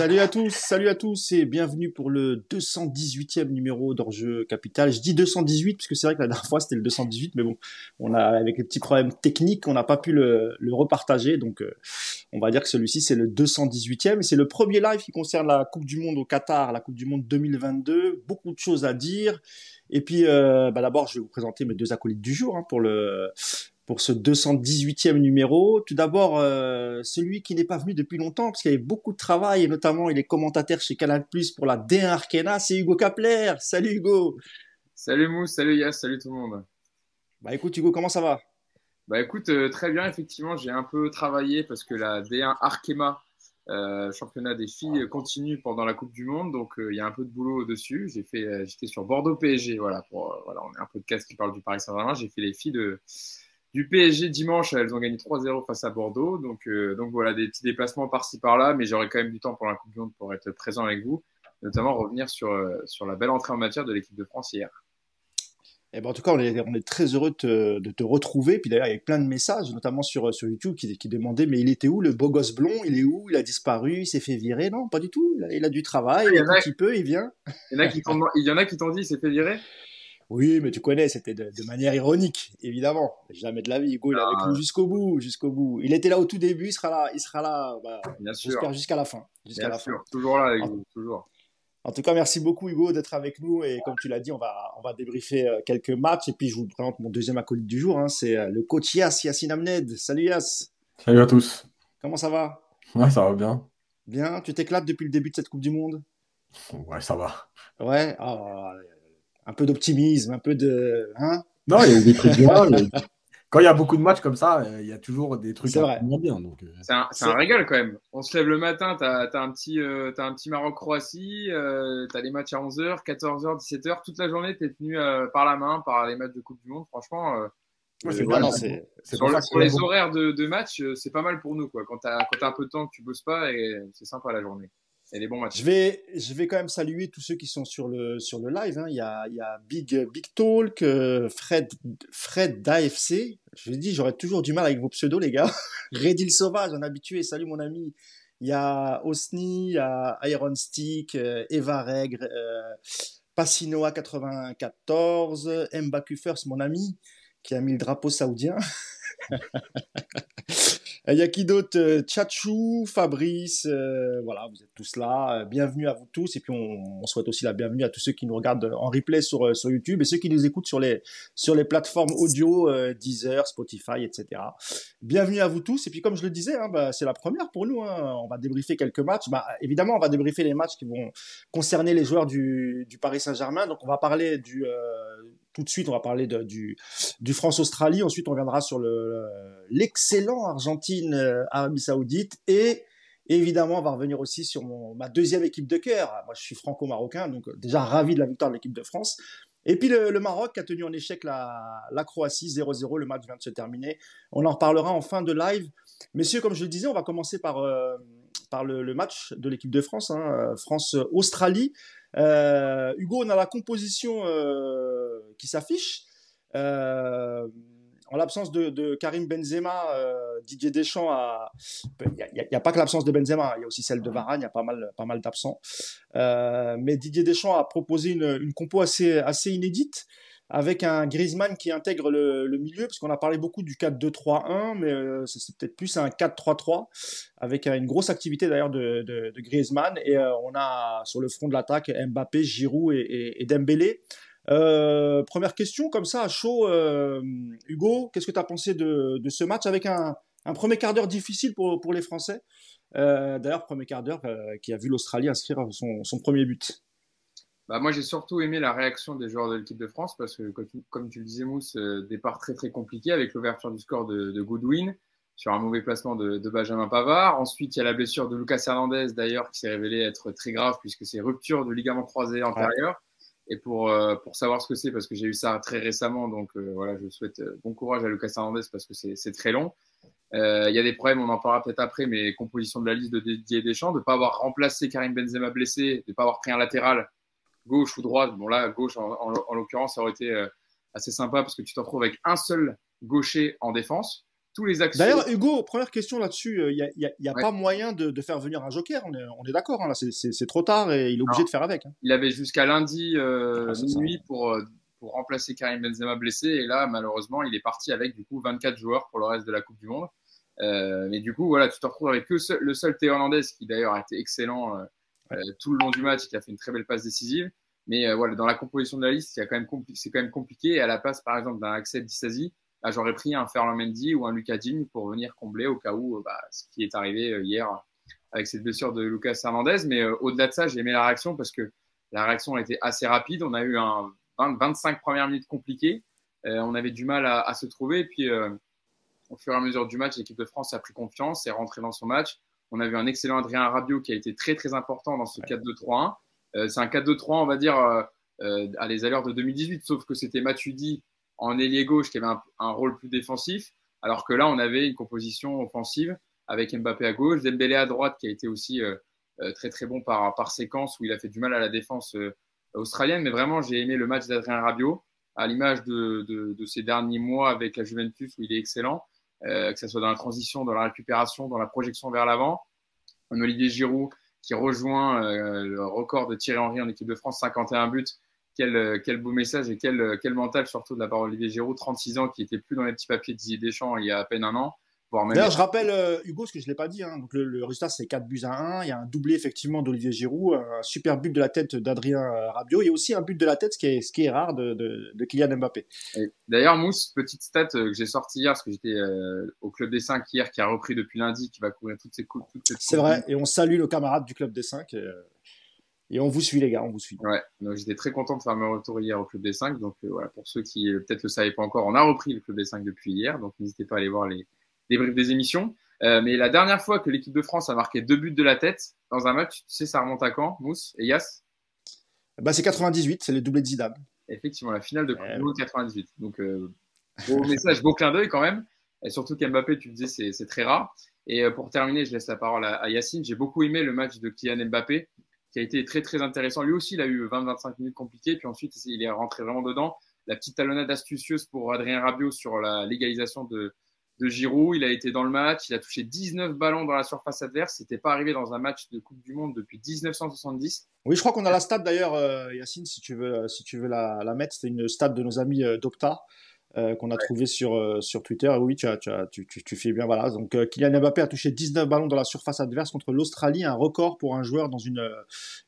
Salut à tous et bienvenue pour le 218e numéro d'Enjeu Capital. Je dis 218 parce que c'est vrai que la dernière fois c'était le 218, mais bon, on a avec les petits problèmes techniques, on n'a pas pu le repartager, donc on va dire que celui-ci c'est le 218e et c'est le premier live qui concerne la Coupe du Monde au Qatar, la Coupe du Monde 2022, beaucoup de choses à dire. Et puis d'abord je vais vous présenter mes deux acolytes du jour pour ce 218e numéro. Tout d'abord, celui qui n'est pas venu depuis longtemps, parce qu'il y avait beaucoup de travail, et notamment il est commentateur chez Canal+, pour la D1 Arkema, c'est Hugo Kapler. Salut Hugo. Salut Mousse, salut Yass, salut tout le monde. Bah écoute Hugo, comment ça va ? Bah écoute, très bien, effectivement, j'ai un peu travaillé, parce que la D1 Arkema, championnat des filles, continue pendant la Coupe du Monde, donc il y a un peu de boulot au-dessus. J'étais sur Bordeaux PSG, on est un podcast qui parle du Paris Saint-Germain, j'ai fait les filles du PSG dimanche, elles ont gagné 3-0 face à Bordeaux. Donc voilà, des petits déplacements par-ci par-là, mais j'aurai quand même du temps pour la Coupe du Monde pour être présent avec vous, notamment revenir sur la belle entrée en matière de l'équipe de France hier. Eh ben, en tout cas, on est très heureux de te retrouver. Puis d'ailleurs, il y a eu plein de messages, notamment sur YouTube, qui demandaient « Mais il était où le beau gosse blond ? Il est où ? Il a disparu ? Il s'est fait virer ?» Non, pas du tout. Il a du travail, il y a un petit peu, il vient. Il y en a qui t'ont dit « Il s'est fait virer ?» Oui, mais tu connais, c'était de manière ironique, évidemment. Jamais de la vie, Hugo, il est avec nous jusqu'au bout. Il était là au tout début, il sera là, bien j'espère, sûr. Jusqu'à la fin. Toujours là avec vous, toujours. En tout cas, merci beaucoup, Hugo, d'être avec nous. Et comme tu l'as dit, on va débriefer quelques matchs. Et puis, je vous présente mon deuxième acolyte du jour, c'est le coach Yassine Ahmed. Salut Yass. Salut à tous. Comment ça va ? Ouais, ça va bien. Bien, tu t'éclates depuis le début de cette Coupe du Monde ? Ouais, ça va. Ouais, un peu d'optimisme, un peu de... Non, il y a des trucs bien. Quand il y a beaucoup de matchs comme ça, il y a toujours des trucs vraiment bien. Donc... C'est un régal quand même. On se lève le matin, t'as un petit Maroc-Croatie, t'as les matchs à 11h, 14h, 17h. Toute la journée, t'es tenu par la main, par les matchs de Coupe du Monde. Franchement, sur les horaires de match, c'est pas mal pour nous, quoi. Quand t'as un peu de temps que tu bosses pas, et c'est sympa la journée. Et bons matchs. Je vais quand même saluer tous ceux qui sont sur le live. Il y a Big Talk, Fred d'AFC. Je l'ai dit, j'aurais toujours du mal avec vos pseudos, les gars. Redil Sauvage, un habitué. Salut, mon ami. Il y a Osni, il y a Iron Stick, Eva Règre, Passinoa 94, Mbaku First, mon ami, qui a mis le drapeau saoudien. Il y a qui d'autre ? Tchatchou, Fabrice, vous êtes tous là. Bienvenue à vous tous. Et puis, on souhaite aussi la bienvenue à tous ceux qui nous regardent en replay sur YouTube et ceux qui nous écoutent sur les plateformes audio, Deezer, Spotify, etc. Bienvenue à vous tous. Et puis, comme je le disais, c'est la première pour nous. On va débriefer quelques matchs. Évidemment, on va débriefer les matchs qui vont concerner les joueurs du Paris Saint-Germain. Donc, on va parler tout de suite, on va parler du France-Australie. Ensuite, on reviendra sur l'excellent Argentine-Arabie Saoudite. Et évidemment, on va revenir aussi sur ma deuxième équipe de cœur. Moi, je suis franco-marocain, donc déjà ravi de la victoire de l'équipe de France. Et puis, le Maroc qui a tenu en échec la Croatie 0-0. Le match vient de se terminer. On en reparlera en fin de live. Messieurs, comme je le disais, on va commencer par le match de l'équipe de France, France-Australie. Hugo, on a la composition qui s'affiche. En l'absence de Karim Benzema, Didier Deschamps il n'y a pas que l'absence de Benzema, il y a aussi celle de Varane, il y a pas mal d'absents. Mais Didier Deschamps a proposé une compo assez inédite, avec un Griezmann qui intègre le milieu, parce qu'on a parlé beaucoup du 4-2-3-1, mais c'est peut-être plus un 4-3-3, avec une grosse activité d'ailleurs de Griezmann. Et on a sur le front de l'attaque Mbappé, Giroud et Dembélé. Première question, comme ça, à chaud, Hugo, qu'est-ce que tu as pensé de ce match avec un premier quart d'heure difficile pour les Français ? D'ailleurs, premier quart d'heure qui a vu l'Australie inscrire son premier but. Moi, j'ai surtout aimé la réaction des joueurs de l'équipe de France parce que, comme tu le disais, Mousse, départ très, très compliqué avec l'ouverture du score de Goodwin sur un mauvais placement de Benjamin Pavard. Ensuite, il y a la blessure de Lucas Hernandez, d'ailleurs, qui s'est révélée être très grave puisque c'est rupture de ligament croisé antérieur. Et pour savoir ce que c'est, parce que j'ai eu ça très récemment, donc je souhaite bon courage à Lucas Hernandez parce que c'est très long. Il y a des problèmes, on en parlera peut-être après, mais composition de la liste de Didier Deschamps, de ne pas avoir remplacé Karim Benzema blessé, de ne pas avoir pris un latéral gauche ou droite. Bon, là, gauche, en l'occurrence, ça aurait été assez sympa parce que tu te retrouves avec un seul gaucher en défense. tous les actions. D'ailleurs, Hugo, première question là-dessus, il n'y a pas moyen de faire venir un joker, on est d'accord, hein, là, c'est trop tard et il est obligé de faire avec. Hein. Il avait jusqu'à lundi minuit pour remplacer Karim Benzema blessé, et là, malheureusement, il est parti avec du coup 24 joueurs pour le reste de la Coupe du Monde. Mais du coup, voilà, tu te retrouves avec le seul Théo Hernandez, qui d'ailleurs a été excellent tout le long du match, qui a fait une très belle passe décisive. Mais voilà, dans la composition de la liste, il y a quand même c'est quand même compliqué. Et à la place, par exemple, d'un Axel Disasi, bah, j'aurais pris un Ferland Mendy ou un Lucas Digne pour venir combler au cas où ce qui est arrivé hier avec cette blessure de Lucas Hernandez. Mais au-delà de ça, j'ai aimé la réaction parce que la réaction a été assez rapide. On a eu 25 premières minutes compliquées. On avait du mal à se trouver. Et puis, au fur et à mesure du match, l'équipe de France a pris confiance et est rentrée dans son match. On a vu un excellent Adrien Rabiot qui a été très, très important dans ce 4-2-3-1. C'est un 4-2-3, on va dire, à les allures de 2018, sauf que c'était Matuidi en ailier gauche qui avait un rôle plus défensif, alors que là, on avait une composition offensive avec Mbappé à gauche, Dembélé à droite qui a été aussi très, très bon par séquence où il a fait du mal à la défense australienne. Mais vraiment, j'ai aimé le match d'Adrien Rabiot, à l'image de ces derniers mois avec la Juventus où il est excellent. Que ce soit dans la transition, dans la récupération, dans la projection vers l'avant. Un Olivier Giroud qui rejoint le record de Thierry Henry en équipe de France, 51 buts. Quel beau message et quel mental surtout de la part d'Olivier Giroud, 36 ans, qui n'était plus dans les petits papiers de Didier Deschamps il y a à peine un an. Voire même... D'ailleurs, je rappelle, Hugo, ce que je ne l'ai pas dit, hein. Donc, le résultat, c'est 4-1. Il y a un doublé, effectivement, d'Olivier Giroud, un super but de la tête d'Adrien Rabiot et aussi un but de la tête, ce qui est rare, de Kylian Mbappé. Et d'ailleurs, Mousse, petite stat que j'ai sortie hier, parce que j'étais au Club des 5 hier, qui a repris depuis lundi, qui va courir toutes ses coupes. C'est vrai, et on salue nos camarades du Club des 5. Et on vous suit, les gars, on vous suit. Ouais, donc j'étais très content de faire mon retour hier au Club des 5. Donc voilà, pour ceux qui peut-être ne le savaient pas encore, on a repris le Club des 5 depuis hier. Donc n'hésitez pas à aller voir les débrief des émissions. Mais la dernière fois que l'équipe de France a marqué 2 buts de la tête dans un match, tu sais, ça remonte à quand, Mousse et Yass? C'est 98, c'est le doublé de Zidane. Effectivement, la finale de Coupe du Monde 98. Donc, beau message, beau clin d'œil quand même. Et surtout qu'Mbappé, tu le disais, c'est très rare. Et pour terminer, je laisse la parole à Yassine. J'ai beaucoup aimé le match de Kylian Mbappé, qui a été très, très intéressant. Lui aussi, il a eu 20-25 minutes compliquées. Puis ensuite, il est rentré vraiment dedans. La petite talonnade astucieuse pour Adrien Rabiot sur la légalisation de Giroud, il a été dans le match, il a touché 19 ballons dans la surface adverse, c'était pas arrivé dans un match de Coupe du Monde depuis 1970. Oui, je crois qu'on a la stat d'ailleurs, Yacine, si tu veux la mettre, c'était une stat de nos amis d'Opta qu'on a trouvée sur Twitter. Et oui, tu fais bien, voilà. Donc Kylian Mbappé a touché 19 ballons dans la surface adverse contre l'Australie, un record pour un joueur dans une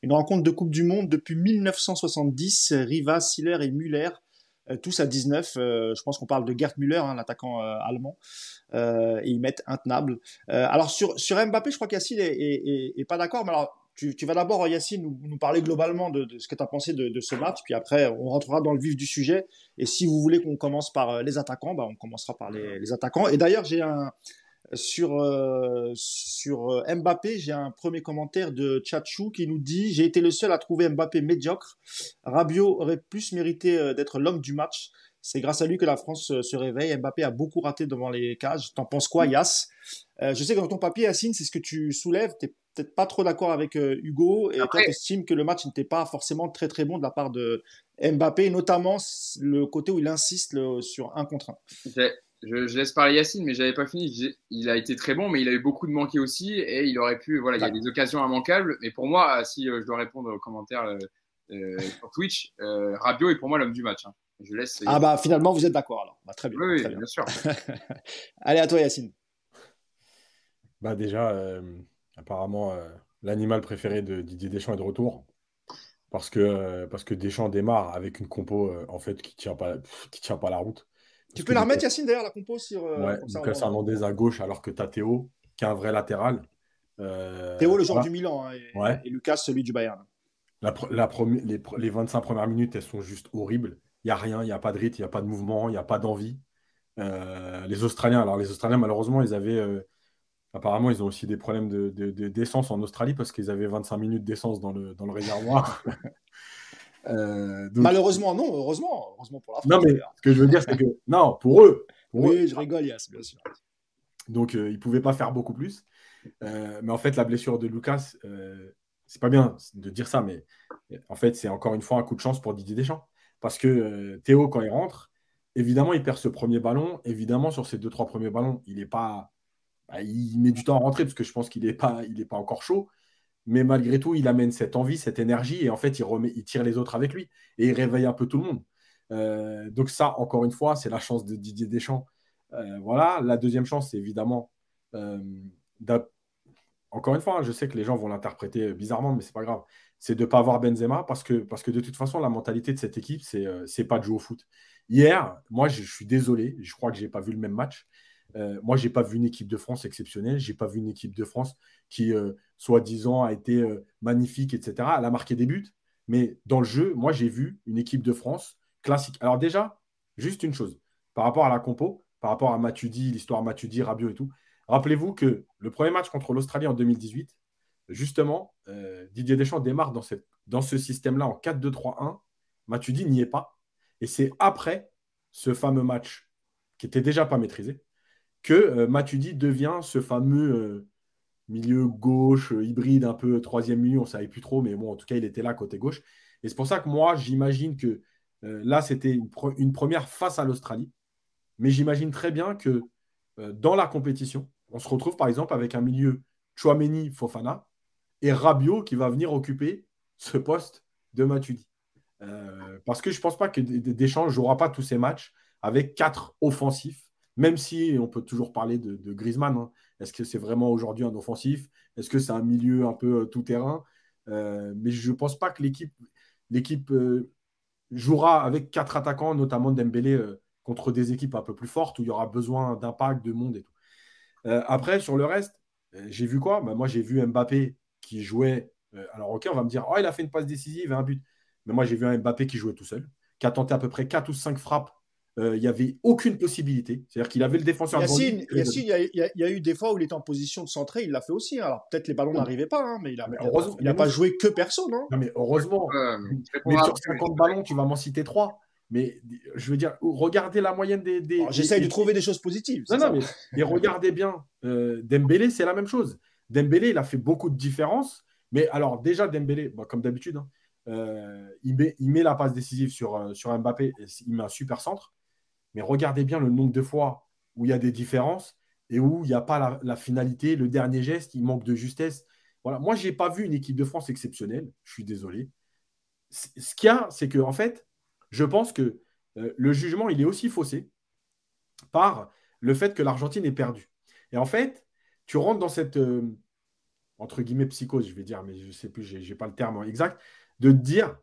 rencontre de Coupe du Monde depuis 1970. Riva, Siller et Müller, tous à 19, je pense qu'on parle de Gerd Müller, hein, l'attaquant allemand, et ils mettent intenable. Alors sur Mbappé, je crois qu'Yacine est pas d'accord, mais alors tu vas d'abord, Yacine, nous parler globalement de ce que tu as pensé de ce match, puis après on rentrera dans le vif du sujet, et si vous voulez qu'on commence par les attaquants, on commencera par les attaquants. Et d'ailleurs, sur Mbappé, j'ai un premier commentaire de Tchatchou qui nous dit « J'ai été le seul à trouver Mbappé médiocre. Rabiot aurait plus mérité d'être l'homme du match. C'est grâce à lui que la France se réveille. Mbappé a beaucoup raté devant les cages. » T'en penses quoi, Yass? Je sais que dans ton papier, Yassine, c'est ce que tu soulèves. T'es peut-être pas trop d'accord avec Hugo. Et après, toi, t'estimes que le match n'était pas forcément très très bon de la part de Mbappé, notamment le côté où il insiste sur 1 contre 1. Okay. Je laisse parler Yacine, mais j'avais pas fini. Il a été très bon, mais il a eu beaucoup de manqués aussi, et il aurait pu. Voilà, il y a des occasions immanquables. Mais pour moi, si je dois répondre aux commentaires sur Twitch, Rabiot est pour moi l'homme du match. Hein. Je laisse. Finalement, vous êtes d'accord alors. Très bien. Oui, très bien sûr. Allez, à toi, Yacine. Déjà, apparemment, l'animal préféré de Didier Deschamps est de retour. Parce que Deschamps démarre avec une compo en fait qui tient pas la route. Tu peux la remettre, Yacine, d'ailleurs, la compo sur. Lucas Hernandez à gauche, alors que tu as Théo, qui est un vrai latéral. Théo, le joueur du Milan, hein, et Lucas, celui du Bayern. Les 25 premières minutes, elles sont juste horribles. Il n'y a rien, il n'y a pas de rythme, il n'y a pas de mouvement, il n'y a pas d'envie. Les Australiens, malheureusement, ils avaient. Apparemment, ils ont aussi des problèmes d'essence en Australie parce qu'ils avaient 25 minutes d'essence dans le réservoir. Donc... Malheureusement, non, heureusement pour la France. Non, mais ce que je veux dire, c'est que non, pour eux. Je rigole, Yass, bien sûr. Donc, ils ne pouvaient pas faire beaucoup plus. Mais en fait, la blessure de Lucas, c'est pas bien de dire ça, mais en fait, c'est encore une fois un coup de chance pour Didier Deschamps. Parce que Théo, quand il rentre, évidemment, il perd ce premier ballon. Évidemment, sur ces 2-3 premiers ballons, il est pas. Bah, il met du temps à rentrer parce que je pense qu'il n'est pas, encore chaud. Mais malgré tout, il amène cette envie, cette énergie. Et en fait, il tire les autres avec lui. Et il réveille un peu tout le monde. Donc ça, encore une fois, c'est la chance de Didier Deschamps. Voilà. La deuxième chance, c'est évidemment... Encore une fois, je sais que les gens vont l'interpréter bizarrement, mais c'est pas grave. C'est de ne pas avoir Benzema parce que de toute façon, la mentalité de cette équipe, c'est pas de jouer au foot. Hier, moi, je suis désolé. Je crois que je n'ai pas vu le même match. Moi, je n'ai pas vu une équipe de France exceptionnelle. Je n'ai pas vu une équipe de France qui, soi-disant, a été magnifique, etc. Elle a marqué des buts. Mais dans le jeu, moi, j'ai vu une équipe de France classique. Alors déjà, juste une chose. Par rapport à la compo, par rapport à Matuidi, l'histoire Matuidi, Rabiot et tout, rappelez-vous que le premier match contre l'Australie en 2018, justement, Didier Deschamps démarre dans ce système-là en 4-2-3-1. Matuidi n'y est pas. Et c'est après ce fameux match, qui n'était déjà pas maîtrisé, que Matuidi devient ce fameux milieu gauche, hybride, un peu troisième milieu, on ne savait plus trop, mais bon, en tout cas, il était là côté gauche. Et c'est pour ça que moi, j'imagine que là, c'était une première face à l'Australie. Mais j'imagine très bien que dans la compétition, on se retrouve par exemple avec un milieu Tchouaméni-Fofana et Rabiot qui va venir occuper ce poste de Matuidi. Parce que je ne pense pas que Deschamps ne jouera pas tous ces matchs avec 4 offensifs, même si on peut toujours parler de Griezmann. Hein. Est-ce que c'est vraiment aujourd'hui un offensif ? Est-ce que c'est un milieu un peu tout-terrain ? Mais je ne pense pas que l'équipe jouera avec 4 attaquants, notamment Dembélé, contre des équipes un peu plus fortes où il y aura besoin d'impact, de monde et tout. Après, sur le reste, j'ai vu quoi ? Bah, moi, j'ai vu Mbappé qui jouait... alors, OK, on va me dire « Oh, il a fait une passe décisive et un but ». Mais moi, j'ai vu un Mbappé qui jouait tout seul, qui a tenté à peu près 4 ou 5 frappes. Il n'y avait aucune possibilité. C'est-à-dire qu'il avait le défenseur... Yassine, il y a eu des fois où il était en position de centrer, il l'a fait aussi. Alors, peut-être les ballons n'arrivaient pas, hein, mais il n'a pas joué que personne. Hein. Non, mais heureusement. Mais sur 50 ballons, tu vas m'en citer 3. Mais je veux dire, regardez la moyenne des... Alors, j'essaye de trouver des choses positives. Mais regardez bien. Dembélé, c'est la même chose. Dembélé, il a fait beaucoup de différences. Mais alors, déjà, Dembélé, bah, comme d'habitude... Hein, il met la passe décisive sur Mbappé, et il met un super centre, mais regardez bien le nombre de fois où il y a des différences et où il n'y a pas la finalité, le dernier geste, il manque de justesse. Voilà. Moi, je n'ai pas vu une équipe de France exceptionnelle, je suis désolé. Ce qu'il y a, c'est que en fait, je pense que le jugement, il est aussi faussé par le fait que l'Argentine est perdue. Et en fait, tu rentres dans cette entre guillemets psychose, je vais dire, mais je ne sais plus, je n'ai pas le terme exact, de te dire,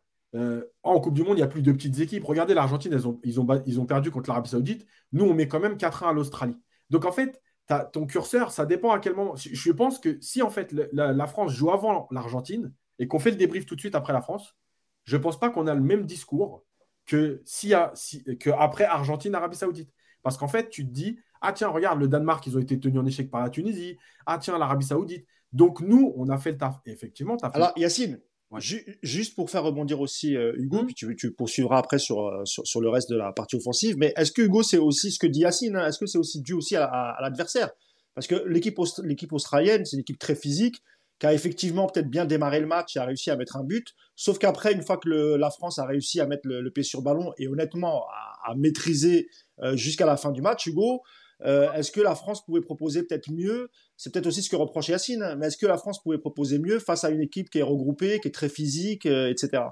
en Coupe du Monde, il n'y a plus de petites équipes. Regardez, l'Argentine, ils ont perdu contre l'Arabie Saoudite. Nous, on met quand même 4-1 à l'Australie. Donc, en fait, ton curseur, ça dépend à quel moment. Je pense que si, en fait, la France joue avant l'Argentine et qu'on fait le débrief tout de suite après la France, je ne pense pas qu'on a le même discours que qu'après Argentine-Arabie Saoudite. Parce qu'en fait, tu te dis, ah tiens, regarde, le Danemark, ils ont été tenus en échec par la Tunisie. Ah tiens, l'Arabie Saoudite. Donc, nous, on a fait le taf. Et effectivement, tu as fait... Alors, Yassine, ouais. Juste pour faire rebondir aussi Hugo, puis tu poursuivras après sur le reste de la partie offensive, mais est-ce que Hugo, c'est aussi ce que dit Yassine, hein, est-ce que c'est aussi dû aussi à l'adversaire ? Parce que l'équipe australienne, c'est une équipe très physique, qui a effectivement peut-être bien démarré le match et a réussi à mettre un but, sauf qu'après, une fois que la France a réussi à mettre le pied sur le ballon et honnêtement à maîtriser jusqu'à la fin du match, Hugo, est-ce que la France pouvait proposer peut-être mieux ? C'est peut-être aussi ce que reproche Yassine, hein, mais est-ce que la France pouvait proposer mieux face à une équipe qui est regroupée, qui est très physique, etc.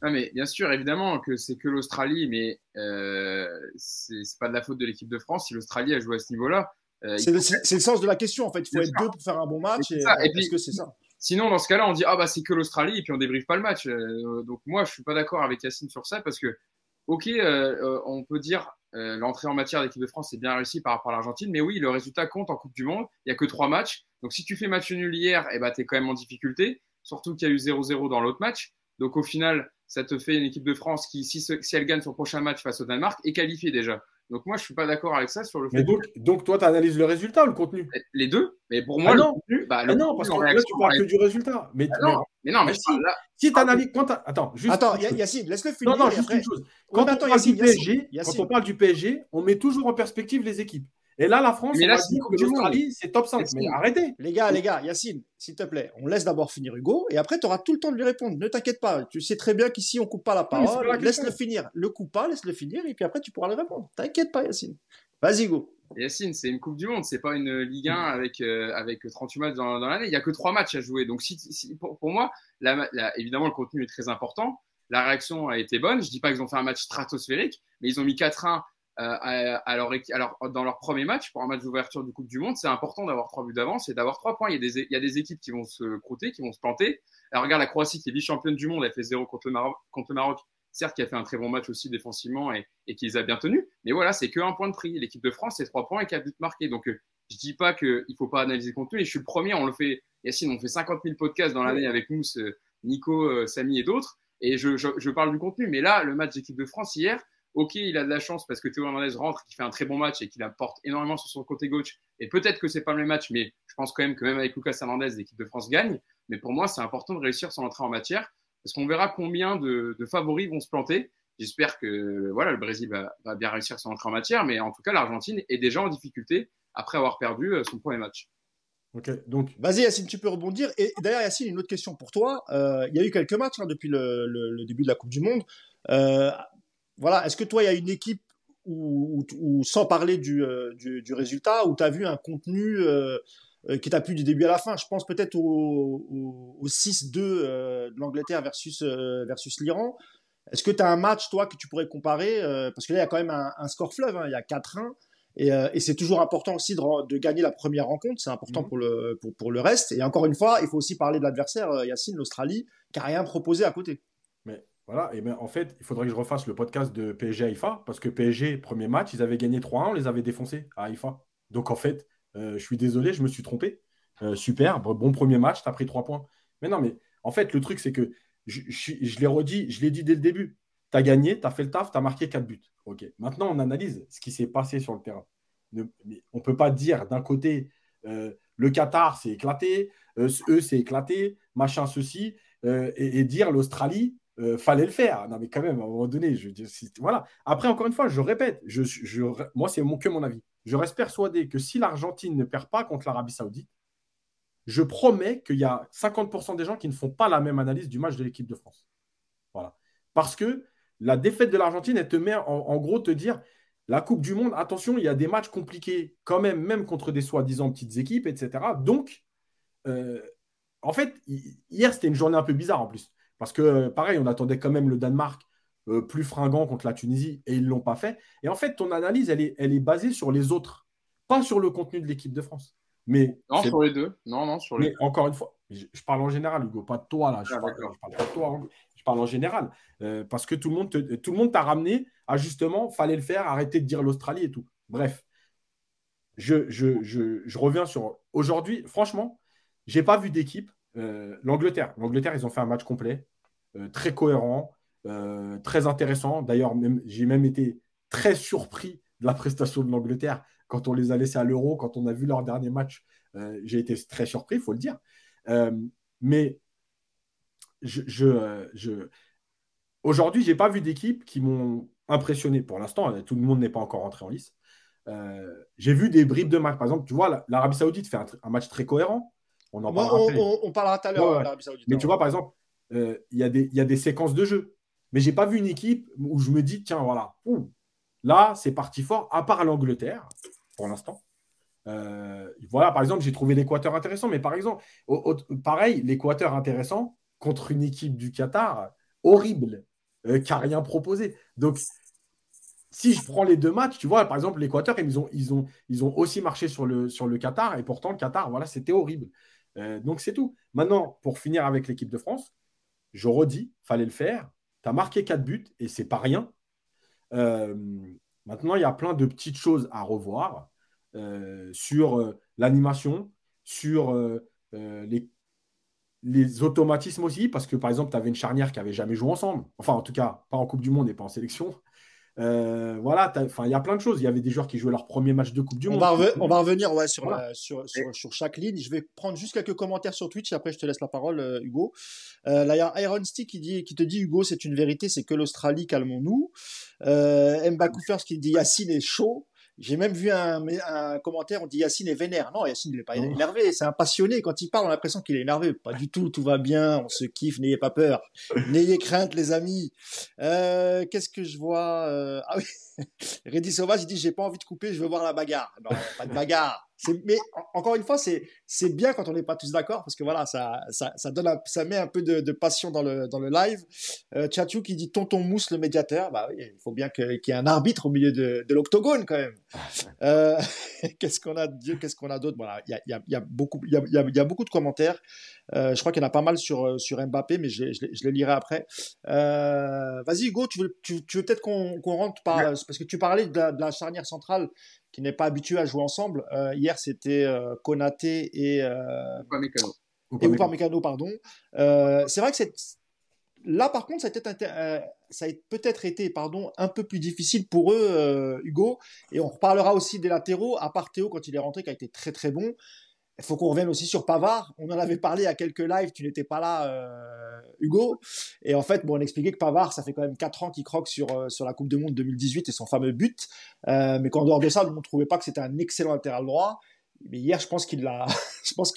Non, mais bien sûr, évidemment que c'est que l'Australie, mais c'est pas de la faute de l'équipe de France si l'Australie a joué à ce niveau-là. C'est le sens de la question, en fait. Il faut être deux pour faire un bon match. Est-ce que c'est ça ? Sinon, dans ce cas-là, on dit « Ah, bah, c'est que l'Australie » et puis on débriefe pas le match. Donc moi, je suis pas d'accord avec Yassine sur ça parce que, ok, on peut dire… l'entrée en matière de l'équipe de France est bien réussie par rapport à l'Argentine, mais oui, le résultat compte en Coupe du Monde, il n'y a que 3 matchs, donc si tu fais match nul hier, eh ben, tu es quand même en difficulté, surtout qu'il y a eu 0-0 dans l'autre match, donc au final ça te fait une équipe de France qui, si elle gagne son prochain match face au Danemark, est qualifiée déjà. Donc moi je ne suis pas d'accord avec ça sur le fait. Donc toi tu analyses le résultat ou le contenu ? Les deux, mais pour moi non. Non, parce que là tu parles que du résultat. Si tu analyses attends, Yassine, laisse-le finir. Non, juste une chose. Quand on parle du PSG, on met toujours en perspective les équipes. Et là, la France, mais là, l'Australie, c'est top 5. Yassine, mais arrêtez. Les gars, Yassine, s'il te plaît, on laisse d'abord finir Hugo et après, tu auras tout le temps de lui répondre. Ne t'inquiète pas. Tu sais très bien qu'ici, on ne coupe pas la parole. Oui, laisse-le finir. Le coupe pas, laisse-le finir et puis après, tu pourras le répondre. T'inquiète pas, Yassine. Vas-y, Hugo. Yassine, c'est une Coupe du Monde, c'est pas une Ligue 1 avec 38 matchs dans l'année. Il n'y a que 3 matchs à jouer. Donc, pour moi, évidemment, le contenu est très important. La réaction a été bonne. Je ne dis pas qu'ils ont fait un match stratosphérique, mais ils ont mis 4-1 dans leur premier match. Pour un match d'ouverture du Coupe du Monde, c'est important d'avoir 3 buts d'avance et d'avoir 3 points. Il y a des équipes qui vont se croûter, qui vont se planter. Alors, regarde la Croatie qui est vice-championne du monde, elle fait 0 contre le Maroc. Certes, qui a fait un très bon match aussi défensivement et qui les a bien tenus. Mais voilà, c'est que 1 point de prix. L'équipe de France, c'est 3 points et 4 buts marqués. Donc, je dis pas qu'il faut pas analyser le contenu. Et je suis le premier, on le fait. Yassine, on fait 50 000 podcasts dans l'année avec nous, Nico, Samy et d'autres. Et je parle du contenu. Mais là, le match d'équipe de France hier, ok, il a de la chance parce que Théo Hernandez rentre, qui fait un très bon match et qui apporte énormément sur son côté gauche. Et peut-être que c'est pas le même match, mais je pense quand même que même avec Lucas Hernandez, l'équipe de France gagne. Mais pour moi, c'est important de réussir son entrée en matière. Parce qu'on verra combien de favoris vont se planter. J'espère que le Brésil va bien réussir son entrée en matière, mais en tout cas, l'Argentine est déjà en difficulté après avoir perdu son premier match. Ok, donc vas-y Yassine, tu peux rebondir. Et d'ailleurs Yassine, une autre question pour toi. Il y a eu quelques matchs depuis le début de la Coupe du Monde. Est-ce que toi, il y a une équipe où sans parler du résultat, où tu as vu un contenu qui t'a plu du début à la fin? Je pense peut-être au 6-2 de l'Angleterre versus l'Iran. Est-ce que tu as un match, toi, que tu pourrais comparer parce que là, il y a quand même un score fleuve, hein, il y a 4-1. Et c'est toujours important aussi de gagner la première rencontre. C'est important pour le reste. Et encore une fois, il faut aussi parler de l'adversaire, Yassine, l'Australie, qui n'a rien proposé à côté. Mais voilà, et bien, en fait, il faudrait que je refasse le podcast de PSG Haïfa parce que PSG, premier match, ils avaient gagné 3-1, on les avait défoncés à Haïfa. Donc, en fait... je suis désolé, je me suis trompé. Super, bon premier match, t'as pris 3 points. Mais non, mais en fait, le truc, c'est que je l'ai dit dès le début. T'as gagné, t'as fait le taf, t'as marqué 4 buts. Ok. Maintenant, on analyse ce qui s'est passé sur le terrain. On ne peut pas dire d'un côté, le Qatar s'est éclaté, eux s'est éclaté, machin ceci, et dire l'Australie, fallait le faire. Non, mais quand même, à un moment donné, voilà. Après, encore une fois, je répète, moi, c'est mon avis. Je reste persuadé que si l'Argentine ne perd pas contre l'Arabie Saoudite, je promets qu'il y a 50% des gens qui ne font pas la même analyse du match de l'équipe de France. Voilà. Parce que la défaite de l'Argentine, elle te met en gros te dire la Coupe du Monde, attention, il y a des matchs compliqués quand même contre des soi-disant petites équipes, etc. Donc, en fait, hier, c'était une journée un peu bizarre en plus. Parce que, pareil, on attendait quand même le Danemark plus fringant contre la Tunisie et ils ne l'ont pas fait. Et en fait, ton analyse, elle est basée sur les autres, pas sur le contenu de l'équipe de France. Mais non, sur les deux. Non, sur les deux. Encore une fois, je parle en général, Hugo, pas de toi, là. Je parle pas de toi, hein. Je parle en général. Parce que tout le monde t'a ramené à justement, fallait le faire, arrêter de dire l'Australie et tout. Bref, je reviens sur... Aujourd'hui, franchement, je n'ai pas vu d'équipe. L'Angleterre, ils ont fait un match complet, très cohérent, très intéressant. D'ailleurs, j'ai même été très surpris de la prestation de l'Angleterre quand on les a laissés à l'Euro, quand on a vu leur dernier match. J'ai été très surpris, il faut le dire. Mais aujourd'hui, je n'ai pas vu d'équipe qui m'ont impressionné. Pour l'instant, tout le monde n'est pas encore entré en lice. J'ai vu des bribes de match. Par exemple, tu vois, l'Arabie Saoudite fait un match très cohérent. On parlera tout à l'heure de l'Arabie Saoudite. Mais tu vois, par exemple, il y a des séquences de jeu. Mais je n'ai pas vu une équipe où je me dis, tiens, voilà, là, c'est parti fort, à part l'Angleterre, pour l'instant. Par exemple, j'ai trouvé l'Équateur intéressant. Mais par exemple, pareil, l'Équateur intéressant contre une équipe du Qatar horrible, qui n'a rien proposé. Donc, si je prends les deux matchs, tu vois, par exemple, l'Équateur, ils ont aussi marché sur le Qatar. Et pourtant, le Qatar, voilà, c'était horrible. Donc, c'est tout. Maintenant, pour finir avec l'équipe de France, je redis, il fallait le faire. Tu as marqué 4 buts et c'est pas rien. Maintenant, il y a plein de petites choses à revoir sur l'animation, sur les automatismes aussi. Parce que, par exemple, tu avais une charnière qui n'avait jamais joué ensemble. Enfin, en tout cas, pas en Coupe du Monde et pas en sélection. Il y a plein de choses. Il y avait des joueurs qui jouaient leur premier match de Coupe du Monde. On va revenir sur chaque ligne. Je vais prendre juste quelques commentaires sur Twitch et après je te laisse la parole, Hugo. Là, il y a Iron Stick qui te dit, Hugo, c'est une vérité, c'est que l'Australie, calmons-nous. Mbakoufers qui dit, Yassine est chaud. J'ai même vu un commentaire, on dit Yassine est vénère. Non, Yassine n'est pas énervé, c'est un passionné. Quand il parle, on a l'impression qu'il est énervé. Pas du tout, tout va bien, on se kiffe, n'ayez pas peur. N'ayez crainte, les amis. Qu'est-ce que je vois Ah oui, Reddy Sauvage, il dit « J'ai pas envie de couper, je veux voir la bagarre ». Non, pas de bagarre. Mais encore une fois, c'est bien quand on n'est pas tous d'accord, parce que voilà, ça met un peu de passion dans le live. Tchatchou qui dit « Tonton Mousse, le médiateur ». Bah oui, il faut bien qu'il y ait un arbitre au milieu de l'octogone quand même. Qu'est-ce qu'on a d'autre? Voilà, il y a beaucoup de commentaires. Je crois qu'il y en a pas mal sur Mbappé, mais je les lirai après. Vas-y Hugo, tu veux peut-être qu'on rentre par, parce que tu parlais de la charnière centrale qui n'est pas habituée à jouer ensemble. Hier, c'était Konaté et Upamecano, pardon. C'est vrai que là, par contre, ça a peut-être été un peu plus difficile pour eux, Hugo. Et on reparlera aussi des latéraux, à part Théo, quand il est rentré, qui a été très, très bon. Il faut qu'on revienne aussi sur Pavard. On en avait parlé à quelques lives, tu n'étais pas là, Hugo. Et en fait, on expliquait que Pavard, ça fait quand même 4 ans qu'il croque sur la Coupe du Monde 2018 et son fameux but. Mais qu'en dehors de ça, on ne trouvait pas que c'était un excellent latéral droit. Mais hier, je pense qu'il l'a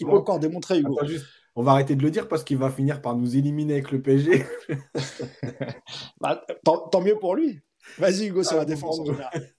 encore démontré, Hugo. Attends, on va arrêter de le dire parce qu'il va finir par nous éliminer avec le PSG. Bah, tant mieux pour lui. Vas-y Hugo sur la défense en général.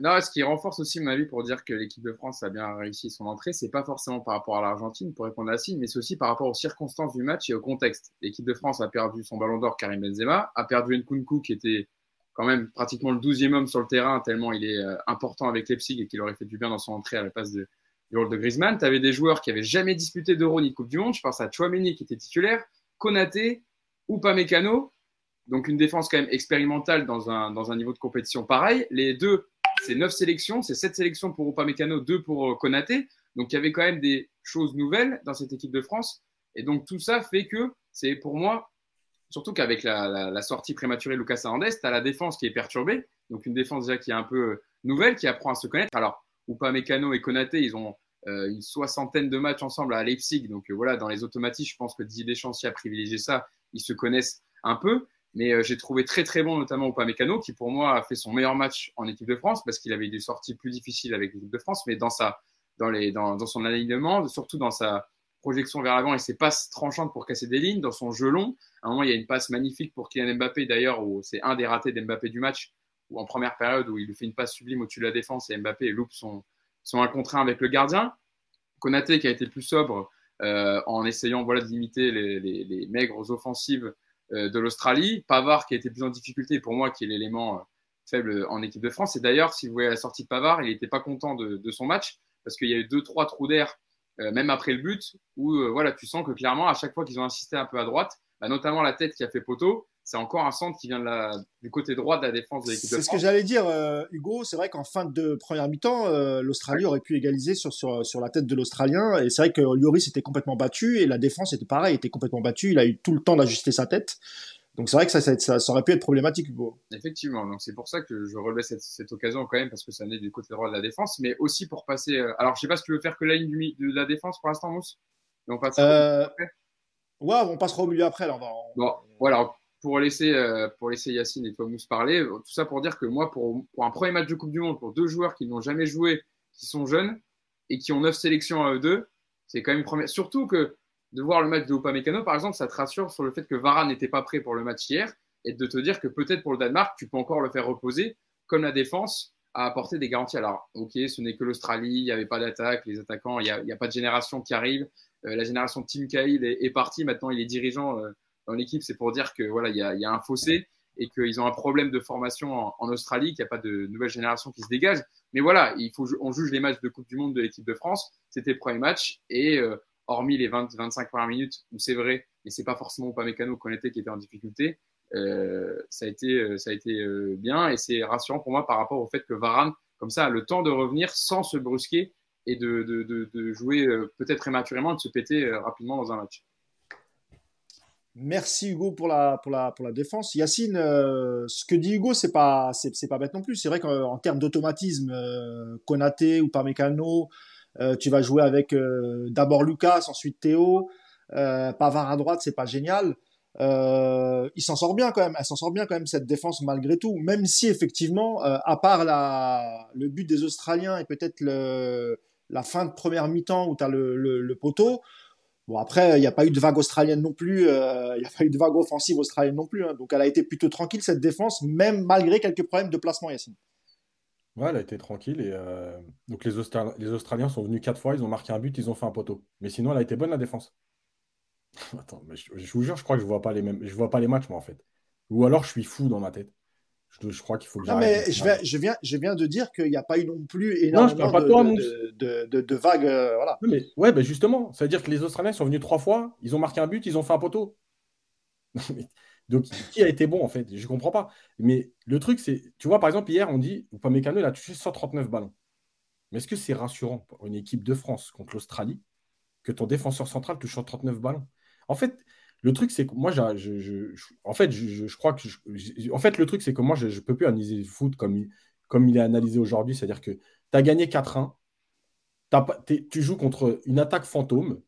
Non, ce qui renforce aussi mon avis pour dire que l'équipe de France a bien réussi son entrée, c'est pas forcément par rapport à l'Argentine pour répondre à Yassine, mais c'est aussi par rapport aux circonstances du match et au contexte. L'équipe de France a perdu son ballon d'or Karim Benzema, a perdu Nkunku qui était quand même pratiquement le 12e homme sur le terrain tellement il est important avec Leipzig et qu'il aurait fait du bien dans son entrée à la place du rôle de Griezmann. Tu avais des joueurs qui n'avaient jamais disputé d'Euro ni de Coupe du Monde. Je pense à Tchouaméni qui était titulaire, Konaté, Upamecano. Donc une défense quand même expérimentale dans un niveau de compétition pareil. Les deux, c'est 9 sélections, c'est 7 sélections pour Upamecano, 2 pour Konaté. Donc il y avait quand même des choses nouvelles dans cette équipe de France. Et donc tout ça fait que c'est pour moi, surtout qu'avec la sortie prématurée de Lucas Hernandez, tu as la défense qui est perturbée. Donc une défense déjà qui est un peu nouvelle, qui apprend à se connaître. Alors Upamecano et Konaté, ils ont une soixantaine de matchs ensemble à Leipzig. Donc voilà, dans les automatiques, je pense que Didier Deschamps a privilégié ça. Ils se connaissent un peu. Mais j'ai trouvé très très bon notamment Upamecano qui pour moi a fait son meilleur match en équipe de France parce qu'il avait des sorties plus difficiles avec l'équipe de France. Mais dans son alignement, surtout dans sa projection vers l'avant et ses passes tranchantes pour casser des lignes, dans son jeu long. À un moment, il y a une passe magnifique pour Kylian Mbappé d'ailleurs, où c'est un des ratés d'Mbappé du match. Ou en première période où il lui fait une passe sublime au-dessus de la défense et Mbappé loupe son 1 contre 1 avec le gardien. Konaté qui a été plus sobre en essayant de limiter les maigres offensives de l'Australie. Pavard qui a été plus en difficulté pour moi qui est l'élément faible en équipe de France. Et d'ailleurs, si vous voyez la sortie de Pavard, il n'était pas content de son match parce qu'il y a eu 2-3 trous d'air même après le but où tu sens que clairement à chaque fois qu'ils ont insisté un peu à droite, notamment la tête qui a fait poteau, c'est encore un centre qui vient du côté droit de la défense de l'équipe de France. C'est ce que j'allais dire, Hugo. C'est vrai qu'en fin de première mi-temps, l'Australie aurait pu égaliser sur la tête de l'Australien. Et c'est vrai que Lloris était complètement battu et la défense était pareil, était complètement battue. Il a eu tout le temps d'ajuster sa tête. Donc c'est vrai que ça aurait pu être problématique, Hugo. Effectivement. Donc c'est pour ça que je relevais cette occasion quand même parce que ça venait du côté droit de la défense. Mais aussi pour passer… Alors je ne sais pas si tu veux faire que la ligne de la défense pour l'instant, Mousse. On passera ouais, on passera au milieu après. Là, Bon, voilà. Pour laisser Yassine et toi Mousse parler, tout ça pour dire que moi, pour un premier match de Coupe du Monde, pour deux joueurs qui n'ont jamais joué, qui sont jeunes et qui ont 9 sélections à eux deux, c'est quand même une première. Surtout que de voir le match de Upamecano, par exemple, ça te rassure sur le fait que Varane n'était pas prêt pour le match hier et de te dire que peut-être pour le Danemark, tu peux encore le faire reposer comme la défense a apporté des garanties. Alors, ok, ce n'est que l'Australie, il n'y avait pas d'attaque, les attaquants, il n'y a pas de génération qui arrive. La génération Tim Cahill est partie, maintenant il est dirigeant dans l'équipe, c'est pour dire que il y a un fossé et qu'ils ont un problème de formation en Australie, qu'il n'y a pas de nouvelle génération qui se dégage. Mais voilà, on juge les matchs de Coupe du Monde de l'équipe de France. C'était le premier match et hormis les 20-25 premières minutes où c'est vrai, mais c'est pas forcément Upamecano qui était en difficulté, ça a été bien et c'est rassurant pour moi par rapport au fait que Varane, comme ça, a le temps de revenir sans se brusquer et de jouer peut-être prématurément et de se péter rapidement dans un match. Merci Hugo pour la défense. Yassine, ce que dit Hugo, c'est pas bête non plus. C'est vrai qu'en termes d'automatisme, Konaté ou Upamecano, tu vas jouer avec d'abord Lucas, ensuite Théo, Pavard à droite, c'est pas génial. il s'en sort bien quand même. Elle s'en sort bien quand même, cette défense, malgré tout. Même si, effectivement, à part le but des Australiens et peut-être la fin de première mi-temps où tu as le poteau. Bon, après, il n'y a pas eu de vague australienne non plus. Il n'y a pas eu de vague offensive australienne non plus. Hein, donc, elle a été plutôt tranquille, cette défense, même malgré quelques problèmes de placement, Yassine. Ouais, elle a été tranquille. Et, donc, les Australiens sont venus 4 fois. Ils ont marqué un but. Ils ont fait un poteau. Mais sinon, elle a été bonne, la défense. Attends, mais je vous jure, je crois que je ne vois pas les mêmes. Je vois pas les matchs, moi, en fait. Ou alors, je suis fou dans ma tête. Je crois qu'il faut que j'arrête. Non, mais je viens de dire qu'il n'y a pas eu non plus énormément de vagues. Voilà. Non, mais, ouais, bah justement, ça veut dire que les Australiens sont venus 3 fois, ils ont marqué un but, ils ont fait un poteau. Donc, qui a été bon, en fait? Je ne comprends pas. Mais le truc, c'est... Tu vois, par exemple, hier, on dit Upamecano, il a touché 139 ballons. Mais est-ce que c'est rassurant pour une équipe de France contre l'Australie que ton défenseur central touche 139 ballons? En fait... Le truc, c'est que moi, je peux plus analyser le foot comme il est analysé aujourd'hui. C'est-à-dire que tu as gagné 4-1, tu joues contre une attaque fantôme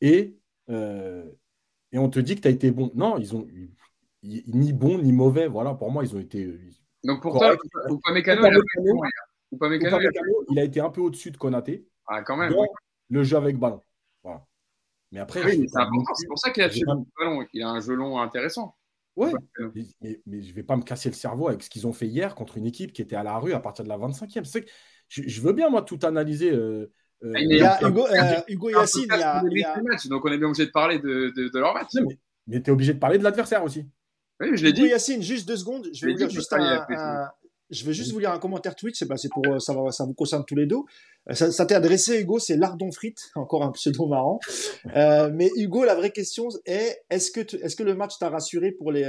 et on te dit que tu as été bon. Non, ils ont ni bon ni mauvais. Voilà, pour moi, ils ont été. Donc pour toi, Upamecano, il a été un peu au-dessus de Konaté. Ah, quand même. Ouais. Le jeu avec ballon. Voilà. Mais après, mais c'est important. C'est pour ça qu'il a touché le ballon. Il a un jeu long intéressant. Ouais. Mais je ne vais pas me casser le cerveau avec ce qu'ils ont fait hier contre une équipe qui était à la rue à partir de la 25e. C'est que je veux bien, moi, tout analyser. Hugo et Yassine, il y a... match, donc on est bien obligé de parler de leur match. Mais tu es obligé de parler de l'adversaire aussi. Oui, mais je l'ai dit. Hugo et Yassine, juste 2 secondes. Je vais vous dire juste un... Je vais juste vous lire un commentaire Twitch, c'est pour, ça vous concerne tous les deux. Ça t'est adressé, Hugo, c'est Lardon Frites, encore un pseudo marrant. Mais Hugo, la vraie question est, est-ce que le match t'a rassuré pour les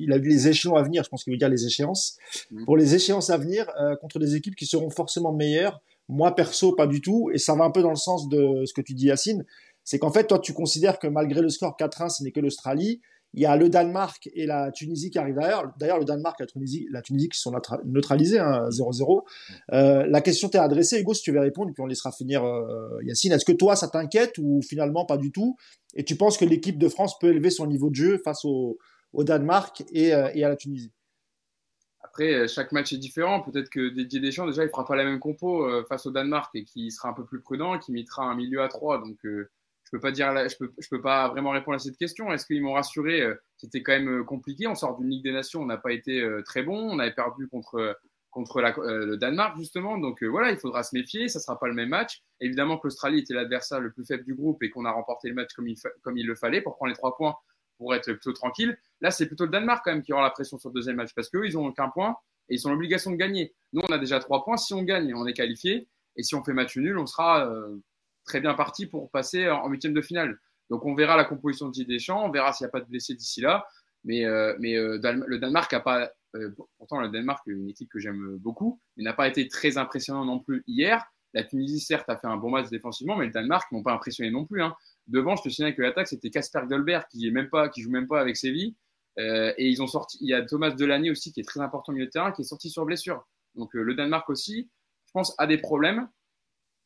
il a vu les échelons à venir, je pense qu'il veut dire les échéances, pour les échéances à venir contre des équipes qui seront forcément meilleures. Moi, perso, pas du tout, et ça va un peu dans le sens de ce que tu dis, Yassine, c'est qu'en fait, toi, tu considères que malgré le score 4-1, ce n'est que l'Australie. Il y a le Danemark et la Tunisie qui arrivent derrière. D'ailleurs, le Danemark et la Tunisie qui sont neutralisés, hein, 0-0. La question t'est adressée, Hugo, si tu veux répondre, et puis on laissera finir Yassine. Est-ce que toi, ça t'inquiète ou finalement pas du tout? Et tu penses que l'équipe de France peut élever son niveau de jeu face au Danemark et à la Tunisie? Après, chaque match est différent. Peut-être que Didier Deschamps, déjà, il fera pas la même compo face au Danemark et qui sera un peu plus prudent, qui mettra un milieu à 3. Donc... Je peux pas vraiment répondre à cette question. Est-ce qu'ils m'ont rassuré? C'était quand même compliqué. On sort d'une Ligue des Nations, on n'a pas été très bon. On avait perdu contre le Danemark, justement. Donc voilà, il faudra se méfier. Ça sera pas le même match. Évidemment que l'Australie était l'adversaire le plus faible du groupe et qu'on a remporté le match comme il le fallait pour prendre les 3 points, pour être plutôt tranquille. Là, c'est plutôt le Danemark quand même qui aura la pression sur le deuxième match parce qu'eux, ils n'ont aucun point et ils ont l'obligation de gagner. Nous, on a déjà 3 points. Si on gagne, on est qualifié. Et si on fait match nul, on sera... très bien parti pour passer en 8e de finale. Donc, on verra la composition de Didier Deschamps, on verra s'il n'y a pas de blessés d'ici là. Mais le Danemark n'a pas... pourtant, le Danemark, une équipe que j'aime beaucoup, mais n'a pas été très impressionnant non plus hier. La Tunisie, certes, a fait un bon match défensivement, mais le Danemark ne m'ont pas impressionné non plus. Hein. Devant, je te signale que l'attaque, c'était Kasper Dolberg qui joue même pas avec Séville. Et ils ont sorti... Il y a Thomas Delaney aussi, qui est très important au milieu de terrain, qui est sorti sur blessure. Donc, le Danemark aussi, je pense, a des problèmes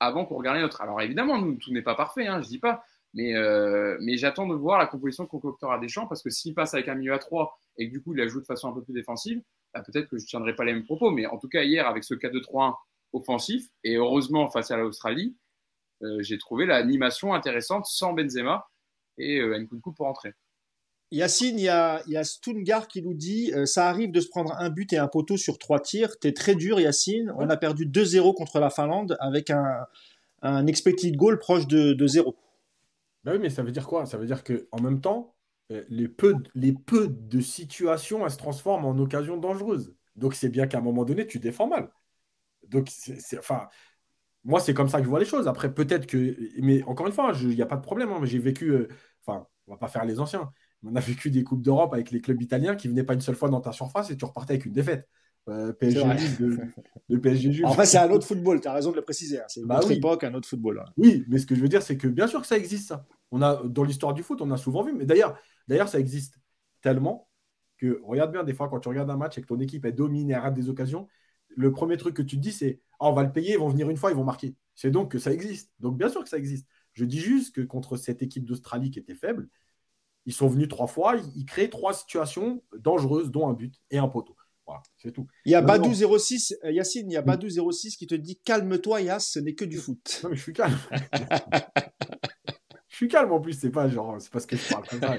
avant qu'on regarde notre. Alors évidemment, nous, tout n'est pas parfait, hein, je ne dis pas, mais j'attends de voir la composition qu'on concoctera Deschamps, parce que s'il passe avec un milieu à 3 et que du coup, il la joue de façon un peu plus défensive, bah, peut-être que je ne tiendrai pas les mêmes propos, mais en tout cas, hier, avec ce 4-2-3-1 offensif, et heureusement, face à l'Australie, j'ai trouvé l'animation intéressante sans Benzema et Nkunku pour entrer. Yassine, il y a Stungar qui nous dit « Ça arrive de se prendre un but et un poteau sur 3 tirs. T'es très dur, Yassine. On a perdu 2-0 contre la Finlande avec un expected goal proche de 0. » Ben oui, mais ça veut dire quoi? Ça veut dire qu'en même temps, les peu de situations, elles se transforment en occasions dangereuses. Donc, c'est bien qu'à un moment donné, tu défends mal. Donc, enfin, moi, c'est comme ça que je vois les choses. Après, peut-être que... Mais encore une fois, il n'y a pas de problème. Hein, mais j'ai vécu... Enfin, on ne va pas faire les anciens. On a vécu des Coupes d'Europe avec les clubs italiens qui ne venaient pas une seule fois dans ta surface et tu repartais avec une défaite. Le PSG Juve. En fait, c'est un autre football, tu as raison de le préciser. Hein. C'est une autre époque, un autre football. Hein. Oui, mais ce que je veux dire, c'est que bien sûr que ça existe, ça. Dans l'histoire du foot, on a souvent vu. Mais d'ailleurs, ça existe tellement que, regarde bien, des fois, quand tu regardes un match et que ton équipe est domine et rate des occasions, le premier truc que tu te dis, c'est on va le payer, ils vont venir une fois, ils vont marquer. C'est donc que ça existe. Donc, bien sûr que ça existe. Je dis juste que contre cette équipe d'Australie qui était faible, Ils sont venus trois fois, ils créent trois situations dangereuses, dont un but et un poteau. Voilà, c'est tout. Il y a Badou 06, Yacine, il y a Badou 06 qui te dit calme-toi, Yass, ce n'est que du foot. Non mais je suis calme. Je suis calme en plus, c'est pas genre, c'est parce que je parle comme ça.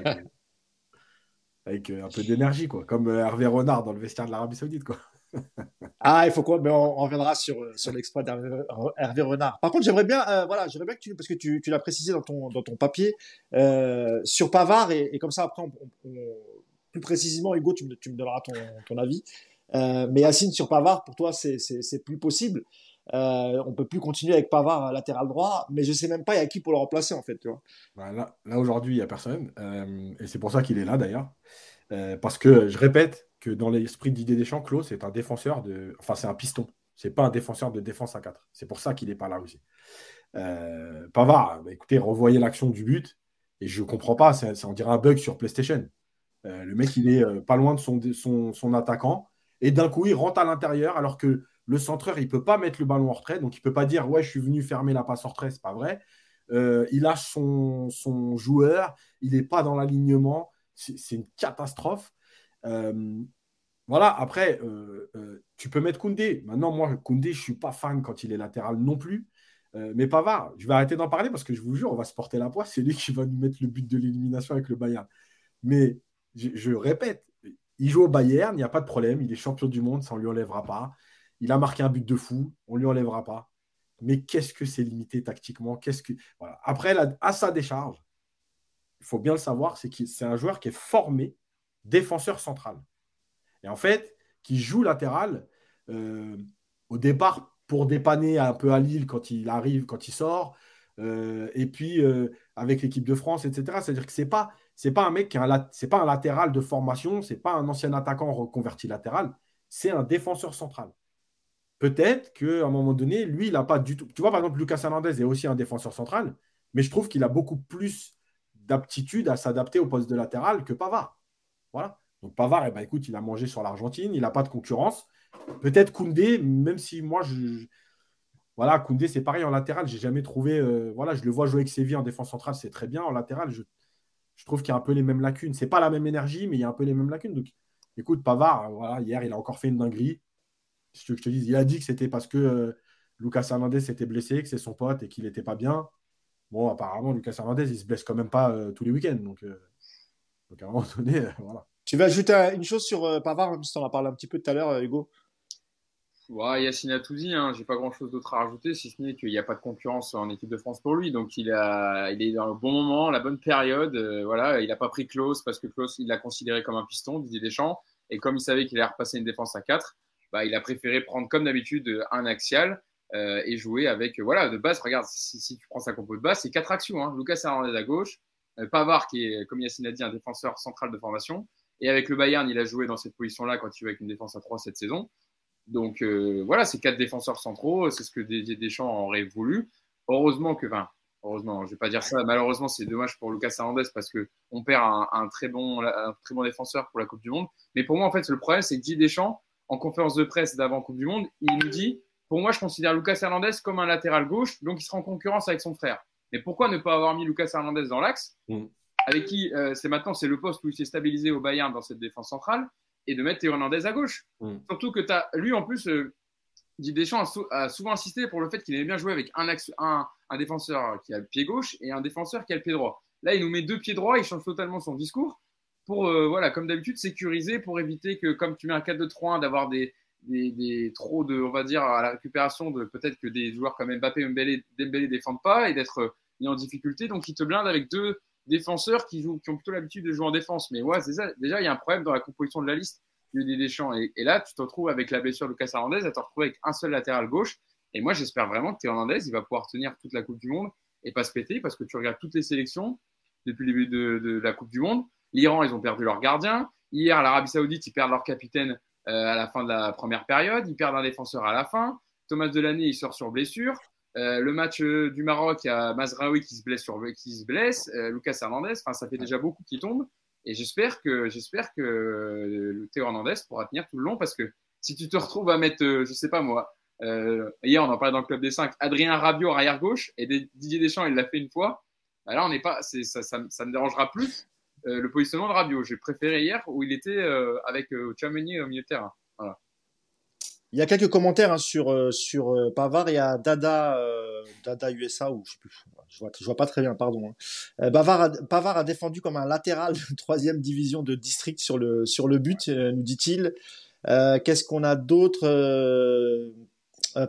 Avec un peu d'énergie, quoi, comme Hervé Renard dans le vestiaire de l'Arabie Saoudite, quoi. Ah, il faut quoi ? Mais on reviendra sur l'exploit d'Hervé Renard. Par contre, j'aimerais bien que tu, parce que tu l'as précisé dans ton papier, sur Pavard, et comme ça, après, plus précisément, Hugo, tu me donneras ton avis. Mais Yassine, sur Pavard, pour toi, c'est plus possible. On ne peut plus continuer avec Pavard latéral droit, mais je ne sais même pas il y a qui pour le remplacer, en fait. Tu vois. Là, aujourd'hui, il n'y a personne. Et c'est pour ça qu'il est là, d'ailleurs. Parce que, je répète, que dans l'esprit de Didier Deschamps, Klo, c'est un défenseur de... Enfin, c'est un piston. C'est pas un défenseur de défense à 4. C'est pour ça qu'il n'est pas là aussi. Pavard, écoutez, revoyez l'action du but. Et je ne comprends pas. On dirait un bug sur PlayStation. Le mec, il est pas loin de son attaquant. Et d'un coup, il rentre à l'intérieur alors que le centreur, il ne peut pas mettre le ballon en retrait. Donc, il ne peut pas dire « Ouais, je suis venu fermer la passe en retrait. » Ce n'est pas vrai. Il lâche son joueur. Il n'est pas dans l'alignement. C'est une catastrophe. Voilà, après tu peux mettre Koundé. Maintenant moi Koundé, je suis pas fan quand il est latéral non plus, mais Pavard, je vais arrêter d'en parler parce que je vous jure on va se porter la poisse, c'est lui qui va nous mettre le but de l'élimination avec le Bayern. Mais je répète, il joue au Bayern, il n'y a pas de problème, il est champion du monde, ça on lui enlèvera pas, il a marqué un but de fou, on lui enlèvera pas, mais qu'est-ce que c'est limité tactiquement, voilà. Après à sa décharge, il faut bien le savoir, c'est un joueur qui est formé défenseur central. Et en fait, qui joue latéral au départ pour dépanner un peu à Lille quand il arrive, quand il sort, et puis avec l'équipe de France, etc. C'est-à-dire que c'est pas un mec qui est c'est pas un latéral de formation, c'est pas un ancien attaquant reconverti latéral, c'est un défenseur central. Peut-être qu'à un moment donné, lui, il n'a pas du tout... Tu vois, par exemple, Lucas Hernandez est aussi un défenseur central, mais je trouve qu'il a beaucoup plus d'aptitude à s'adapter au poste de latéral que Pavard. Voilà. Donc Pavard, écoute, il a mangé sur l'Argentine, il n'a pas de concurrence. Peut-être Koundé, même si moi, voilà, Koundé, c'est pareil en latéral, j'ai jamais trouvé. Voilà, je le vois jouer avec Séville en défense centrale, c'est très bien. En latéral, je trouve qu'il y a un peu les mêmes lacunes. C'est pas la même énergie, mais il y a un peu les mêmes lacunes. Donc, écoute, Pavard, voilà, hier, il a encore fait une dinguerie. Si tu veux que je te dise, il a dit que c'était parce que Lucas Hernandez s'était blessé, que c'est son pote et qu'il n'était pas bien. Bon, apparemment, Lucas Hernandez, il se blesse quand même pas tous les week-ends. Donc, à un moment donné, voilà. Tu veux ajouter une chose sur Pavard, même si on en a parlé un petit peu tout à l'heure, Hugo? Ouais, Yassine a tout dit, hein. J'ai pas grand-chose d'autre à rajouter, si ce n'est qu'il n'y a pas de concurrence en équipe de France pour lui. Donc, il est dans le bon moment, la bonne période. Voilà, il n'a pas pris Klose parce que Klose, il l'a considéré comme un piston, Didier Deschamps. Et comme il savait qu'il allait repasser une défense à 4, il a préféré prendre, comme d'habitude, un axial et jouer avec, voilà, de base. Regarde, si tu prends sa compo de base, c'est 4 actions, hein. Lucas Hernandez à gauche. Pavard, qui est, comme Yassine a dit, un défenseur central de formation. Et avec le Bayern, il a joué dans cette position-là quand il joue avec une défense à 3 cette saison. Donc, voilà, c'est 4 défenseurs centraux. C'est ce que Deschamps aurait voulu. Heureusement, je vais pas dire ça. Malheureusement, c'est dommage pour Lucas Hernandez parce qu'on perd un très bon défenseur pour la Coupe du Monde. Mais pour moi, en fait, le problème, c'est que Didier Deschamps, en conférence de presse d'avant Coupe du Monde, il nous dit « Pour moi, je considère Lucas Hernandez comme un latéral gauche, donc il sera en concurrence avec son frère. » Mais pourquoi ne pas avoir mis Lucas Hernandez dans l'axe, avec qui c'est le poste où il s'est stabilisé au Bayern dans cette défense centrale, et de mettre Théo Hernandez à gauche. Surtout que lui, en plus, Didier Deschamps a souvent insisté pour le fait qu'il aimait bien jouer avec un défenseur qui a le pied gauche et un défenseur qui a le pied droit. Là, il nous met 2 pieds droits, il change totalement son discours pour, comme d'habitude, sécuriser, pour éviter que, comme tu mets un 4-2-3-1, d'avoir des trop de, on va dire, à la récupération de peut-être que des joueurs comme Mbappé, Dembélé défendent pas et d'être en difficulté. Donc il te blinde avec 2 défenseurs qui ont plutôt l'habitude de jouer en défense. Mais ouais, c'est ça. Déjà, il y a un problème dans la composition de la liste des Deschamps. Et là, tu te retrouves avec la blessure de Lucas Hernandez, tu te retrouves avec un seul latéral gauche. Et moi, j'espère vraiment que Théo Hernandez, il va pouvoir tenir toute la Coupe du Monde et pas se péter, parce que tu regardes toutes les sélections depuis le début de la Coupe du Monde. L'Iran, ils ont perdu leur gardien. Hier, l'Arabie Saoudite, ils perdent leur capitaine à la fin de la première période. Ils perdent un défenseur à la fin. Thomas Delaney, il sort sur blessure. Le match du Maroc, il y a Mazraoui qui se blesse, Lucas Hernandez, ça fait déjà beaucoup qui tombent, et j'espère que Théo Hernandez pourra tenir tout le long, parce que si tu te retrouves à mettre, je sais pas moi, hier on en parlait dans le club des 5, Adrien Rabiot arrière gauche, et Didier Deschamps il l'a fait une fois, là on n'est pas, ça me dérangera plus le positionnement de Rabiot. J'ai préféré hier où il était avec Tchouaméni au milieu de terrain. Voilà. Il y a quelques commentaires hein, sur Pavard. Il y a Dada USA, ou je sais plus, je vois pas très bien, pardon. Hein. Pavard a défendu comme un latéral de 3e division de district sur le but, nous dit-il. Qu'est-ce qu'on a d'autre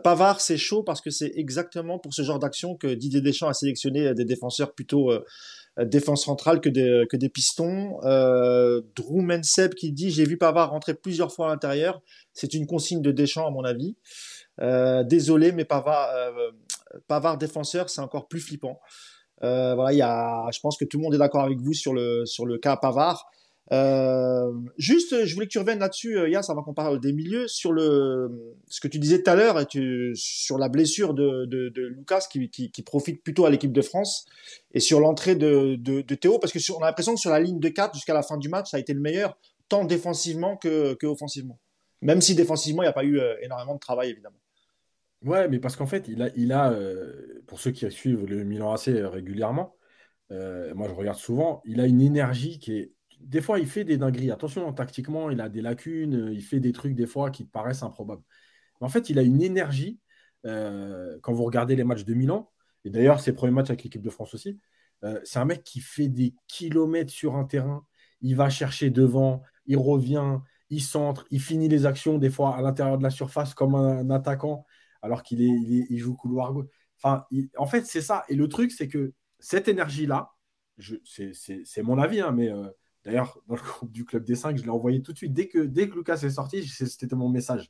Pavard, c'est chaud parce que c'est exactement pour ce genre d'action que Didier Deschamps a sélectionné des défenseurs plutôt défense centrale que des pistons. Drew Menseb qui dit « J'ai vu Pavard rentrer plusieurs fois à l'intérieur. C'est une consigne de Deschamps à mon avis. Désolé, mais Pavard défenseur, c'est encore plus flippant. » Voilà, je pense que tout le monde est d'accord avec vous sur le cas Pavard. Juste, je voulais que tu reviennes là-dessus, Yass, avant qu'on parle des milieux, sur ce que tu disais tout à l'heure sur la blessure de Lucas qui profite plutôt à l'équipe de France, et sur l'entrée de Théo, parce qu'on a l'impression que sur la ligne de 4 jusqu'à la fin du match, ça a été le meilleur, tant défensivement que offensivement, même si défensivement il n'y a pas eu énormément de travail évidemment. Ouais, mais parce qu'en fait il a pour ceux qui suivent le Milan AC régulièrement, moi je regarde souvent, il a une énergie qui est... Des fois, il fait des dingueries. Attention, tactiquement, il a des lacunes, il fait des trucs des fois qui paraissent improbables. Mais en fait, il a une énergie, quand vous regardez les matchs de Milan, et d'ailleurs ses premiers matchs avec l'équipe de France aussi, c'est un mec qui fait des kilomètres sur un terrain, il va chercher devant, il revient, il centre, il finit les actions des fois à l'intérieur de la surface comme un attaquant, alors qu'il joue couloir gauche. Enfin, en fait, c'est ça. Et le truc, c'est que cette énergie-là, c'est mon avis, hein, mais... D'ailleurs, dans le groupe du Club des 5, je l'ai envoyé tout de suite. Dès que Lucas est sorti, c'était mon message.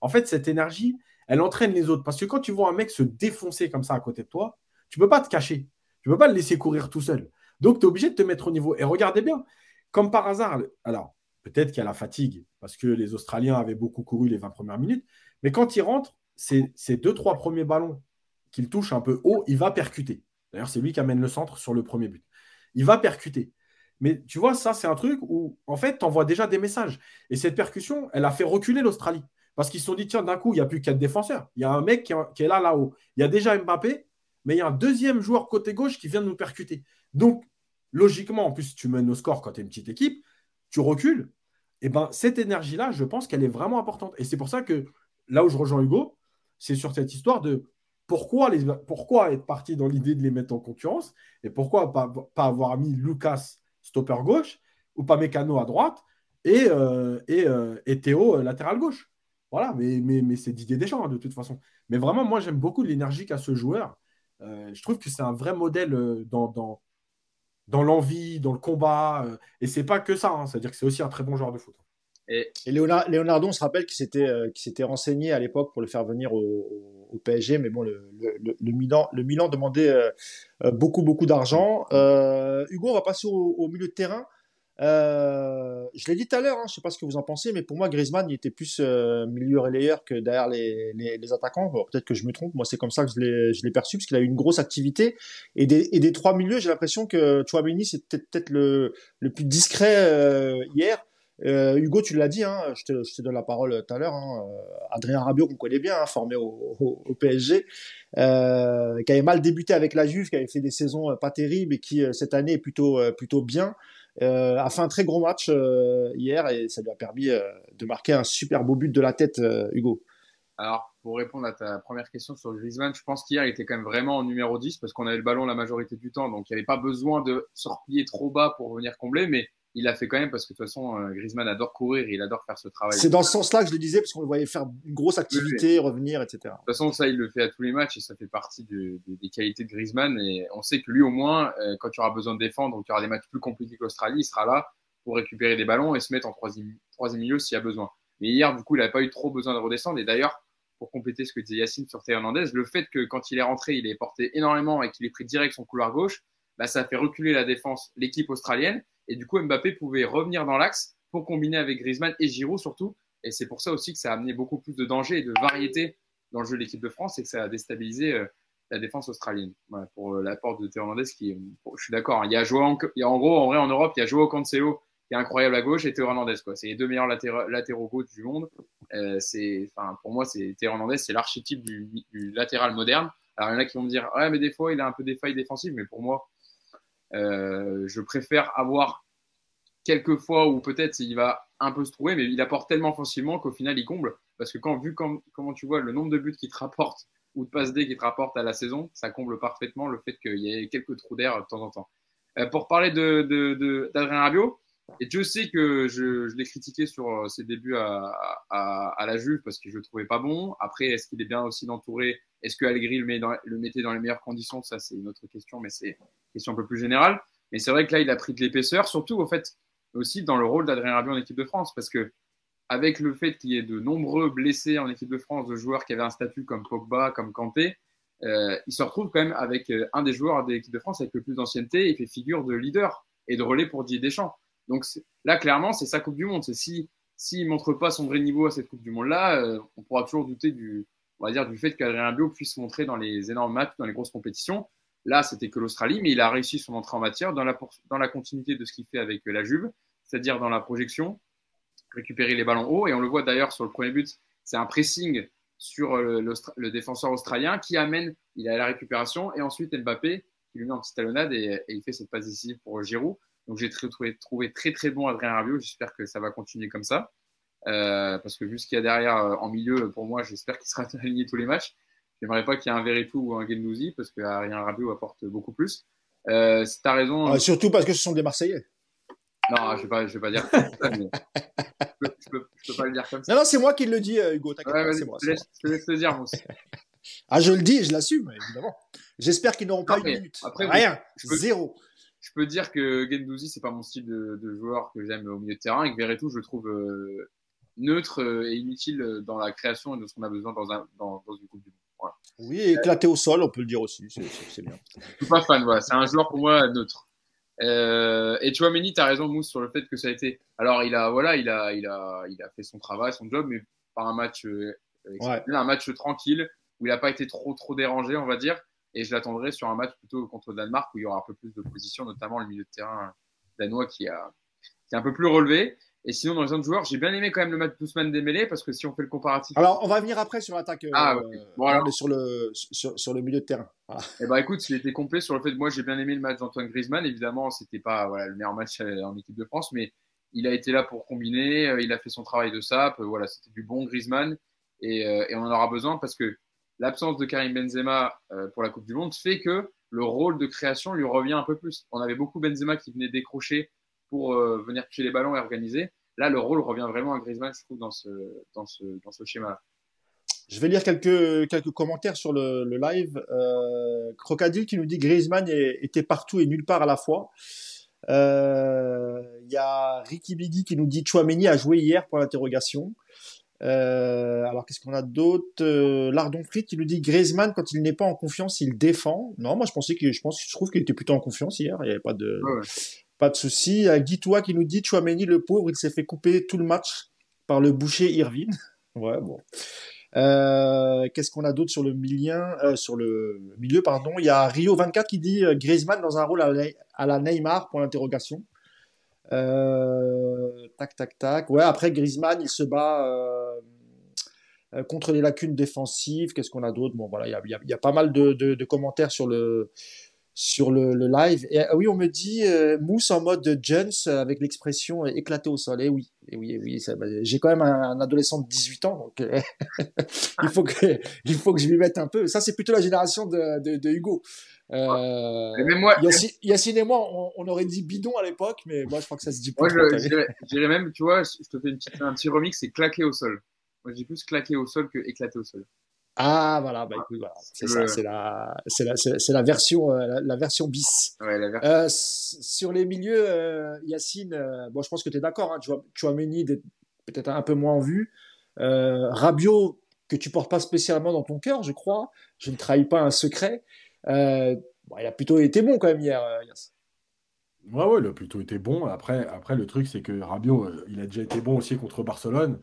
En fait, cette énergie, elle entraîne les autres. Parce que quand tu vois un mec se défoncer comme ça à côté de toi, tu ne peux pas te cacher. Tu ne peux pas le laisser courir tout seul. Donc, tu es obligé de te mettre au niveau. Et regardez bien, comme par hasard, alors peut-être qu'il y a la fatigue, parce que les Australiens avaient beaucoup couru les 20 premières minutes. Mais quand il rentre, ces 2-3 premiers ballons qu'il touche un peu haut, il va percuter. D'ailleurs, c'est lui qui amène le centre sur le premier but. Il va percuter. Mais tu vois, ça, c'est un truc où, en fait, tu envoies déjà des messages. Et cette percussion, elle a fait reculer l'Australie. Parce qu'ils se sont dit, tiens, d'un coup, il n'y a plus 4 défenseurs. Il y a un mec qui est là-haut. Il y a déjà Mbappé, mais il y a un deuxième joueur côté gauche qui vient de nous percuter. Donc, logiquement, en plus, tu mènes au score quand tu es une petite équipe, tu recules. Et bien, cette énergie-là, je pense qu'elle est vraiment importante. Et c'est pour ça que, là où je rejoins Hugo, c'est sur cette histoire de pourquoi être parti dans l'idée de les mettre en concurrence et pourquoi pas avoir mis Lucas stopper gauche, Upamecano à droite et Théo latéral gauche. Voilà, mais c'est Didier Deschamps, hein, de toute façon. Mais vraiment, moi, j'aime beaucoup l'énergie qu'a ce joueur. Je trouve que c'est un vrai modèle dans l'envie, dans le combat. Et c'est pas que ça, hein, c'est-à-dire que c'est aussi un très bon joueur de foot. Et Leonardo, on se rappelle qu'il s'était renseigné à l'époque pour le faire venir au PSG, mais bon, le Milan demandait beaucoup d'argent. Hugo, on va passer au milieu de terrain. Je l'ai dit tout à l'heure, hein, je ne sais pas ce que vous en pensez, mais pour moi, Griezmann, il était plus milieu relayeur que derrière les attaquants. Bon, peut-être que je me trompe, moi c'est comme ça que je l'ai perçu, parce qu'il a eu une grosse activité. Et des trois milieux, j'ai l'impression que Tchouaméni, c'est peut-être le plus discret hier. Hugo, tu l'as dit, hein, je te donne la parole tout à l'heure, hein, Adrien Rabiot, qu'on connaît bien, hein, formé au PSG, qui avait mal débuté avec la Juve, qui avait fait des saisons pas terribles et qui cette année est plutôt bien, a fait un très gros match hier, et ça lui a permis de marquer un super beau but de la tête, Hugo. Alors, pour répondre à ta première question sur Griezmann, je pense qu'hier, il était quand même vraiment en numéro 10 parce qu'on avait le ballon la majorité du temps, donc il n'y avait pas besoin de se replier trop bas pour venir combler, mais il l'a fait quand même parce que de toute façon, Griezmann adore courir, il adore faire ce travail. C'est dans ce sens-là que je le disais, parce qu'on le voyait faire une grosse activité, revenir, etc. De toute façon, ça, il le fait à tous les matchs et ça fait partie des qualités de Griezmann. Et on sait que lui, au moins, quand il y aura besoin de défendre ou qu'il y aura des matchs plus compliqués qu'Australie, il sera là pour récupérer des ballons et se mettre en troisième milieu s'il y a besoin. Mais hier, du coup, il n'avait pas eu trop besoin de redescendre. Et d'ailleurs, pour compléter ce que disait Yassine sur Théo Hernandez, le fait que quand il est rentré, il ait porté énormément et qu'il ait pris direct son couloir gauche, bah, ça a fait reculer la défense, l'équipe australienne. Et du coup, Mbappé pouvait revenir dans l'axe pour combiner avec Griezmann et Giroud surtout. Et c'est pour ça aussi que ça a amené beaucoup plus de danger et de variété dans le jeu de l'équipe de France et que ça a déstabilisé la défense australienne. Voilà, pour l'apport de Théo Hernandez, je suis d'accord. Hein. En Europe, il y a Joao Cancelo qui est incroyable à gauche et Théo Hernandez. Quoi. C'est les deux meilleurs latéraux gauche du monde. Pour moi, Théo Hernandez, c'est l'archétype du latéral moderne. Alors, il y en a qui vont me dire « Ouais, mais des fois, il a un peu des failles défensives. » Mais pour moi, je préfère avoir quelques fois où peut-être il va un peu se trouver, mais il apporte tellement offensivement qu'au final il comble, parce que comment tu vois le nombre de buts qu'il te rapporte ou de passes D qu'il te rapporte à la saison, ça comble parfaitement le fait qu'il y ait quelques trous d'air de temps en temps. Pour parler d'Adrien Rabiot, et Dieu sait que je l'ai critiqué sur ses débuts à la Juve parce que je le trouvais pas bon. Après, est-ce qu'il est bien aussi d'entourer? Est-ce que Allegri le mettait dans les meilleures conditions? Ça, c'est une autre question, mais c'est une question un peu plus générale. Mais c'est vrai que là, il a pris de l'épaisseur, surtout, en fait, aussi dans le rôle d'Adrien Rabiot en équipe de France, parce que avec le fait qu'il y ait de nombreux blessés en équipe de France, de joueurs qui avaient un statut comme Pogba, comme Kanté, il se retrouve quand même avec un des joueurs de l'équipe de France avec le plus d'ancienneté et fait figure de leader et de relais pour Didier Deschamps. Donc là, clairement, c'est sa Coupe du Monde. C'est s'il ne montre pas son vrai niveau à cette Coupe du Monde-là, on pourra toujours douter du fait qu'Adrien Rabiot puisse se montrer dans les énormes matchs, dans les grosses compétitions. Là, c'était que l'Australie, mais il a réussi son entrée en matière dans la continuité de ce qu'il fait avec la Juve, c'est-à-dire dans la projection, récupérer les ballons hauts. Et on le voit d'ailleurs sur le premier but, c'est un pressing sur le défenseur australien qui amène, il a la récupération, et ensuite Mbappé qui lui met en petite talonnade et il fait cette passe décisive pour Giroud. Donc j'ai trouvé très très bon Adrien Rabiot, j'espère que ça va continuer comme ça, parce que vu ce qu'il y a derrière en milieu, pour moi j'espère qu'il sera aligné tous les matchs. J'aimerais pas qu'il y ait un Veretout ou un Guendouzi, parce que Adrien Rabiot apporte beaucoup plus. Si t'as raison... surtout parce que ce sont des Marseillais. Non, je vais pas dire comme ça, mais je peux pas le dire comme ça. Non, c'est moi qui le dis, Hugo, t'inquiète pas, c'est moi. Je te laisse le dire, mon aussi. Ah, je le dis et je l'assume, évidemment. J'espère qu'ils n'auront pas une minute. Après, rien, zéro. Je peux dire que Guendouzi, c'est pas mon style de joueur que j'aime au milieu de terrain, et que Veretout, je le trouve neutre et inutile dans la création et de ce qu'on a besoin dans une Coupe du Monde. Voilà. Oui, éclaté au sol, on peut le dire aussi, c'est bien. Je suis pas fan, voilà. C'est un joueur pour moi neutre. Et tu vois, Méni, t'as raison, Mousse, sur le fait que ça a été. Alors, il a fait son travail, son job, mais par un match, un match tranquille où il a pas été trop dérangé, on va dire. Et je l'attendrai sur un match plutôt contre le Danemark où il y aura un peu plus de position, notamment le milieu de terrain danois qui est un peu plus relevé. Et sinon, dans les autres joueurs, j'ai bien aimé quand même le match d'Ousmane Dembélé, parce que si on fait le comparatif... Alors, on va venir après sur l'attaque, mais sur le milieu de terrain. Voilà. Eh ben, écoute, il était complet sur le fait que moi, j'ai bien aimé le match d'Antoine Griezmann. Évidemment, c'était pas le meilleur match en équipe de France, mais il a été là pour combiner, il a fait son travail de sape, c'était du bon Griezmann, et on en aura besoin, parce que l'absence de Karim Benzema pour la Coupe du Monde fait que le rôle de création lui revient un peu plus. On avait beaucoup Benzema qui venait décrocher pour venir toucher les ballons et organiser. Là, le rôle revient vraiment à Griezmann, je trouve, dans ce schéma-là. Je vais lire quelques commentaires sur le live. Crocodile qui nous dit « Griezmann était partout et nulle part à la fois ». Il y a Ricky Biggie qui nous dit « Tchouaméni a joué hier ?» pour l'interrogation. Alors, qu'est-ce qu'on a d'autre? Lardon Frit qui nous dit Griezmann, quand il n'est pas en confiance, il défend. Non, moi je trouve qu'il était plutôt en confiance hier. Il n'y avait pas de souci. Guitoua qui nous dit Tchouaméni, le pauvre, il s'est fait couper tout le match par le boucher Irvine. Ouais, bon. Qu'est-ce qu'on a d'autre sur le milieu, pardon. Il y a Rio 24 qui dit Griezmann dans un rôle à la Neymar pour l'interrogation. Tac. Ouais, après Griezmann, il se bat contre les lacunes défensives. Qu'est-ce qu'on a d'autre? Bon, voilà, il y a pas mal de commentaires sur le live. Et oui, on me dit Mousse en mode Jones avec l'expression éclaté au sol. Eh oui. Ça, j'ai quand même un adolescent de 18 ans, donc il faut que je m'y mette un peu. Ça, c'est plutôt la génération de Hugo. Moi, Yassine et moi, on aurait dit bidon à l'époque, mais moi je crois que ça se dit pas. Moi, je dirais même, tu vois, je te fais un petit remix, c'est claquer au sol. Moi, je dis plus claquer au sol que éclater au sol. Ah voilà, écoute, voilà, c'est la version, la version bis. Ouais, la version. Sur les milieux, Yassine, bon, je pense que t'es d'accord, hein, Tchouaméni peut-être un peu moins en vue, Rabiot que tu portes pas spécialement dans ton cœur, je crois, je ne trahis pas un secret. Il a plutôt été bon quand même hier, Yass. Ouais, il a plutôt été bon. Après, le truc, c'est que Rabiot, il a déjà été bon aussi contre Barcelone.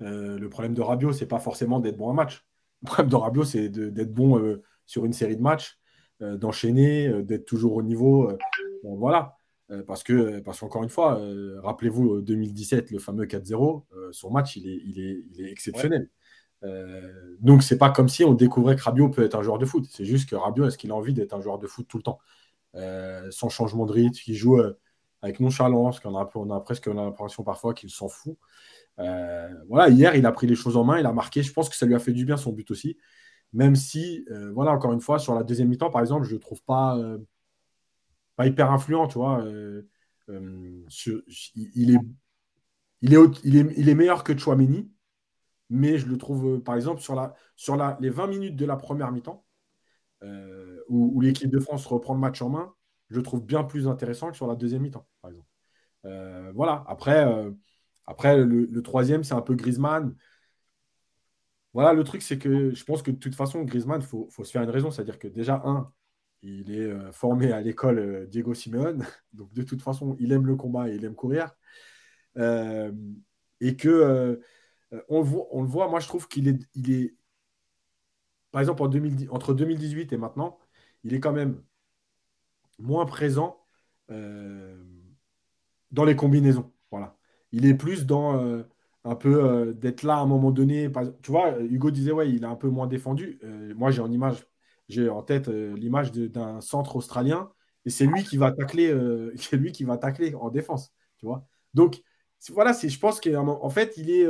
Le problème de Rabiot, c'est pas forcément d'être bon à un match. Le problème de Rabiot, c'est d'être bon sur une série de matchs, d'enchaîner, d'être toujours au niveau. Voilà. Parce qu'encore une fois, rappelez-vous 2017, le fameux 4-0, son match, il est exceptionnel. Ouais. Donc c'est pas comme si on découvrait que Rabiot peut être un joueur de foot, c'est juste que Rabiot, est-ce qu'il a envie d'être un joueur de foot tout le temps, sans changement de rythme, qui joue avec nonchalance, qu'on a presque l'impression parfois qu'il s'en fout. Voilà, hier, il a pris les choses en main, il a marqué. Je pense que ça lui a fait du bien, son but aussi. Même si, voilà, encore une fois, sur la deuxième mi-temps, par exemple, je ne trouve pas hyper influent, tu vois. Il est meilleur que Tchouaméni, mais je le trouve, par exemple, sur les 20 minutes de la première mi-temps, où l'équipe de France reprend le match en main, je le trouve bien plus intéressant que sur la deuxième mi-temps, par exemple. Voilà, après le troisième, c'est un peu Griezmann. Voilà, le truc, c'est que je pense que de toute façon, Griezmann, il faut se faire une raison. C'est-à-dire que déjà, il est formé à l'école Diego Simeone. Donc, de toute façon, il aime le combat et il aime courir. Et que on le voit, moi, je trouve qu'il est par exemple, entre 2018 et maintenant, il est quand même moins présent dans les combinaisons. Voilà. Il est plus dans... un peu d'être là à un moment donné. Tu vois, Hugo disait, ouais, il est un peu moins défendu. Moi, j'ai en tête l'image d'un centre australien, et c'est lui qui va tacler, en défense, tu vois. Donc, voilà, je pense qu'en fait, il est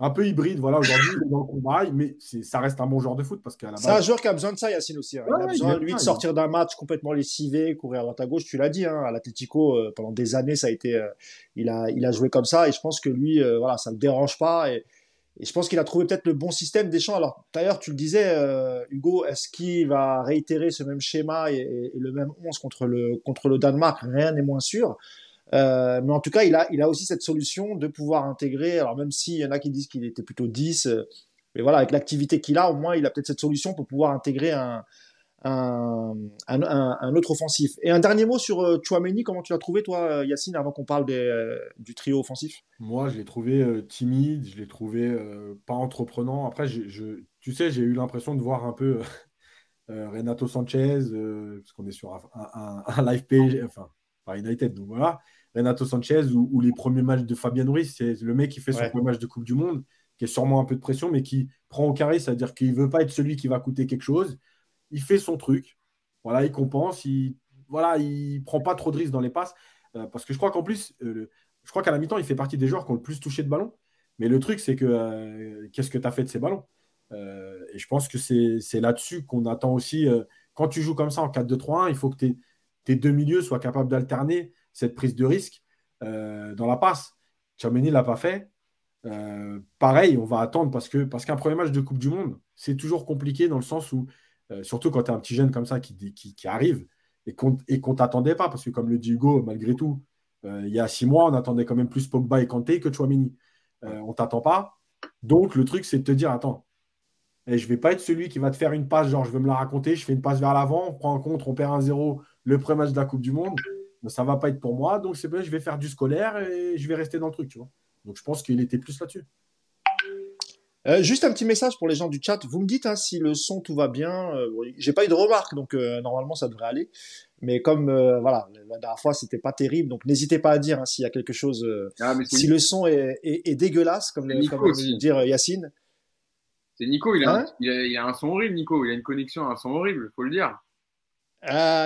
un peu hybride. Voilà, aujourd'hui, il est dans le combat, mais ça reste un bon joueur de foot, parce qu'à la base... C'est un joueur qui a besoin de ça, Yassine, aussi. Hein. Ouais, il a besoin, de sortir d'un match complètement lessivé, courir à droite à gauche. Tu l'as dit, hein, à l'Atlético, pendant des années, ça a été... il a joué comme ça, et je pense que lui, voilà, ça ne le dérange pas. Et je pense qu'il a trouvé peut-être le bon système Deschamps. Alors, d'ailleurs, tu le disais, Hugo, est-ce qu'il va réitérer ce même schéma et le même 11 contre le Danemark? Rien n'est moins sûr. Mais en tout cas, il a aussi cette solution de pouvoir intégrer, alors même s'il y en a qui disent qu'il était plutôt 10, mais voilà, avec l'activité qu'il a, au moins il a peut-être cette solution pour pouvoir intégrer un autre offensif. Et un dernier mot sur Tchouaméni, comment tu l'as trouvé toi, Yassine, avant qu'on parle du trio offensif? Moi, je l'ai trouvé timide, je l'ai trouvé pas entreprenant. Après, tu sais, j'ai eu l'impression de voir un peu Renato Sanchez, parce qu'on est sur un live page, enfin United, donc voilà, Renato Sanchez ou les premiers matchs de Fabian Ruiz, c'est le mec qui fait son premier match de Coupe du Monde, qui a sûrement un peu de pression, mais qui prend au carré, c'est-à-dire qu'il ne veut pas être celui qui va coûter quelque chose, il fait son truc, voilà, il compense, il prend pas trop de risques dans les passes, parce que je crois qu'en plus, je crois qu'à la mi-temps, il fait partie des joueurs qui ont le plus touché de ballon, mais le truc, c'est que qu'est-ce que tu as fait de ces ballons, et je pense que c'est là-dessus qu'on attend aussi, quand tu joues comme ça en 4-2-3-1, il faut que tes deux milieux soient capables d'alterner cette prise de risque dans la passe. Tchouaméni ne l'a pas fait. Pareil, on va attendre parce qu'un premier match de Coupe du Monde, c'est toujours compliqué dans le sens où, surtout quand tu es un petit jeune comme ça qui arrive et qu'on t'attendait pas. Parce que comme le dit Hugo, malgré tout, il y a 6 mois, on attendait quand même plus Pogba et Kanté que Tchouaméni. On ne t'attend pas. Donc, le truc, c'est de te dire, attends, je ne vais pas être celui qui va te faire une passe, genre je veux me la raconter, je fais une passe vers l'avant, on prend un contre, on perd 1-0, le premier match de la Coupe du Monde, ça ne va pas être pour moi, donc c'est bien, je vais faire du scolaire et je vais rester dans le truc, tu vois. Donc je pense qu'il était plus là-dessus. Juste un petit message pour les gens du chat, vous me dites si le son, tout va bien, j'ai pas eu de remarques, donc normalement ça devrait aller, mais comme voilà, la dernière fois c'était pas terrible, donc n'hésitez pas à dire s'il y a quelque chose, si le son est dégueulasse, comme veut dire Yassine. C'est Nico, il a un son horrible, Nico. Il a une connexion à un son horrible, il faut le dire.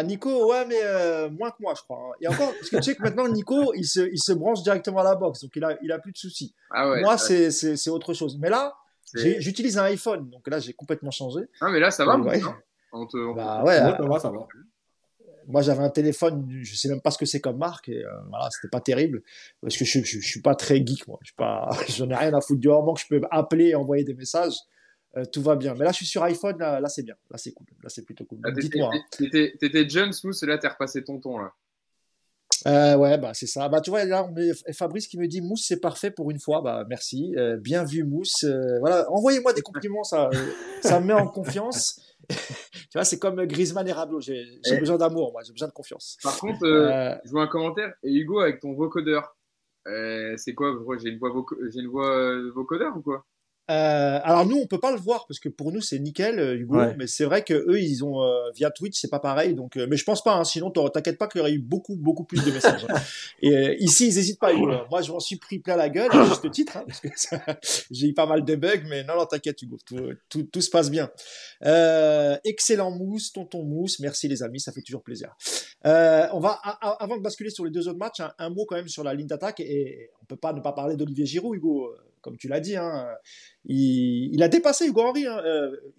Nico, ouais, mais moins que moi, je crois. Hein. Et encore, parce que tu sais que maintenant, Nico, il se branche directement à la box, donc il a plus de soucis. Ah ouais, moi, c'est autre chose. Mais là, j'utilise un iPhone, donc là, j'ai complètement changé. Ah, mais là, ça va, ouais. Ça va. Moi, j'avais un téléphone, je ne sais même pas ce que c'est comme marque, et voilà, c'était pas terrible, parce que je ne suis pas très geek, moi. Je n'ai rien à foutre du moment que je peux appeler et envoyer des messages. Tout va bien. Mais là, je suis sur iPhone, là, c'est bien. Là, c'est cool. Là, c'est plutôt cool. Donc, dites-moi. T'étais jeune, Sous, et là, t'es repassé tonton, là. Ouais, bah, c'est ça. Bah, tu vois, là, Fabrice qui me dit Mousse, c'est parfait pour une fois. Bah, merci. Bien vu, Mousse. Voilà. Envoyez-moi des compliments, ça me met en confiance. Tu vois, c'est comme Griezmann et Rabiot. J'ai besoin d'amour, moi. J'ai besoin de confiance. Par contre, je vois un commentaire. Et Hugo, avec ton vocodeur, c'est quoi? J'ai une voix vocodeur ou quoi? Alors nous on peut pas le voir parce que pour nous c'est nickel Hugo, ouais. Mais c'est vrai que eux ils ont via Twitch c'est pas pareil donc mais je pense pas hein, sinon t'inquiète pas qu'il y aurait eu beaucoup plus de messages. Hein. Et ici ils hésitent pas Hugo. Moi je m'en suis pris plein la gueule à juste titre hein, parce que ça, j'ai eu pas mal de bugs mais non t'inquiète Hugo, tout se passe bien. Excellent Mousse, tonton Mousse, merci les amis, ça fait toujours plaisir. On va avant de basculer sur les deux autres matchs un mot quand même sur la ligne d'attaque et on peut pas ne pas parler d'Olivier Giroud Hugo. Comme tu l'as dit, hein, il a dépassé Hugo Henry, hein,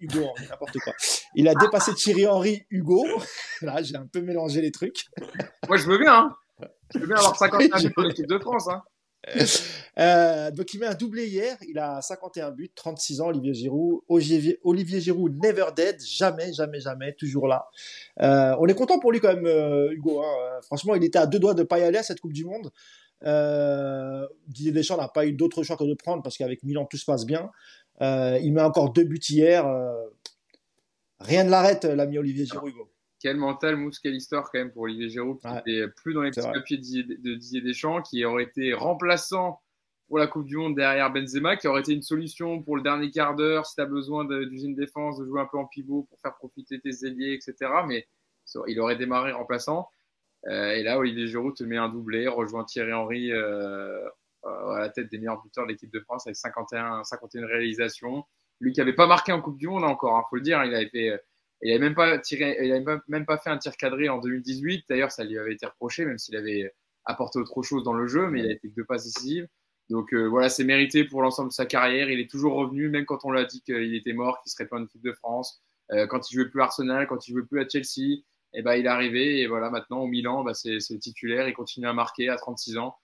Hugo Henry, n'importe quoi. Il a dépassé Thierry Henry, Hugo. Là, j'ai un peu mélangé les trucs. Moi, je veux bien. Hein. Je veux bien avoir 51 buts pour l'équipe de France. Hein. Donc, il met un doublé hier. Il a 51 buts, 36 ans, Olivier Giroud. Olivier Giroud, never dead, jamais, toujours là. On est content pour lui quand même, Hugo. Hein. Franchement, il était à deux doigts de ne pas y aller à cette Coupe du Monde. Didier Deschamps n'a pas eu d'autre choix que de prendre parce qu'avec Milan tout se passe bien. Il met encore 2 buts hier. Rien ne l'arrête, l'ami Olivier Giroud. Hugo. Quel mental, Mousse, quelle histoire quand même pour Olivier Giroud qui n'était plus dans les petits papiers de Didier Deschamps, qui aurait été remplaçant pour la Coupe du Monde derrière Benzema, qui aurait été une solution pour le dernier quart d'heure si tu as besoin d'usine défense, de jouer un peu en pivot pour faire profiter tes ailiers, etc. Mais il aurait démarré remplaçant. Et là, Olivier Giroud te met un doublé, rejoint Thierry Henry à la tête des meilleurs buteurs de l'équipe de France avec 51 réalisations. Lui qui n'avait pas marqué en Coupe du Monde encore, il faut le dire, il n'avait même pas fait un tir cadré en 2018. D'ailleurs, ça lui avait été reproché, même s'il avait apporté autre chose dans le jeu, mais il a été que 2 passes décisives. Donc voilà, c'est mérité pour l'ensemble de sa carrière. Il est toujours revenu, même quand on lui a dit qu'il était mort, qu'il ne serait pas en équipe de France, quand il ne jouait plus à Arsenal, quand il ne jouait plus à Chelsea. Et il est arrivé et voilà, maintenant au Milan, c'est le titulaire, il continue à marquer à 36 ans,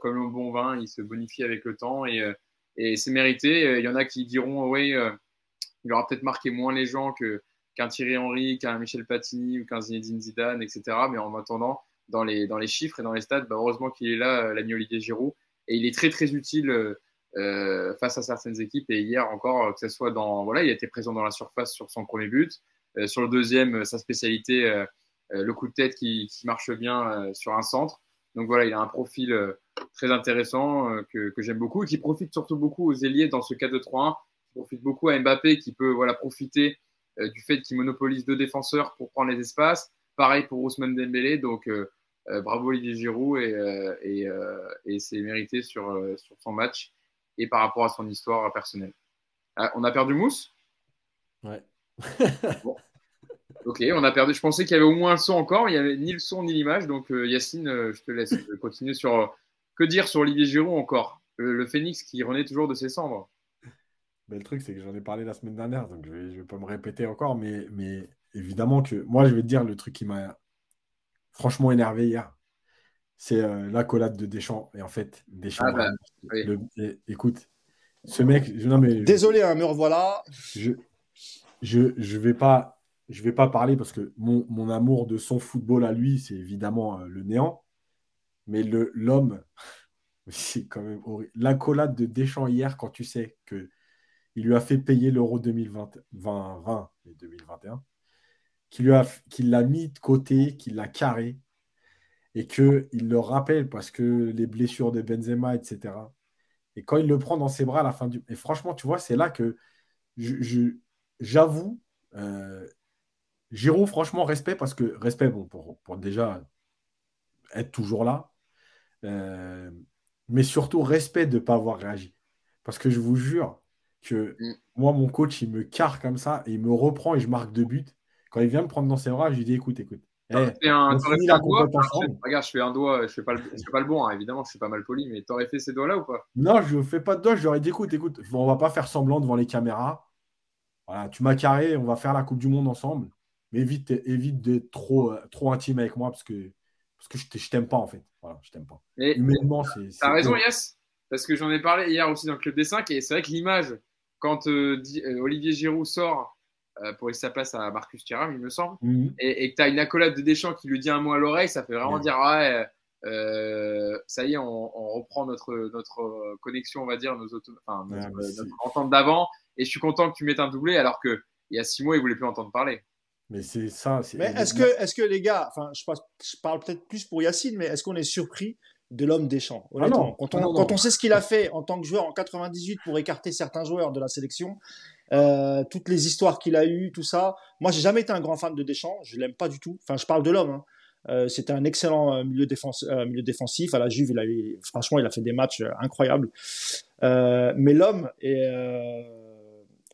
comme le bon vin, il se bonifie avec le temps et c'est mérité. Il y en a qui diront il aura peut-être marqué moins les gens qu'un Thierry Henry, qu'un Michel Platini ou qu'un Zinedine Zidane, etc. Mais en attendant, dans les chiffres et dans les stats, heureusement qu'il est là, l'ami Olivier Giroud, et il est très très utile face à certaines équipes. Et hier encore, que ce soit il a été présent dans la surface sur son premier but. Sur le deuxième, sa spécialité, le coup de tête qui marche bien sur un centre. Donc voilà, il a un profil très intéressant que j'aime beaucoup et qui profite surtout beaucoup aux ailiers dans ce 4-2-3-1. Il profite beaucoup à Mbappé qui peut profiter du fait qu'il monopolise 2 défenseurs pour prendre les espaces. Pareil pour Ousmane Dembélé. Donc bravo Olivier Giroud et c'est mérité sur son match et par rapport à son histoire personnelle. On a perdu Mousse ? Ouais. Bon. Ok, on a perdu. Je pensais qu'il y avait au moins le son encore, mais il n'y avait ni le son ni l'image. Donc Yacine, je te laisse continuer sur que dire sur Olivier Giroud encore, le phénix qui renaît toujours de ses cendres. Le truc c'est que j'en ai parlé la semaine dernière, donc je vais pas me répéter encore, mais évidemment que moi je vais te dire le truc qui m'a franchement énervé hier, c'est l'accolade de Deschamps. Et en fait Deschamps, oui. Écoute, ce mec, désolé, me revoilà. Je vais pas parler parce que mon amour de son football à lui, c'est évidemment le néant. Mais l'homme, c'est quand même horrible. L'accolade de Deschamps hier, quand tu sais qu'il lui a fait payer l'Euro 2020 et 2021, qu'il l'a mis de côté, qu'il l'a carré, et qu'il le rappelle parce que les blessures de Benzema, etc. Et quand il le prend dans ses bras à la fin du... Et franchement, tu vois, c'est là que j'avoue, Giroud, franchement, respect, parce que respect, bon, pour déjà être toujours là, mais surtout respect de ne pas avoir réagi. Parce que je vous jure que moi, mon coach, il me carre comme ça et il me reprend et je marque 2 buts. Quand il vient me prendre dans ses bras, je lui dis écoute. Regarde, je fais un doigt, je fais pas le bon, hein, évidemment, je suis pas mal poli, mais t'aurais fait ces doigts-là ou pas ? Non, je fais pas de doigt, je leur ai dit écoute, on va pas faire semblant devant les caméras. Voilà, tu m'as carré, on va faire la Coupe du Monde ensemble, mais évite d'être trop intime avec moi parce que je t'aime pas en fait. Voilà, je t'aime pas. Mais humainement, c'est. T'as raison, Yes, parce que j'en ai parlé hier aussi dans le Club des 5 et c'est vrai que l'image, quand Olivier Giroud sort pour laisser sa place à Marcus Thuram, il me semble, et que t'as une accolade de Deschamps qui lui dit un mot à l'oreille, ça fait vraiment dire ça y est, on reprend notre connexion, on va dire, notre entente d'avant. Et je suis content que tu mettes un doublé alors qu'il y a 6 mois, ils ne voulaient plus entendre parler. Mais c'est ça. Mais est-ce que les gars, je parle peut-être plus pour Yacine, mais est-ce qu'on est surpris de l'homme Deschamps. Honnêtement, quand on sait ce qu'il a fait en tant que joueur en 98 pour écarter certains joueurs de la sélection, toutes les histoires qu'il a eues, tout ça. Moi, j'ai jamais été un grand fan de Deschamps. Je l'aime pas du tout. Enfin, je parle de l'homme. Hein. C'était un excellent milieu défensif. À la Juve, franchement, il a fait des matchs incroyables. Mais l'homme est...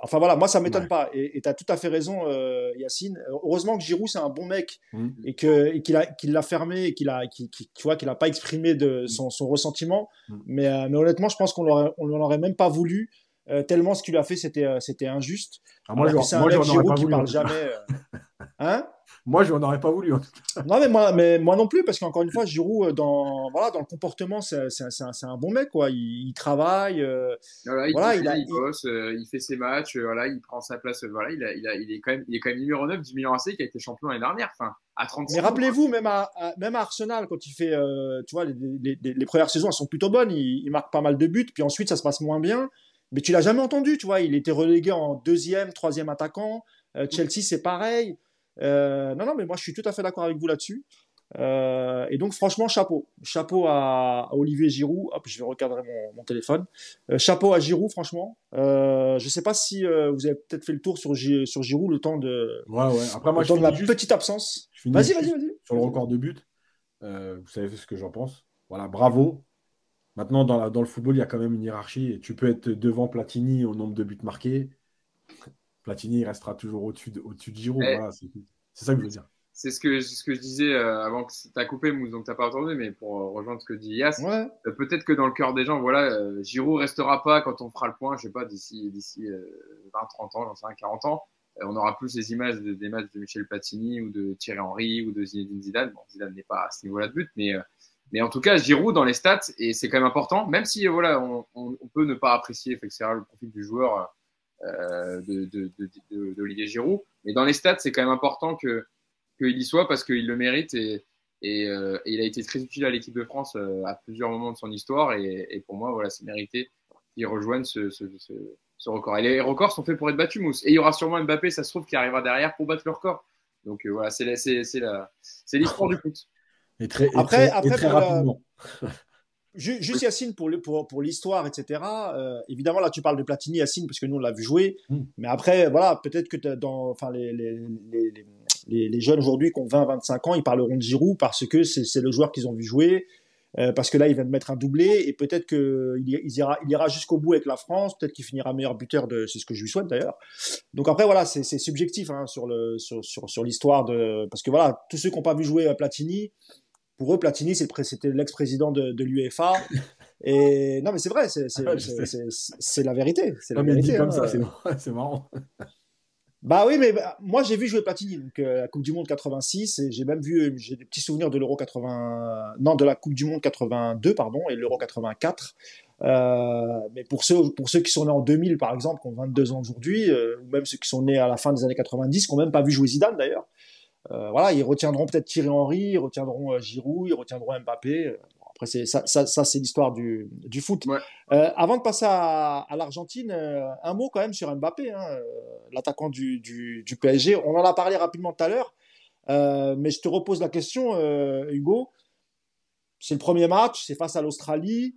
Enfin voilà, moi ça m'étonne pas. Et tu as tout à fait raison, Yacine. Heureusement que Giroud c'est un bon mec et qu'il l'a fermé et qu'il n'a pas exprimé son ressentiment. Mais honnêtement, je pense qu'on ne l'aurait même pas voulu tellement ce qu'il a fait c'était injuste. Ah, moi, Giroud qui parle jamais. Hein? Moi, je n'en aurais pas voulu. Non, mais moi non plus, parce qu'encore une fois, Giroud, dans le comportement, c'est un bon mec, quoi. Il travaille. Il bosse, il fait ses matchs, il prend sa place. Voilà, il est quand même numéro 9 du Milan AC qui a été champion l'année dernière. Enfin, à 36 ans. Mais rappelez-vous, même à Arsenal, quand il fait, tu vois, les premières saisons, elles sont plutôt bonnes. Il marque pas mal de buts, puis ensuite, ça se passe moins bien. Mais tu l'as jamais entendu, tu vois. Il était relégué en deuxième, troisième attaquant. Chelsea, c'est pareil. Non, mais moi je suis tout à fait d'accord avec vous là-dessus. Et donc, franchement, chapeau à Olivier Giroud. Hop, je vais recadrer mon téléphone. Chapeau à Giroud, franchement. Je sais pas si vous avez peut-être fait le tour sur Giroud le temps de. Ouais. Après, moi, je finis la petite absence. Vas-y. Sur le record de but, vous savez ce que j'en pense. Voilà, bravo. Maintenant, dans le football, il y a quand même une hiérarchie. Et tu peux être devant Platini au nombre de buts marqués. Platini il restera toujours au-dessus de Giroud. Voilà, c'est ça que je veux dire. C'est ce que je disais avant que tu as coupé, Mousse, donc tu n'as pas entendu, mais pour rejoindre ce que dit Yass, peut-être que dans le cœur des gens, voilà, Giroud ne restera pas quand on fera le point, je sais pas, d'ici 20, 30 ans, j'en sais rien, 40 ans, on aura plus les images des matchs de Michel Platini ou de Thierry Henry ou de Zinedine Zidane. Bon, Zidane n'est pas à ce niveau-là de but, mais en tout cas, Giroud dans les stats, et c'est quand même important, même si voilà, on peut ne pas apprécier le profil du joueur. D'Olivier Giroud, mais dans les stats c'est quand même important qu'il y soit parce qu'il le mérite et il a été très utile à l'équipe de France à plusieurs moments de son histoire et pour moi voilà, c'est mérité qu'il rejoigne ce record, et les records sont faits pour être battus, Mousse, et il y aura sûrement Mbappé, ça se trouve, qui arrivera derrière pour battre le record, donc voilà, c'est l'histoire du foot. Après, rapidement juste Yacine, pour l'histoire, etc. Évidemment, là, tu parles de Platini, Yacine, parce que nous, on l'a vu jouer. Mais après, voilà, peut-être que les jeunes aujourd'hui qui ont 20, 25 ans, ils parleront de Giroud parce que c'est le joueur qu'ils ont vu jouer. Parce que là, il vient de mettre un doublé et peut-être qu'il ira jusqu'au bout avec la France. Peut-être qu'il finira meilleur buteur, c'est ce que je lui souhaite d'ailleurs. Donc après, voilà, c'est subjectif sur l'histoire de... Parce que voilà, tous ceux qui n'ont pas vu jouer Platini... Pour eux, Platini, c'était l'ex-président de l'UEFA. Et non, mais c'est vrai, c'est la vérité. C'est la vérité. Comme ça, c'est marrant. Bah oui, mais moi j'ai vu jouer Platini, donc la Coupe du Monde 86, et j'ai des petits souvenirs de l'Euro 80, non, de la Coupe du Monde 82, pardon, et l'Euro 84. Mais pour ceux qui sont nés en 2000, par exemple, qui ont 22 ans aujourd'hui, ou même ceux qui sont nés à la fin des années 90, qui n'ont même pas vu jouer Zidane d'ailleurs. Voilà, ils retiendront peut-être Thierry Henry, ils retiendront Giroud, ils retiendront Mbappé. Bon, après, ça, c'est l'histoire du foot. Ouais. Avant de passer à l'Argentine, un mot quand même sur Mbappé, l'attaquant du PSG. On en a parlé rapidement tout à l'heure, mais je te repose la question, Hugo. C'est le premier match, c'est face à l'Australie.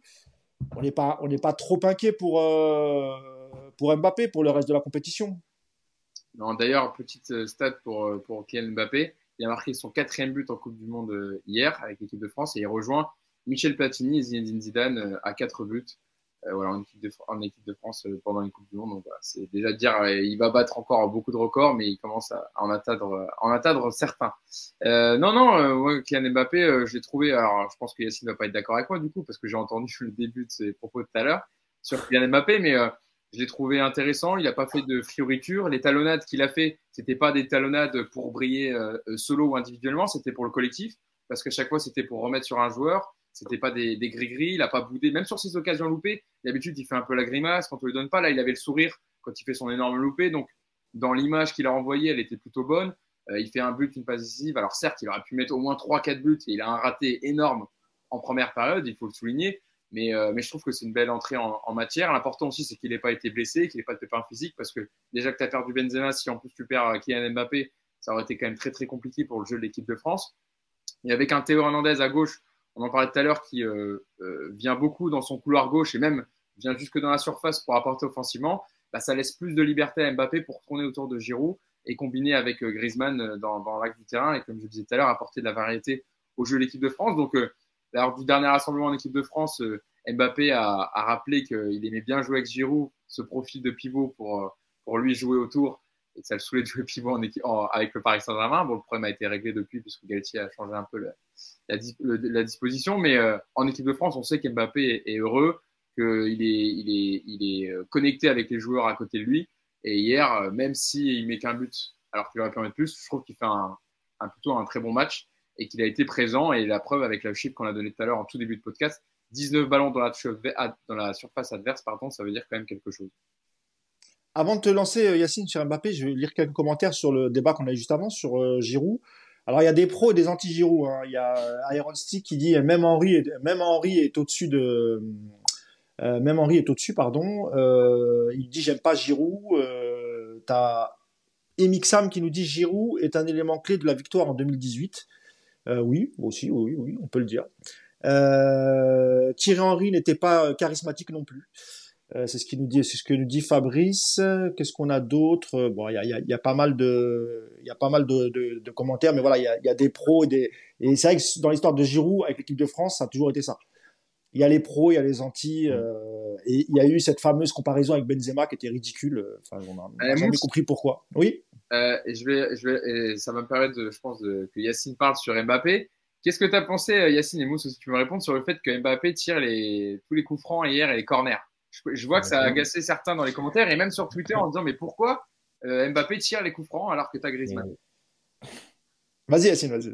On n'est pas trop inquiet pour Mbappé, pour le reste de la compétition. Non, d'ailleurs, petite stat pour Kylian Mbappé. Il a marqué son 4e but en Coupe du Monde hier avec l'équipe de France et il rejoint Michel Platini et Zinedine Zidane à 4 buts en équipe de France pendant une Coupe du Monde. Donc, voilà, c'est déjà de dire il va battre encore beaucoup de records, mais il commence à en atteindre certains. Ouais, Kylian Mbappé, je l'ai trouvé. Alors, je pense que Yacine ne va pas être d'accord avec moi du coup parce que j'ai entendu le début de ses propos de tout à l'heure sur Kylian Mbappé, mais je l'ai trouvé intéressant, il n'a pas fait de fioritures. Les talonnades qu'il a fait, ce n'étaient pas des talonnades pour briller solo ou individuellement, c'était pour le collectif, parce qu'à chaque fois, c'était pour remettre sur un joueur, ce n'était pas des gris-gris, il n'a pas boudé, même sur ses occasions loupées. D'habitude, il fait un peu la grimace quand on ne lui donne pas. Là, il avait le sourire quand il fait son énorme loupé, donc dans l'image qu'il a renvoyée, elle était plutôt bonne. Il fait un but, une passe décisive. Alors certes, il aurait pu mettre au moins 3-4 buts, et il a un raté énorme en première période, il faut le souligner. Mais je trouve que c'est une belle entrée en matière. L'important aussi, c'est qu'il n'ait pas été blessé, qu'il n'ait pas de pépin physique, parce que déjà que tu as perdu Benzema, si en plus tu perds Kylian Mbappé, ça aurait été quand même très, très compliqué pour le jeu de l'équipe de France. Et avec un Théo Hernandez à gauche, on en parlait tout à l'heure, qui vient beaucoup dans son couloir gauche et même vient jusque dans la surface pour apporter offensivement, bah, ça laisse plus de liberté à Mbappé pour tourner autour de Giroud et combiner avec Griezmann dans l'axe du terrain et, comme je le disais tout à l'heure, apporter de la variété au jeu de l'équipe de France. Donc, lors du dernier rassemblement en équipe de France, Mbappé a rappelé qu'il aimait bien jouer avec Giroud, ce profil de pivot pour lui jouer autour, et que ça le saoulait de jouer pivot avec le Paris Saint-Germain. Bon, le problème a été réglé depuis, puisque Galtier a changé un peu la disposition, mais en équipe de France, on sait qu'Mbappé est heureux, qu'il est connecté avec les joueurs à côté de lui, et hier, même s'il ne met qu'un but, alors qu'il aurait pu en mettre plus, je trouve qu'il fait plutôt un très bon match, et qu'il a été présent, et la preuve avec le chiffre qu'on a donné tout à l'heure en tout début de podcast, 19 ballons dans la surface adverse, pardon, ça veut dire quand même quelque chose. Avant de te lancer, Yassine, sur Mbappé, je vais lire quelques commentaires sur le débat qu'on a eu juste avant, sur Giroud. Alors, il y a des pros et des anti-Giroud. Il y a Iron Stick qui dit « même Henry est au-dessus, pardon. Il dit « J'aime pas Giroud ». T'as Emixam qui nous dit « Giroud est un élément clé de la victoire en 2018 ». Oui, aussi, oui, on peut le dire. Thierry Henry n'était pas charismatique non plus. C'est ce que nous dit Fabrice. Qu'est-ce qu'on a d'autre ? Bon, il y a pas mal de commentaires, mais voilà, il y a des pros et c'est vrai que dans l'histoire de Giroud avec l'équipe de France, ça a toujours été ça. Il y a les pros, il y a les anti, et il y a eu cette fameuse comparaison avec Benzema qui était ridicule. Enfin, on a jamais compris pourquoi. Oui. Et ça va me permettre, que Yassine parle sur Mbappé. Qu'est-ce que tu as pensé, Yassine et Mousse, si tu me réponds sur le fait que Mbappé tire tous les coups francs hier et les corners? Je vois que ça a agacé certains dans les commentaires et même sur Twitter en disant mais pourquoi Mbappé tire les coups francs alors que t'as Griezmann? Vas-y Yassine, vas-y.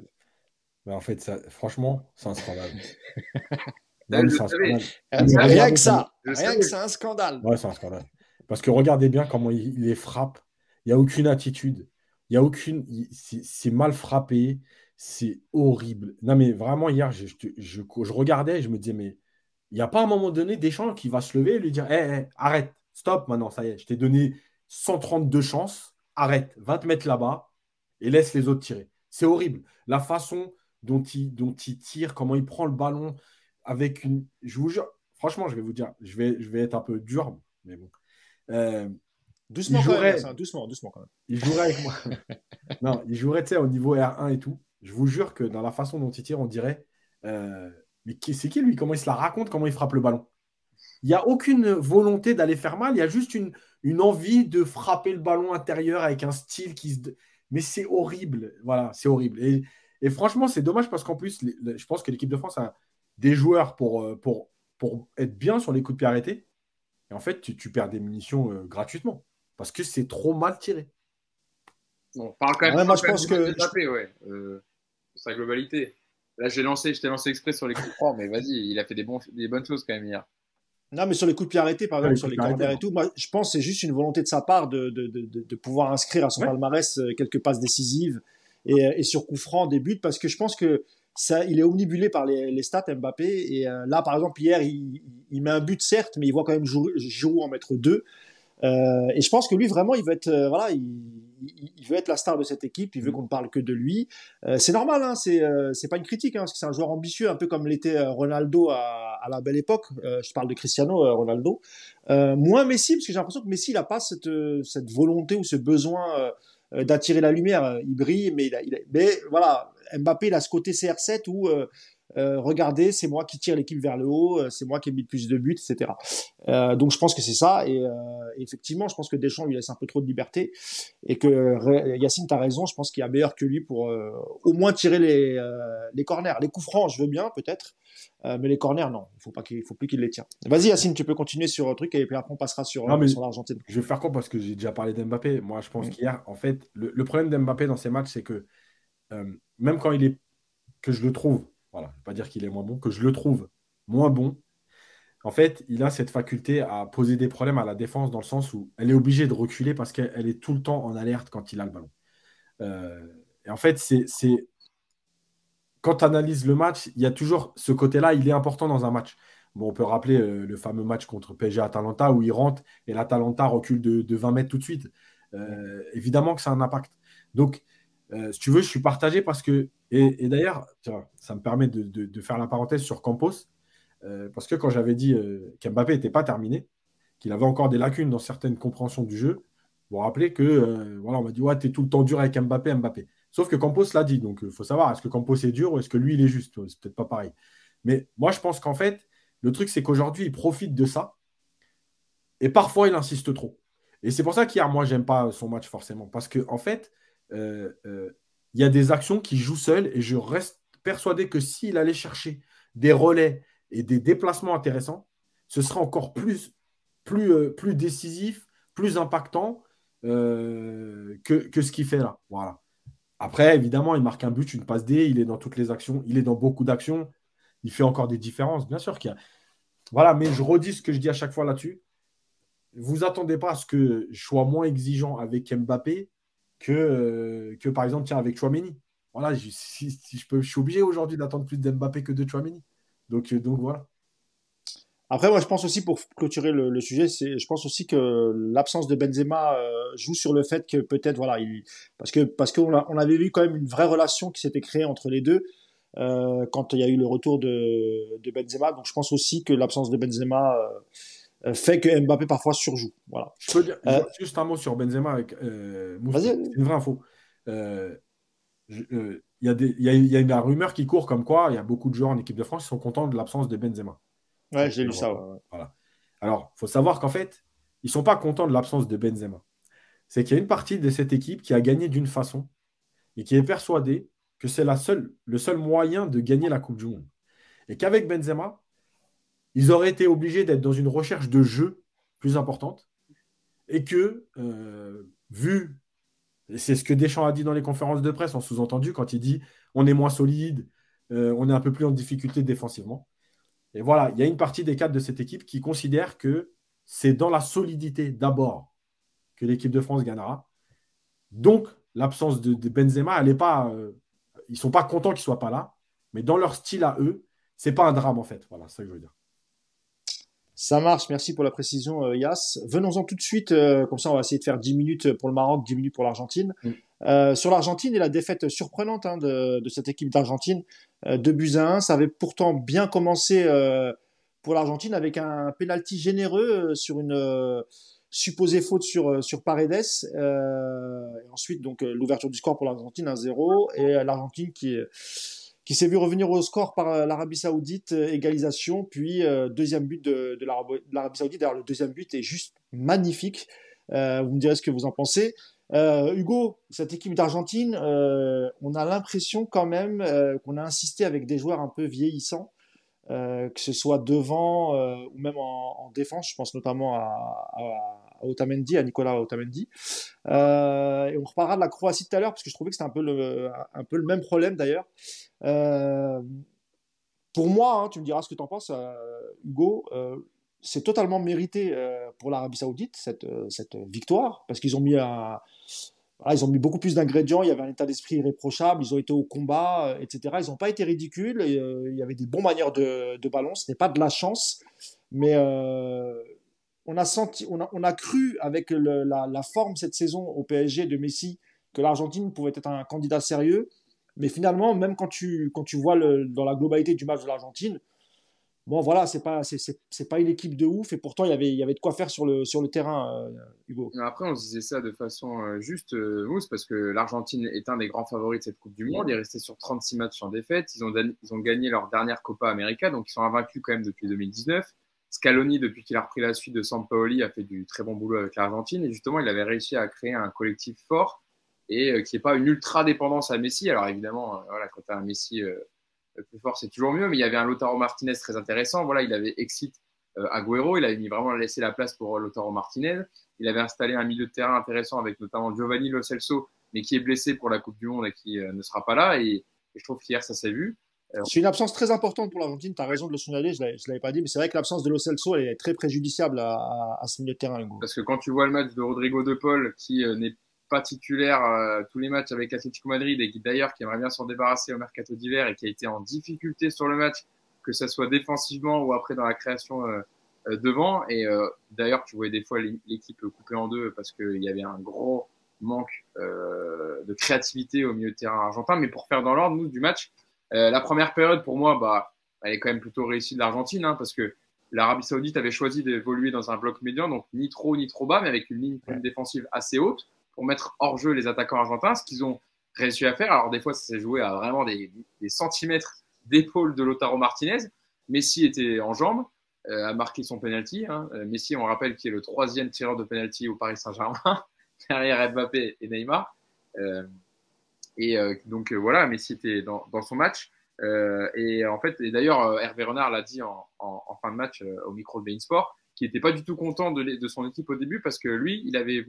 Bah en fait, ça, franchement, c'est un scandale. Rien que ça, un scandale. Ouais, c'est un scandale. Parce que regardez bien comment il les frappe. Il n'y a aucune attitude. C'est mal frappé. C'est horrible. Non mais vraiment, hier, je regardais et je me disais mais il n'y a pas à un moment donné Deschamps qui va se lever et lui dire hey, arrête, stop maintenant, ça y est, je t'ai donné 132 chances, arrête, va te mettre là-bas et laisse les autres tirer. C'est horrible. La façon dont il tire, comment il prend le ballon avec une... Je vous jure, franchement, je vais vous dire, je vais être un peu dur, mais bon. Doucement quand même. Il jouerait avec moi. Non, il jouerait, tu sais, au niveau R1 et tout. Je vous jure que dans la façon dont il tire, on dirait... Mais c'est qui lui ? Comment il se la raconte ? Comment il frappe le ballon ? Il n'y a aucune volonté d'aller faire mal. Il y a juste une envie de frapper le ballon intérieur avec un style qui se... Mais c'est horrible. Voilà, c'est horrible. Et franchement, c'est dommage parce qu'en plus, je pense que l'équipe de France a des joueurs pour être bien sur les coups de pied arrêtés. Et en fait, tu perds des munitions gratuitement parce que c'est trop mal tiré. On parle quand même de taper, ouais. Sa globalité. Là, je t'ai lancé exprès sur les coups francs, mais vas-y, il a fait des bonnes choses quand même hier. Non, mais sur les coups de pied arrêtés, par exemple, sur les caractères et tout, moi, je pense que c'est juste une volonté de sa part de pouvoir inscrire à son palmarès quelques passes décisives et sur coups francs des buts, parce que je pense que il est omnibulé par les stats Mbappé. Et là, par exemple, hier, il met un but, certes, mais il voit quand même Giroud en mettre deux. Et je pense que lui, vraiment, il veut être, il veut être la star de cette équipe. Il veut qu'on ne parle que de lui. C'est normal, hein, c'est pas une critique, hein, parce que c'est un joueur ambitieux, un peu comme l'était Ronaldo à la belle époque. Je parle de Cristiano Ronaldo. Moins Messi, parce que j'ai l'impression que Messi, il n'a pas cette volonté ou ce besoin d'attirer la lumière. Il brille, mais mais voilà, Mbappé, il a ce côté CR7 où regardez, c'est moi qui tire l'équipe vers le haut, c'est moi qui ai mis le plus de buts, etc. Donc je pense que c'est ça, et effectivement, je pense que Deschamps lui laisse un peu trop de liberté, et que Yassine, t'as raison, je pense qu'il y a meilleur que lui pour au moins tirer les corners. Les coups francs, je veux bien, peut-être, mais les corners, non, il faut plus qu'il les tire. Vas-y Yassine, tu peux continuer sur un truc, et puis après on passera sur l'Argentine. Je vais faire court parce que j'ai déjà parlé d'Mbappé. Moi, je pense qu'hier, en fait, le problème d'Mbappé dans ces matchs, c'est que même quand que je le trouve, voilà, je ne vais pas dire qu'il est moins bon, que je le trouve moins bon. En fait, il a cette faculté à poser des problèmes à la défense dans le sens où elle est obligée de reculer parce qu'elle est tout le temps en alerte quand il a le ballon. Et en fait, quand tu analyses le match, il y a toujours ce côté-là, il est important dans un match. Bon, on peut rappeler le fameux match contre PSG Atalanta où il rentre et l'Atalanta recule de 20 mètres tout de suite. Évidemment que ça a un impact. Donc, Si tu veux, je suis partagé parce que... Et d'ailleurs, tiens, ça me permet de faire la parenthèse sur Campos, parce que quand j'avais dit qu'Mbappé n'était pas terminé, qu'il avait encore des lacunes dans certaines compréhensions du jeu, vous vous rappelez que, voilà, on m'a dit « Ouais, t'es tout le temps dur avec Mbappé, Mbappé ». Sauf que Campos l'a dit, donc il faut savoir, est-ce que Campos est dur ou est-ce que lui, il est juste ? C'est peut-être pas pareil. Mais moi, je pense qu'en fait, le truc, c'est qu'aujourd'hui, il profite de ça et parfois, il insiste trop. Et c'est pour ça qu'hier, moi, j'aime pas son match forcément, parce qu'en fait, il y a des actions qui jouent seul et je reste persuadé que s'il allait chercher des relais et des déplacements intéressants, ce serait encore plus décisif, plus impactant que ce qu'il fait là. Voilà. Après, évidemment, il marque un but, une passe D, il est dans toutes les actions, il est dans beaucoup d'actions, il fait encore des différences, bien sûr qu'il y a... Voilà, mais je redis ce que je dis à chaque fois là-dessus. Vous attendez pas à ce que je sois moins exigeant avec Mbappé que par exemple, tiens, avec Tchouaméni. Voilà, je suis obligé aujourd'hui d'attendre plus d'Mbappé que de Tchouaméni. Donc voilà. Après, moi, je pense aussi, pour clôturer le sujet, je pense aussi que l'absence de Benzema joue sur le fait que peut-être, voilà, parce qu'on avait vu quand même une vraie relation qui s'était créée entre les deux quand il y a eu le retour de Benzema. Donc, je pense aussi que l'absence de Benzema... fait que Mbappé parfois surjoue. Voilà. Je peux dire juste un mot sur Benzema avec Moussi. C'est une vraie info. Il y a une rumeur qui court comme quoi il y a beaucoup de joueurs en équipe de France qui sont contents de l'absence de Benzema. Ouais, j'ai lu ça. Ouais. Voilà. Alors, il faut savoir qu'en fait, ils ne sont pas contents de l'absence de Benzema. C'est qu'il y a une partie de cette équipe qui a gagné d'une façon et qui est persuadée que c'est le seul moyen de gagner la Coupe du Monde. Et qu'avec Benzema, ils auraient été obligés d'être dans une recherche de jeu plus importante et que, vu, c'est ce que Deschamps a dit dans les conférences de presse en sous-entendu quand il dit « on est moins solide, on est un peu plus en difficulté défensivement ». Et voilà, il y a une partie des cadres de cette équipe qui considèrent que c'est dans la solidité d'abord que l'équipe de France gagnera. Donc, l'absence de Benzema, elle est pas, ils ne sont pas contents qu'il ne soit pas là, mais dans leur style à eux, ce n'est pas un drame en fait. Voilà, c'est ça que je veux dire. Ça marche, merci pour la précision Yass. Venons-en tout de suite, comme ça on va essayer de faire 10 minutes pour le Maroc, 10 minutes pour l'Argentine. Sur l'Argentine et la défaite surprenante hein, de cette équipe d'Argentine, 2-1, ça avait pourtant bien commencé pour l'Argentine avec un pénalty généreux sur une supposée faute sur Paredes. Et ensuite donc l'ouverture du score pour l'Argentine 1-0 et l'Argentine qui s'est vu revenir au score par l'Arabie Saoudite, égalisation, puis deuxième but de l'Arabie Saoudite. D'ailleurs, le deuxième but est juste magnifique. Vous me direz ce que vous en pensez. Hugo, cette équipe d'Argentine, on a l'impression quand même qu'on a insisté avec des joueurs un peu vieillissants, que ce soit devant ou même en défense. Je pense notamment à Otamendi, à Nicolás Otamendi. Et on reparlera de la Croatie tout à l'heure, parce que je trouvais que c'était un peu le même problème d'ailleurs. Pour moi, hein, tu me diras ce que tu en penses, Hugo, c'est totalement mérité pour l'Arabie Saoudite, cette victoire, parce qu'ils ont mis ils ont mis beaucoup plus d'ingrédients, il y avait un état d'esprit irréprochable, ils ont été au combat, etc. Ils n'ont pas été ridicules, et, il y avait des bons manières de ballon, ce n'est pas de la chance, mais on a cru avec la forme cette saison au PSG de Messi que l'Argentine pouvait être un candidat sérieux. Mais finalement, même quand tu vois dans la globalité du match de l'Argentine, bon voilà, c'est pas une équipe de ouf. Et pourtant, il y avait de quoi faire sur le terrain, Hugo. Après, on se disait ça de façon juste, Mousse, parce que l'Argentine est un des grands favoris de cette Coupe du Monde. Ils restaient sur 36 matchs sans défaite. Ils ont gagné leur dernière Copa América, donc ils sont invaincus quand même depuis 2019. Scaloni, depuis qu'il a repris la suite de Sampaoli, a fait du très bon boulot avec l'Argentine. Et justement, il avait réussi à créer un collectif fort et qu'il n'y ait pas une ultra-dépendance à Messi. Alors évidemment, voilà, quand tu as un Messi plus fort, c'est toujours mieux, mais il y avait un Lautaro Martinez très intéressant. Voilà, il avait excité Agüero, il avait vraiment laissé la place pour Lautaro Martinez. Il avait installé un milieu de terrain intéressant avec notamment Giovanni Lo Celso, mais qui est blessé pour la Coupe du Monde et qui ne sera pas là. Et je trouve qu'hier, ça s'est vu. C'est une absence très importante pour l'Argentine, tu as raison de le signaler, je l'avais pas dit, mais c'est vrai que l'absence de Lo Celso elle est très préjudiciable à ce milieu de terrain. Hugo. Parce que quand tu vois le match de Rodrigo de Paul, qui n'est pas titulaire tous les matchs avec l'Atlético Madrid et qui d'ailleurs qui aimerait bien s'en débarrasser au mercato d'hiver et qui a été en difficulté sur le match, que ça soit défensivement ou après dans la création devant, et d'ailleurs tu voyais des fois l'équipe coupée en deux parce qu'il y avait un gros manque de créativité au milieu de terrain argentin. Mais pour faire dans l'ordre, nous, du match, la première période, pour moi, elle est quand même plutôt réussie de l'Argentine, parce que l'Arabie Saoudite avait choisi d'évoluer dans un bloc médian, donc ni trop ni trop bas, mais avec une ligne défensive assez haute pour mettre hors jeu les attaquants argentins, ce qu'ils ont réussi à faire. Alors des fois, ça s'est joué à vraiment des centimètres d'épaule de Lautaro Martinez. Messi était en jambes, a marqué son penalty. Messi, on rappelle, qui est le troisième tireur de penalty au Paris Saint-Germain, derrière Mbappé et Neymar. Donc voilà, Messi était dans son match. Et en fait, et d'ailleurs, Hervé Renard l'a dit en fin de match au micro de Bein Sport, qui n'était pas du tout content de son équipe au début, parce que lui, il avait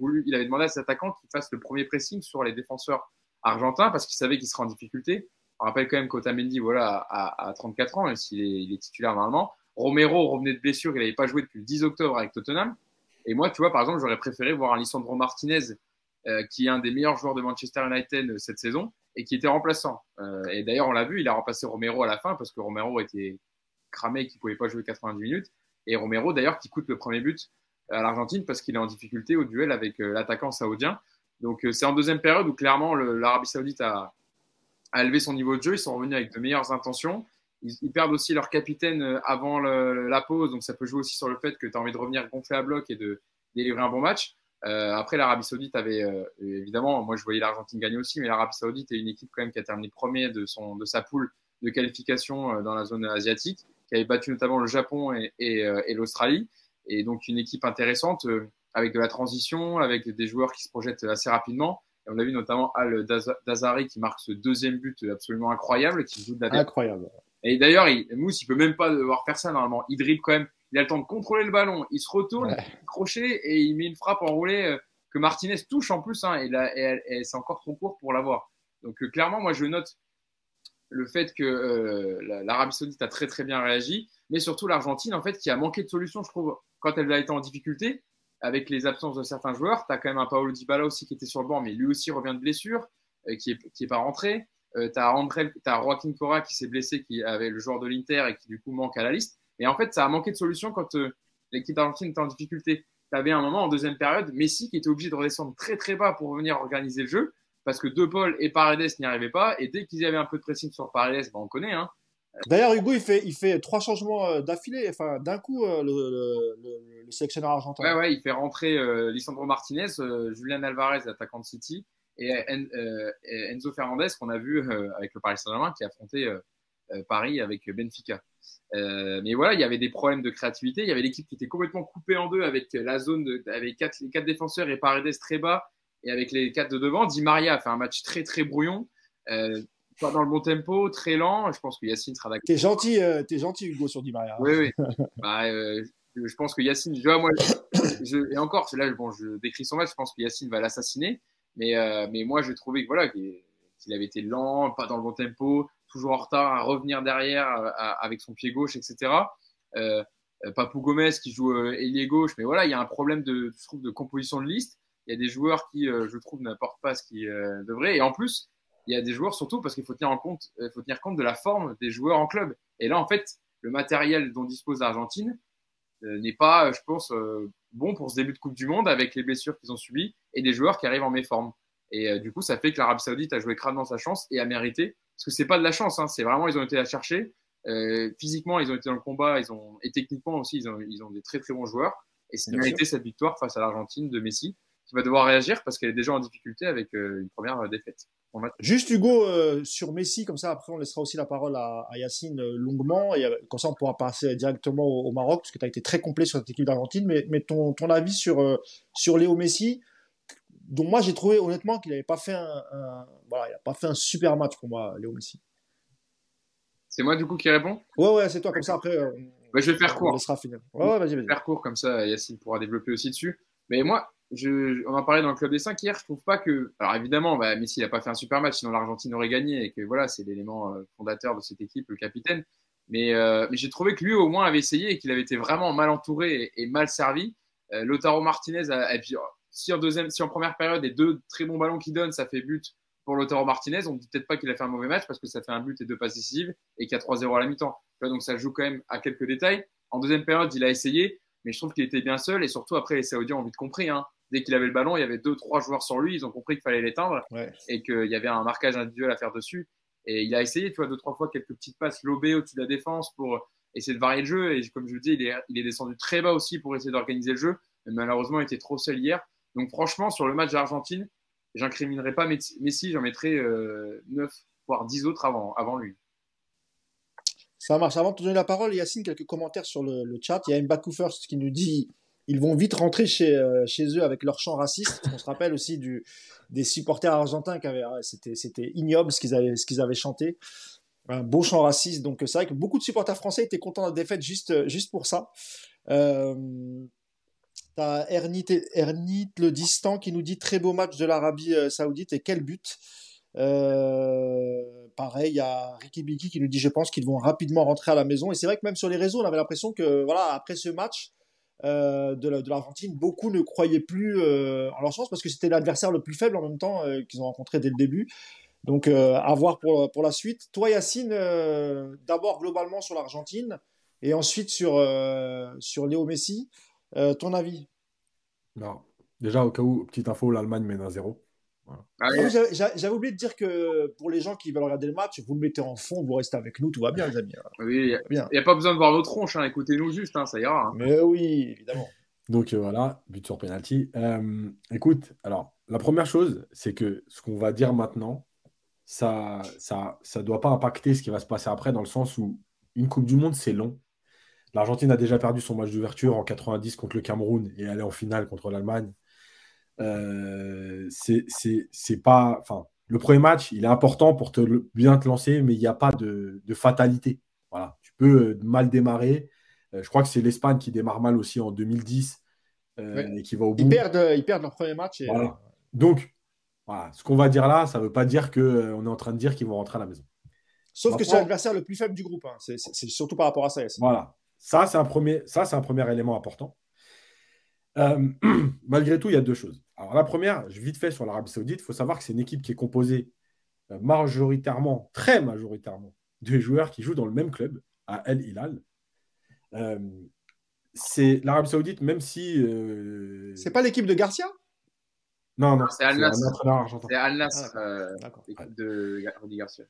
demandé à ses attaquants qu'ils fassent le premier pressing sur les défenseurs argentins, parce qu'il savait qu'ils seraient en difficulté. On rappelle quand même qu'Otamendi, à 34 ans, même s'il est titulaire normalement. Romero revenait de blessure, il n'avait pas joué depuis le 10 octobre avec Tottenham. Et moi, tu vois, par exemple, j'aurais préféré voir un Lisandro Martinez, qui est un des meilleurs joueurs de Manchester United cette saison, et qui était remplaçant. Et d'ailleurs, on l'a vu, il a remplacé Romero à la fin, parce que Romero était cramé et qu'il ne pouvait pas jouer 90 minutes. Et Romero, d'ailleurs, qui coûte le premier but à l'Argentine, parce qu'il est en difficulté au duel avec l'attaquant saoudien. Donc, c'est en deuxième période où, clairement, l'Arabie Saoudite a élevé son niveau de jeu. Ils sont revenus avec de meilleures intentions. Ils perdent aussi leur capitaine avant la pause, donc ça peut jouer aussi sur le fait que tu as envie de revenir gonfler à bloc et de délivrer un bon match. Après, l'Arabie Saoudite avait, évidemment, moi je voyais l'Argentine gagner aussi, mais l'Arabie Saoudite est une équipe quand même qui a terminé premier de sa poule de qualification dans la zone asiatique, qui avait battu notamment le Japon et l'Australie. Et donc une équipe intéressante, avec de la transition, avec des joueurs qui se projettent assez rapidement. Et on a vu notamment Al Dazari qui marque ce deuxième but absolument incroyable, qui joue de la tête. Incroyable. Et d'ailleurs, Mousse, il peut même pas devoir faire ça normalement. Il dribble quand même. Il a le temps de contrôler le ballon. Il se retourne, il crochet et il met une frappe enroulée que Martinez touche en plus. Et c'est encore trop court pour l'avoir. Donc clairement, moi, je note le fait que l'Arabie Saoudite a très très bien réagi, mais surtout l'Argentine, en fait, qui a manqué de solution, je trouve, quand elle a été en difficulté avec les absences de certains joueurs. T'as quand même un Paolo Dybala aussi qui était sur le banc, mais lui aussi revient de blessure, qui est pas rentré. T'as Joaquin Correa qui s'est blessé, qui avait le joueur de l'Inter et qui du coup manque à la liste. Et en fait, ça a manqué de solution quand l'équipe d'Argentine était en difficulté. T'avais un moment en deuxième période, Messi qui était obligé de redescendre très très bas pour venir organiser le jeu, parce que De Paul et Paredes n'y arrivaient pas. Et dès qu'ils avaient un peu de pressing sur Paredes, on connaît. D'ailleurs, Hugo, il fait trois changements d'affilée, enfin d'un coup, le sélectionneur argentin. Ouais, il fait rentrer Lisandro Martinez, Julian Alvarez, l'attaquant de City. Et Enzo Fernandez, qu'on a vu avec le Paris Saint-Germain, qui a affronté Paris avec Benfica. Mais voilà, il y avait des problèmes de créativité. Il y avait l'équipe qui était complètement coupée en deux, avec la zone, avec les quatre défenseurs et Paredes très bas, et avec les quatre de devant. Di María a fait un match très très brouillon, pas dans le bon tempo, très lent. Je pense que Yacine sera d'accord. T'es gentil, Hugo, sur Di María. Oui. Je pense que Yacine, et encore, c'est là, je décris son match. Je pense que Yacine va l'assassiner. Mais moi, j'ai trouvé que qu'il avait été lent, pas dans le bon tempo, toujours en retard à revenir derrière avec son pied gauche, etc. Papou Gomez qui joue ailier gauche, mais il y a un problème de composition de liste. Il y a des joueurs qui, je trouve, n'apportent pas ce qu'ils devraient. Et en plus, il y a des joueurs surtout parce qu'il faut tenir compte de la forme des joueurs en club. Et là, en fait, le matériel dont dispose l'Argentine n'est pas, je pense, bon pour ce début de Coupe du Monde, avec les blessures qu'ils ont subies et des joueurs qui arrivent en méforme. Et du coup, ça fait que l'Arabie Saoudite a joué crânement sa chance et a mérité, parce que c'est pas de la chance, c'est vraiment, ils ont été la chercher. Physiquement, ils ont été dans le combat, et techniquement aussi, ils ont des très très bons joueurs. Et c'est mérité cette victoire face à l'Argentine de Messi, qui va devoir réagir parce qu'elle est déjà en difficulté avec une première défaite. Juste Hugo, sur Messi, comme ça après on laissera aussi la parole à Yacine longuement, et comme ça on pourra passer directement au Maroc, parce que tu as été très complet sur cette équipe d'Argentine, mais ton avis sur Léo Messi, dont moi j'ai trouvé honnêtement qu'il n'avait pas fait il n'a pas fait un super match pour moi, Léo Messi. C'est moi du coup qui réponds ? Ouais, c'est toi, comme ça après je vais faire court. On laissera finir. Ouais, vas-y. Je vais faire court, comme ça Yacine pourra développer aussi dessus. Mais moi, on en parlait dans le club des 5 hier, je trouve pas que, alors évidemment, Messi n'a pas fait un super match, sinon l'Argentine aurait gagné, et que c'est l'élément fondateur de cette équipe, le capitaine. Mais j'ai trouvé que lui au moins avait essayé et qu'il avait été vraiment mal entouré et mal servi. Lautaro Martinez, et puis si en première période les deux très bons ballons qu'il donne, ça fait but pour Lautaro Martinez, on ne dit peut-être pas qu'il a fait un mauvais match parce que ça fait un but et deux passes décisives et qu'il y a 3-0 à la mi-temps. Donc ça joue quand même à quelques détails. En deuxième période, il a essayé, mais je trouve qu'il était bien seul, et surtout après les Saoudiens ont vite compris. dès qu'il avait le ballon, il y avait 2-3 joueurs sur lui, ils ont compris qu'il fallait l'éteindre et qu'il y avait un marquage individuel à faire dessus. Et il a essayé, tu vois, 2-3 fois quelques petites passes lobées au-dessus de la défense pour essayer de varier le jeu. Et comme je vous dis, il est descendu très bas aussi pour essayer d'organiser le jeu. Mais malheureusement, il était trop seul hier. Donc franchement, sur le match d'Argentine, j'incriminerai pas Messi, j'en mettrai 9 voire 10 autres avant lui. Ça marche. Avant de te donner la parole, Yacine, quelques commentaires sur le chat. Il y a Mbaku First qui nous dit ils vont vite rentrer chez eux avec leur chant raciste. On se rappelle aussi des supporters argentins qui avaient c'était ignoble ce qu'ils avaient chanté. Un beau chant raciste. Donc c'est vrai que beaucoup de supporters français étaient contents de la défaite juste pour ça. T'as Ernit le distant qui nous dit très beau match de l'Arabie Saoudite et quel but. Pareil, il y a Ricky Biki qui nous dit je pense qu'ils vont rapidement rentrer à la maison. Et c'est vrai que même sur les réseaux, on avait l'impression que voilà, après ce match de l'Argentine, beaucoup ne croyaient plus en leur chance parce que c'était l'adversaire le plus faible en même temps qu'ils ont rencontré dès le début. Donc à voir pour la suite. Toi Yacine, d'abord globalement sur l'Argentine et ensuite sur Léo Messi. Ton avis ? Non. Déjà, au cas où, petite info, l'Allemagne mène à 0. Voilà. J'avais oublié de dire que pour les gens qui veulent regarder le match, vous le mettez en fond, vous restez avec nous, tout va bien, les amis. Oui, il n'y a pas besoin de voir nos tronches, hein, écoutez-nous juste, hein, ça ira. Hein. Mais oui, évidemment. Donc voilà, but sur penalty. Écoute, alors, la première chose, c'est que ce qu'on va dire maintenant, ça ne doit pas impacter ce qui va se passer après, dans le sens où une Coupe du Monde, c'est long. L'Argentine a déjà perdu son match d'ouverture en 90 contre le Cameroun et elle est en finale contre l'Allemagne. C'est pas, enfin, le premier match, il est important pour bien te lancer, mais il n'y a pas de fatalité. Voilà, tu peux mal démarrer. Je crois que c'est l'Espagne qui démarre mal aussi en 2010 et qui va au bout. Ils perdent leur premier match. Et... Voilà. Donc, voilà, ce qu'on va dire là, ça ne veut pas dire qu'on est en train de dire qu'ils vont rentrer à la maison. Sauf que c'est l'adversaire le plus faible du groupe. Hein. C'est surtout par rapport à ça. Là, voilà. Ça, c'est un premier élément important. Malgré tout, il y a deux choses. Alors, la première, vite fait sur l'Arabie Saoudite, il faut savoir que c'est une équipe qui est composée majoritairement, très majoritairement, de joueurs qui jouent dans le même club, à El Hilal. C'est l'Arabie Saoudite, même si... C'est pas l'équipe de Garcia ? Non, c'est Al Nassr. C'est Al Nassr, l'équipe de Rudy Garcia.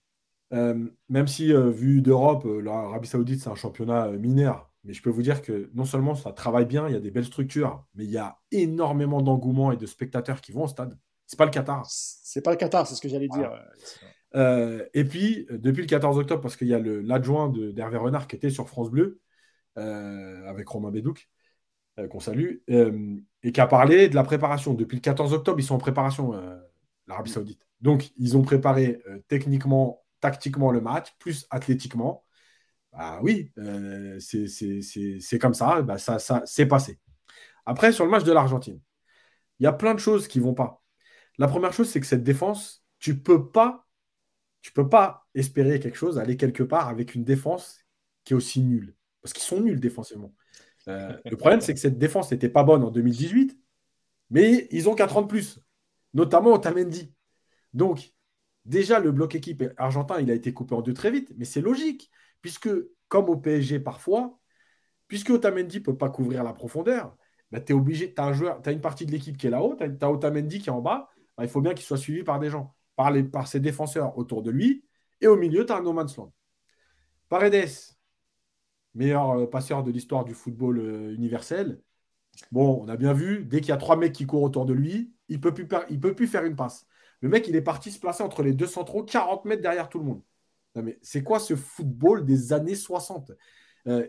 Même si, vu d'Europe, l'Arabie Saoudite, c'est un championnat mineur, mais je peux vous dire que non seulement ça travaille bien, il y a des belles structures, mais il y a énormément d'engouement et de spectateurs qui vont au stade. C'est pas le Qatar. C'est pas le Qatar, c'est ce que j'allais dire. Et puis, depuis le 14 octobre, parce qu'il y a l'adjoint d'Hervé Renard qui était sur France Bleu, avec Romain Bédouc, qu'on salue, et qui a parlé de la préparation. Depuis le 14 octobre, ils sont en préparation, l'Arabie Saoudite. Donc, ils ont préparé techniquement, tactiquement le match, plus athlétiquement. Bah oui, c'est comme ça, bah ça c'est passé. Après, sur le match de l'Argentine, il y a plein de choses qui ne vont pas. La première chose, c'est que cette défense, tu peux pas espérer quelque chose, aller quelque part avec une défense qui est aussi nulle. Parce qu'ils sont nuls défensivement. Le problème, c'est que cette défense n'était pas bonne en 2018, mais ils ont 4 ans de plus, notamment Otamendi. Donc, déjà, le bloc équipe argentin, il a été coupé en deux très vite, mais c'est logique, puisque, comme au PSG parfois, puisque Otamendi ne peut pas couvrir la profondeur, bah, tu es obligé, tu as une partie de l'équipe qui est là-haut, tu as Otamendi qui est en bas, bah, il faut bien qu'il soit suivi par des gens, par ses défenseurs autour de lui, et au milieu, tu as un no man's land. Paredes, meilleur passeur de l'histoire du football universel, bon, on a bien vu, dès qu'il y a 3 mecs qui courent autour de lui, il ne peut plus faire une passe. Le mec, il est parti se placer entre les deux centraux, 40 mètres derrière tout le monde. Non, mais c'est quoi ce football des années 60 ?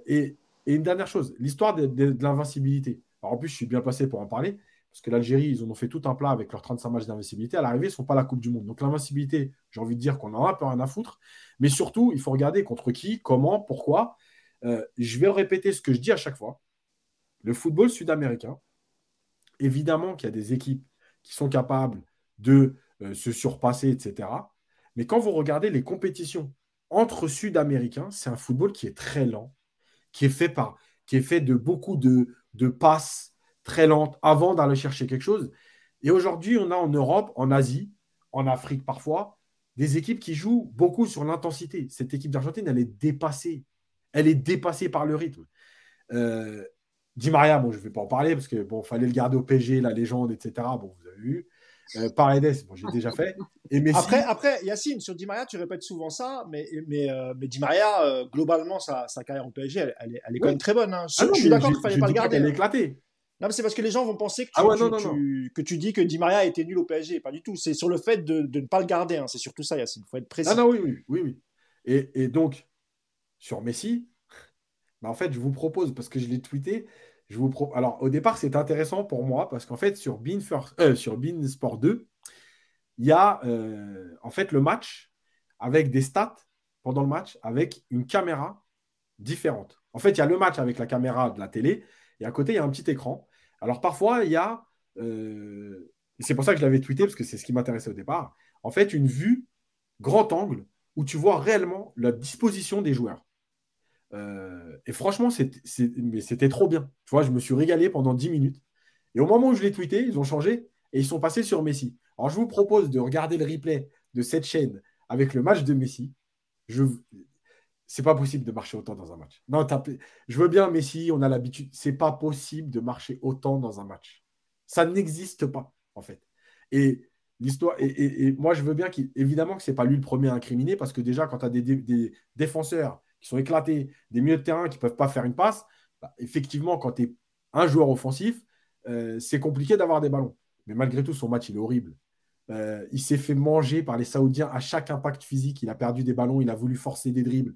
Et une dernière chose, l'histoire de l'invincibilité. Alors, en plus, je suis bien placé pour en parler, parce que l'Algérie, ils en ont fait tout un plat avec leurs 35 matchs d'invincibilité. À l'arrivée, ils ne sont pas à la Coupe du Monde. Donc, l'invincibilité, j'ai envie de dire qu'on en a un peu rien à foutre. Mais surtout, il faut regarder contre qui, comment, pourquoi. Je vais répéter ce que je dis à chaque fois. Le football sud-américain, évidemment qu'il y a des équipes qui sont capables de... se surpasser, etc. Mais quand vous regardez les compétitions entre Sud-Américains, c'est un football qui est très lent, qui est fait de beaucoup de passes très lentes avant d'aller chercher quelque chose. Et aujourd'hui, on a en Europe, en Asie, en Afrique parfois, des équipes qui jouent beaucoup sur l'intensité. Cette équipe d'Argentine, elle est dépassée. Elle est dépassée par le rythme. Di María, bon, je ne vais pas en parler parce que bon, fallait le garder au PSG, la légende, etc. Bon, vous avez vu. Paredes, bon, j'ai déjà fait. Et Messi... Après, Yacine, sur Di María, tu répètes souvent ça, mais Di María, globalement, sa carrière au PSG, elle est quand même très bonne. Hein. Ah non, je suis d'accord qu'il ne fallait pas le garder. Elle est éclatée. Non, mais c'est parce que les gens vont penser que tu dis que Di María était nul au PSG. Pas du tout. C'est sur le fait de ne pas le garder. Hein. C'est surtout ça, Yacine. Il faut être précis. Oui. Et donc, sur Messi, bah, en fait, je vous propose, parce que je l'ai tweeté, alors, au départ, c'est intéressant pour moi parce qu'en fait, sur Bein Sport 2, il y a en fait le match avec des stats pendant le match avec une caméra différente. En fait, il y a le match avec la caméra de la télé et à côté, il y a un petit écran. Alors, parfois, il y a... c'est pour ça que je l'avais tweeté parce que c'est ce qui m'intéressait au départ. En fait, une vue grand angle où tu vois réellement la disposition des joueurs. Et franchement, c'était trop bien. Tu vois, je me suis régalé pendant 10 minutes. Et au moment où je l'ai tweeté, ils ont changé et ils sont passés sur Messi. Alors, je vous propose de regarder le replay de cette chaîne avec le match de Messi. C'est pas possible de marcher autant dans un match. Non, je veux bien Messi, on a l'habitude. C'est pas possible de marcher autant dans un match. Ça n'existe pas, en fait. Et l'histoire, et moi, je veux bien évidemment que c'est pas lui le premier à incriminer parce que déjà, quand tu as des défenseurs qui sont éclatés, des milieux de terrain qui ne peuvent pas faire une passe, bah, effectivement, quand tu es un joueur offensif, c'est compliqué d'avoir des ballons. Mais malgré tout, son match, il est horrible. Il s'est fait manger par les Saoudiens à chaque impact physique. Il a perdu des ballons, il a voulu forcer des dribbles.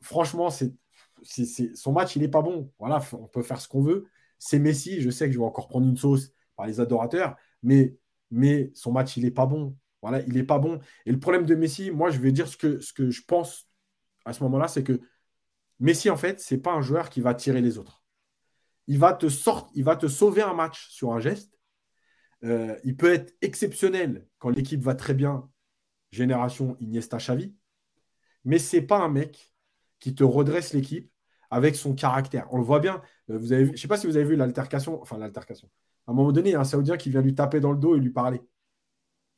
Franchement, son match, il n'est pas bon. Voilà, on peut faire ce qu'on veut. C'est Messi, je sais que je vais encore prendre une sauce par les adorateurs, mais son match, il n'est pas bon. Voilà, il n'est pas bon. Et le problème de Messi, moi, je vais dire ce que je pense à ce moment-là, c'est que Messi, en fait, ce n'est pas un joueur qui va tirer les autres. Il va te sauver un match sur un geste. Il peut être exceptionnel quand l'équipe va très bien, génération Iniesta-Xavi, mais ce n'est pas un mec qui te redresse l'équipe avec son caractère. On le voit bien. Je ne sais pas si vous avez vu l'altercation. À un moment donné, il y a un Saoudien qui vient lui taper dans le dos et lui parler.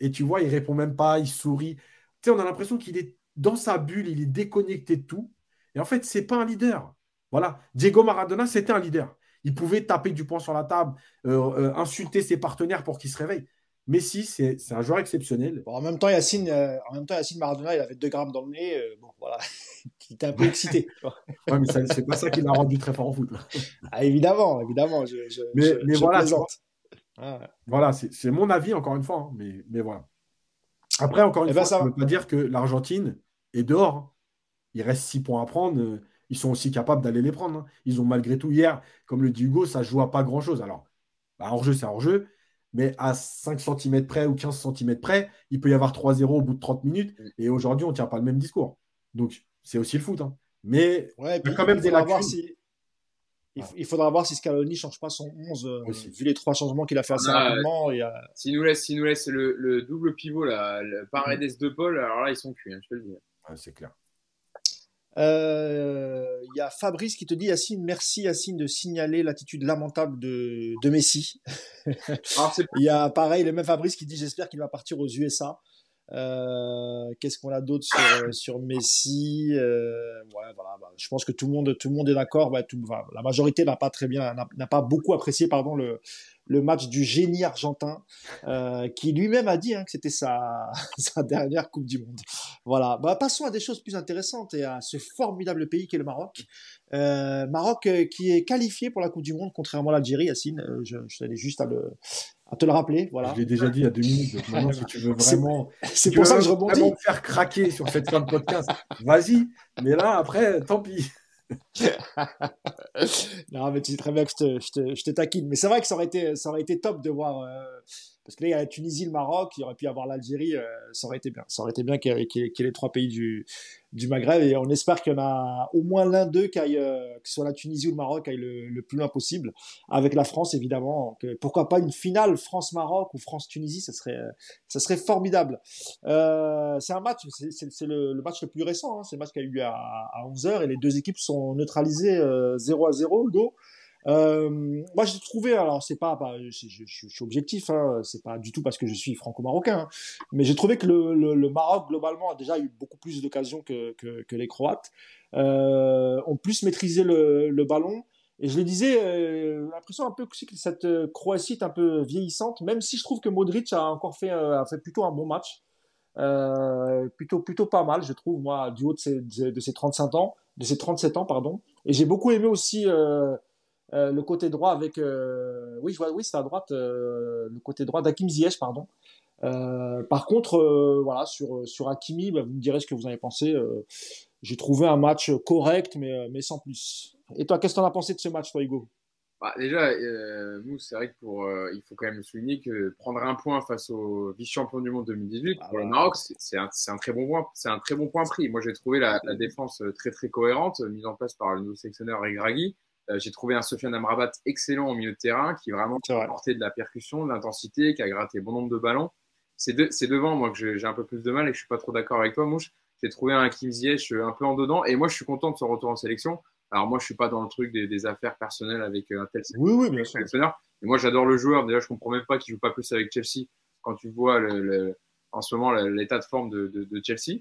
Et tu vois, il ne répond même pas, il sourit. Tu sais, on a l'impression qu'il est dans sa bulle, il est déconnecté de tout. Et en fait, ce n'est pas un leader. Voilà. Diego Maradona, c'était un leader. Il pouvait taper du poing sur la table, insulter ses partenaires pour qu'ils se réveillent. Messi, c'est un joueur exceptionnel. Bon, en même temps, Yassine Maradona, il avait 2 grammes dans le nez. Bon, voilà. Il était un peu excité. Ouais, mais c'est pas ça qui l'a rendu très fort en foot. Ah, évidemment. Mais voilà. Voilà, c'est mon avis, encore une fois. Hein, mais voilà. Après, encore une fois, ça ne veut pas dire que l'Argentine est dehors. Hein. Il reste 6 points à prendre. Ils sont aussi capables d'aller les prendre. Hein. Ils ont malgré tout, hier, comme le dit Hugo, ça ne joue à pas grand-chose. Alors, bah, hors-jeu, c'est hors-jeu. Mais à 5 cm près ou 15 cm près, il peut y avoir 3-0 au bout de 30 minutes. Et aujourd'hui, on ne tient pas le même discours. Donc, c'est aussi le foot. Hein. Mais ouais, puis, quand même des lacunes. Il faudra voir si Scaloni ne change pas son 11, vu les 3 changements qu'il a fait assez rapidement. S'il nous laisse le double pivot, Paredes de Paul, alors là, ils sont cuits, hein, je te le dis. Ah, c'est clair. Il y a Fabrice qui te dit, Yacine, merci Yacine de signaler l'attitude lamentable de Messi. Il y a pareil, le même Fabrice qui dit, j'espère qu'il va partir aux USA. Qu'est-ce qu'on a d'autre sur Messi? Ouais, voilà, bah, je pense que tout le monde est d'accord. Bah, la majorité n'a pas beaucoup apprécié le match du génie argentin, qui lui-même a dit, hein, que c'était sa dernière Coupe du Monde. Voilà. Bah, passons à des choses plus intéressantes et à ce formidable pays qu'est le Maroc. Maroc qui est qualifié pour la Coupe du Monde, contrairement à l'Algérie, Yacine. Je t'allais juste à te le rappeler, voilà. Je l'ai déjà dit il y a 2 minutes. Donc maintenant, si tu veux vraiment, c'est pour ça que je rebondis. Vraiment faire craquer sur cette fin de podcast. Vas-y, mais là après, tant pis. Non, mais tu sais très bien que je te taquine. Mais c'est vrai que ça aurait été top de voir. Parce que là, il y a la Tunisie, le Maroc, il aurait pu y avoir l'Algérie, ça aurait été bien. Ça aurait été bien qu'il y ait les 3 pays du Maghreb. Et on espère qu'il y en a au moins l'un d'eux qui aille, que ce soit la Tunisie ou le Maroc, aille le plus loin possible. Avec la France, évidemment. Donc, pourquoi pas une finale France-Maroc ou France-Tunisie, ça serait formidable. C'est un match, c'est le match le plus récent. Hein. C'est le match qui a eu lieu à 11h et les 2 équipes sont neutralisées 0-0, Hugo. Moi j'ai trouvé, alors c'est pas, bah, je suis objectif, hein, c'est pas du tout parce que je suis franco-marocain, hein, mais j'ai trouvé que le Maroc globalement a déjà eu beaucoup plus d'occasions que les Croates, ont plus maîtrisé le ballon, Et je le disais, l'impression un peu aussi que cette Croatie est un peu vieillissante, même si je trouve que Modric a encore fait, a fait plutôt un bon match, plutôt pas mal, je trouve, moi, du haut de ses 37 ans, pardon. Et j'ai beaucoup aimé aussi le côté droit avec, c'est à droite, le côté droit d'Hakim Ziyech, pardon. Par contre, voilà, sur Hakimi, bah, vous me direz ce que vous en avez pensé. J'ai trouvé un match correct, mais sans plus. Et toi, qu'est-ce que tu en as pensé de ce match, toi, Hugo? Déjà, Mousse, c'est vrai que il faut quand même souligner que prendre un point face au vice-champion du monde 2018 pour le Maroc, c'est un très bon point. C'est un très bon point pris. Moi, j'ai trouvé la défense très très cohérente, mise en place par le nouveau sélectionneur Regragui. J'ai trouvé un Sofiane Amrabat excellent au milieu de terrain, qui vraiment apportait de la percussion, de l'intensité, qui a gratté bon nombre de ballons. C'est devant, moi, que j'ai un peu plus de mal et que je suis pas trop d'accord avec toi, Mouche. J'ai trouvé un Hakim Ziyech un peu en dedans, et moi, je suis content de son retour en sélection. Alors moi, je suis pas dans le truc des affaires personnelles avec un tel sélectionneur. Et moi, j'adore le joueur. Déjà, je comprends même pas qu'il joue pas plus avec Chelsea quand tu vois en ce moment l'état de forme de Chelsea.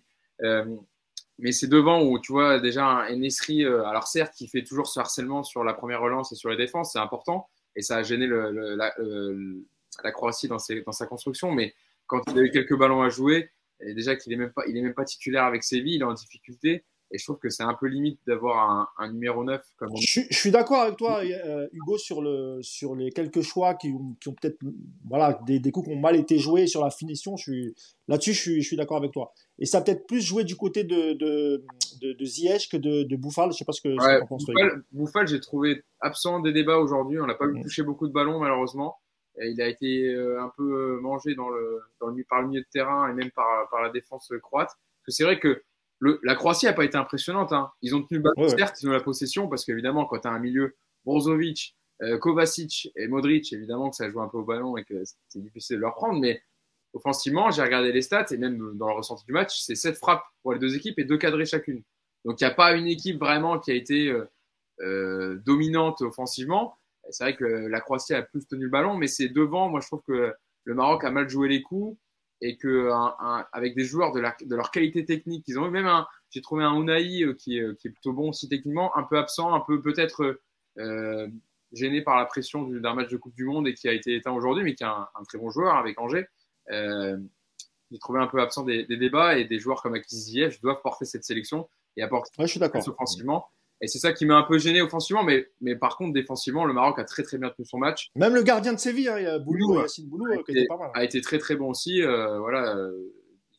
Mais c'est devant où tu vois déjà un Enesri, alors certes, qui fait toujours ce harcèlement sur la première relance et sur les défenses, c'est important, et ça a gêné la Croatie dans sa construction. Mais quand il a eu quelques ballons à jouer, et déjà qu'il est même pas titulaire avec Séville, il est en difficulté. Et je trouve que c'est un peu limite d'avoir un numéro 9. Je suis d'accord avec toi, Hugo, sur les quelques choix qui ont peut-être des coups qui ont mal été joués sur la finition. Là-dessus, je suis d'accord avec toi. Et ça a peut-être plus joué du côté de Ziyech que de Bouffal. Je ne sais pas ce que tu en penses. Bouffal, j'ai trouvé absent des débats aujourd'hui. On n'a pas touché beaucoup de ballons, malheureusement. Et il a été un peu mangé par le milieu de terrain et même par la défense croate. Parce que c'est vrai que la Croatie n'a pas été impressionnante, hein. Ils ont tenu ballon, certes, ils ont la possession, parce qu'évidemment, quand tu as un milieu, Brozovic, Kovacic et Modric, évidemment que ça joue un peu au ballon et que c'est difficile de leur prendre, mais offensivement, j'ai regardé les stats, et même dans le ressenti du match, c'est 7 frappes pour les deux équipes et 2 cadrées chacune. Donc, il n'y a pas une équipe vraiment qui a été dominante offensivement. C'est vrai que la Croatie a plus tenu le ballon, mais c'est devant. Moi, je trouve que le Maroc a mal joué les coups, et que avec des joueurs de leur qualité technique qu'ils ont eu, même j'ai trouvé un Unai qui est plutôt bon aussi techniquement, un peu absent, un peu peut-être gêné par la pression d'un match de Coupe du Monde et qui a été éteint aujourd'hui, mais qui est un très bon joueur avec Angers. J'ai trouvé un peu absent des débats, et des joueurs comme Hakim Ziyech doivent porter cette sélection et apporter offensivement. Et c'est ça qui m'a un peu gêné offensivement, mais par contre, défensivement, le Maroc a très très bien tenu son match. Même le gardien de Séville, Yassine Boulou, qui était pas mal. A été très très bon aussi,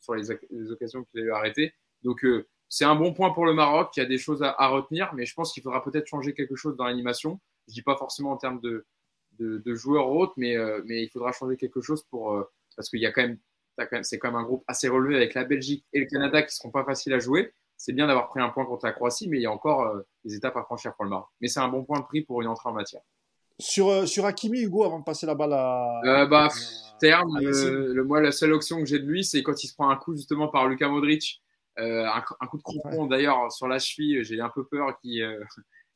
sur les occasions qu'il a eu arrêtées. Donc, c'est un bon point pour le Maroc, il y a des choses à retenir, mais je pense qu'il faudra peut-être changer quelque chose dans l'animation. Je ne dis pas forcément en termes de joueurs ou autres, mais il faudra changer quelque chose parce qu'il y a quand même, c'est quand même un groupe assez relevé avec la Belgique et le Canada qui ne seront pas faciles à jouer. C'est bien d'avoir pris un point contre la Croatie, mais il y a encore des étapes à franchir pour le Maroc. Mais c'est un bon point de prix pour une entrée en matière. Sur Hakimi, Hugo, avant de passer la balle à... moi, la seule option que j'ai de lui, c'est quand il se prend un coup justement par Luka Modric. Un coup de crampon d'ailleurs sur la cheville. J'ai un peu peur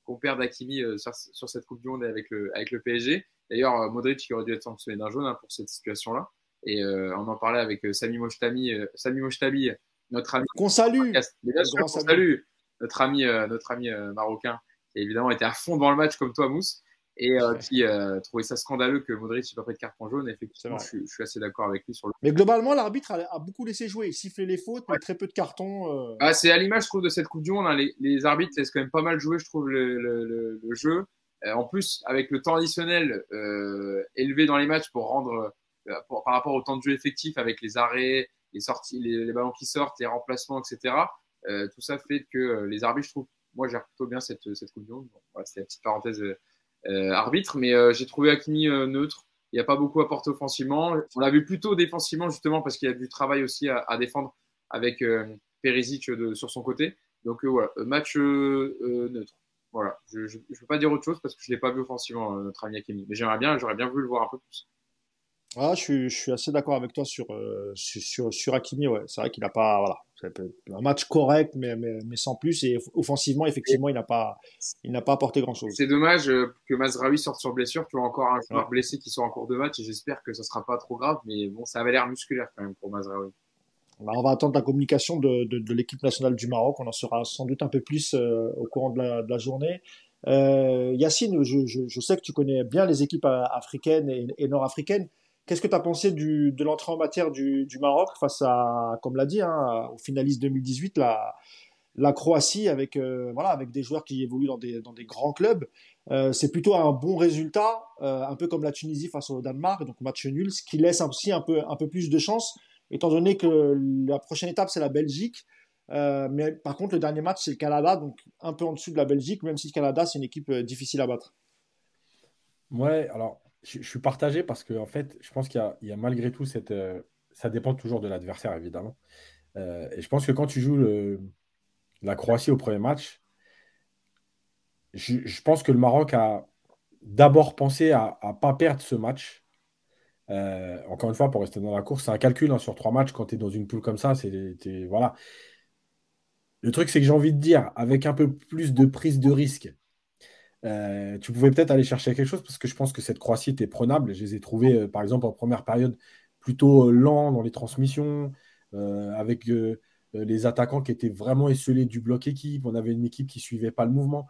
qu'on perde Hakimi sur cette Coupe du Monde avec le PSG. D'ailleurs, Modric qui aurait dû être sanctionné d'un jaune pour cette situation-là. Et on en parlait avec Sami Mochtabi, notre ami, qu'on salue, notre ami marocain, qui évidemment était à fond dans le match comme toi, Mousse, et qui trouvait ça scandaleux que Modric n'ait pas pris de carton jaune. Effectivement, je suis assez d'accord avec lui sur le. Mais globalement, l'arbitre a beaucoup laissé jouer, il sifflait les fautes, mais très peu de cartons. C'est à l'image, je trouve, de cette Coupe du Monde. Hein. Les arbitres laissent quand même pas mal jouer, je trouve, le jeu. En plus, avec le temps additionnel élevé dans les matchs pour rendre, par rapport au temps de jeu effectif, avec les arrêts, les sorties, les ballons qui sortent, les remplacements, etc. Tout ça fait que les arbitres, je trouve, moi, gère plutôt bien cette Coupe du Monde. Bon, c'est la petite parenthèse arbitre, mais j'ai trouvé Hakimi neutre. Il n'y a pas beaucoup à porter offensivement. On l'a vu plutôt défensivement, justement, parce qu'il y a du travail aussi à défendre avec Perisic sur son côté. Donc, match neutre. Voilà. Je ne peux pas dire autre chose parce que je ne l'ai pas vu offensivement, notre ami Hakimi. Mais j'aurais bien voulu le voir un peu plus. Ah, je suis assez d'accord avec toi sur Hakimi. Ouais, c'est vrai qu'il n'a pas un match correct, mais sans plus, et offensivement effectivement il n'a pas apporté grand chose. C'est dommage que Mazraoui sorte sur blessure. Tu vois encore un joueur blessé qui sort en cours de match, et j'espère que ça sera pas trop grave. Mais bon, ça avait l'air musculaire quand même pour Mazraoui. Bah, on va attendre la communication de l'équipe nationale du Maroc. On en saura sans doute un peu plus au courant de la journée. Yassine, je sais que tu connais bien les équipes africaines et nord-africaines. Qu'est-ce que tu as pensé de l'entrée en matière du Maroc face à, comme l'a dit, hein, au finaliste 2018, la Croatie, avec des joueurs qui évoluent dans des grands clubs? C'est plutôt un bon résultat, un peu comme la Tunisie face au Danemark, donc match nul, ce qui laisse aussi un peu plus de chance, étant donné que la prochaine étape, c'est la Belgique. Mais par contre, le dernier match, c'est le Canada, donc un peu en dessous de la Belgique, même si le Canada, c'est une équipe difficile à battre. Ouais, alors je suis partagé parce que en fait, je pense qu'il y a malgré tout cette. Ça dépend toujours de l'adversaire, évidemment. Et je pense que quand tu joues la Croatie au premier match, je pense que le Maroc a d'abord pensé à ne pas perdre ce match. Encore une fois, pour rester dans la course, c'est un calcul sur 3 matchs quand tu es dans une poule comme ça. Voilà. Le truc, c'est que j'ai envie de dire, avec un peu plus de prise de risque, tu pouvais peut-être aller chercher quelque chose parce que je pense que cette Croatie était prenable. Je les ai trouvés, par exemple, en première période, plutôt lents dans les transmissions, avec les attaquants qui étaient vraiment esselés du bloc équipe. On avait une équipe qui ne suivait pas le mouvement.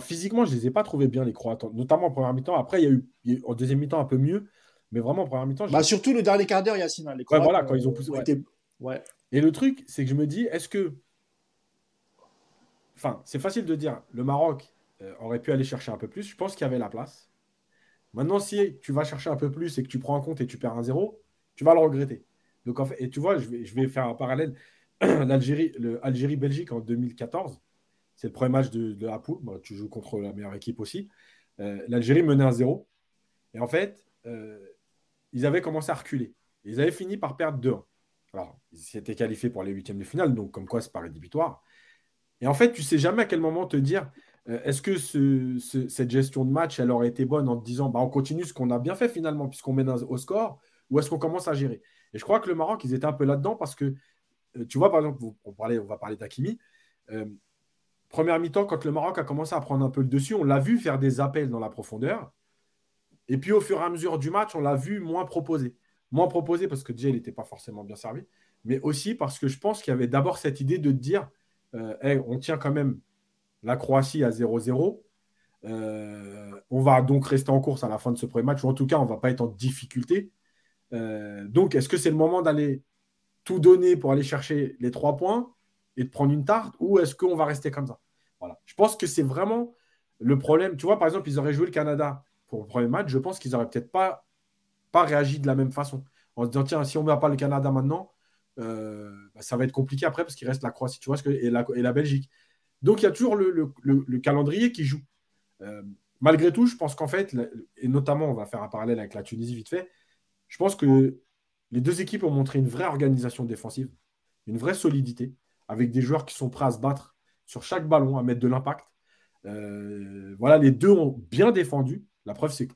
Physiquement, je ne les ai pas trouvés bien, les Croates, notamment en première mi-temps. Après, il y a eu en deuxième mi-temps un peu mieux, mais vraiment en première mi-temps. Surtout le dernier quart d'heure, Yassine. Les Croates, voilà, quand ils ont poussé. Ouais. Et le truc, c'est que je me dis, est-ce que. Enfin, c'est facile de dire, le Maroc aurait pu aller chercher un peu plus. Je pense qu'il y avait la place. Maintenant, si tu vas chercher un peu plus et que tu prends un compte et tu perds 1-0, tu vas le regretter. Donc, en fait, et tu vois, je vais faire un parallèle. Algérie-Belgique en 2014. C'est le premier match de la poule. Bon, tu joues contre la meilleure équipe aussi. L'Algérie menait 1-0. Et en fait, ils avaient commencé à reculer. Et ils avaient fini par perdre 2-1. Alors, ils s'étaient qualifiés pour les 8e de finale. Donc, comme quoi, c'est pas rédhibitoire. Et en fait, tu ne sais jamais à quel moment te dire est-ce que cette gestion de match, elle aurait été bonne en te disant on continue ce qu'on a bien fait finalement puisqu'on mène au score, ou est-ce qu'on commence à gérer? Et je crois que le Maroc, ils étaient un peu là-dedans parce que, tu vois, par exemple, on va parler d'Hakimi. Première mi-temps, quand le Maroc a commencé à prendre un peu le dessus, on l'a vu faire des appels dans la profondeur. Et puis, au fur et à mesure du match, on l'a vu moins proposer. Moins proposer parce que déjà, il n'était pas forcément bien servi. Mais aussi parce que je pense qu'il y avait d'abord cette idée de dire on tient quand même la Croatie à 0-0. On va donc rester en course à la fin de ce premier match. Ou en tout cas, on ne va pas être en difficulté. Donc, est-ce que c'est le moment d'aller tout donner pour aller chercher les 3 points ? Et de prendre une tarte, ou est-ce qu'on va rester comme ça? Voilà. Je pense que c'est vraiment le problème. Tu vois, par exemple, ils auraient joué le Canada pour le premier match, je pense qu'ils n'auraient peut-être pas réagi de la même façon. En se disant, tiens, si on ne bat pas le Canada maintenant, ça va être compliqué après, parce qu'il reste la Croatie, tu vois, et la Belgique. Donc, il y a toujours le calendrier qui joue. Malgré tout, je pense qu'en fait, et notamment, on va faire un parallèle avec la Tunisie vite fait, je pense que les deux équipes ont montré une vraie organisation défensive, une vraie solidité, avec des joueurs qui sont prêts à se battre sur chaque ballon, à mettre de l'impact. Voilà, les deux ont bien défendu. La preuve, c'est que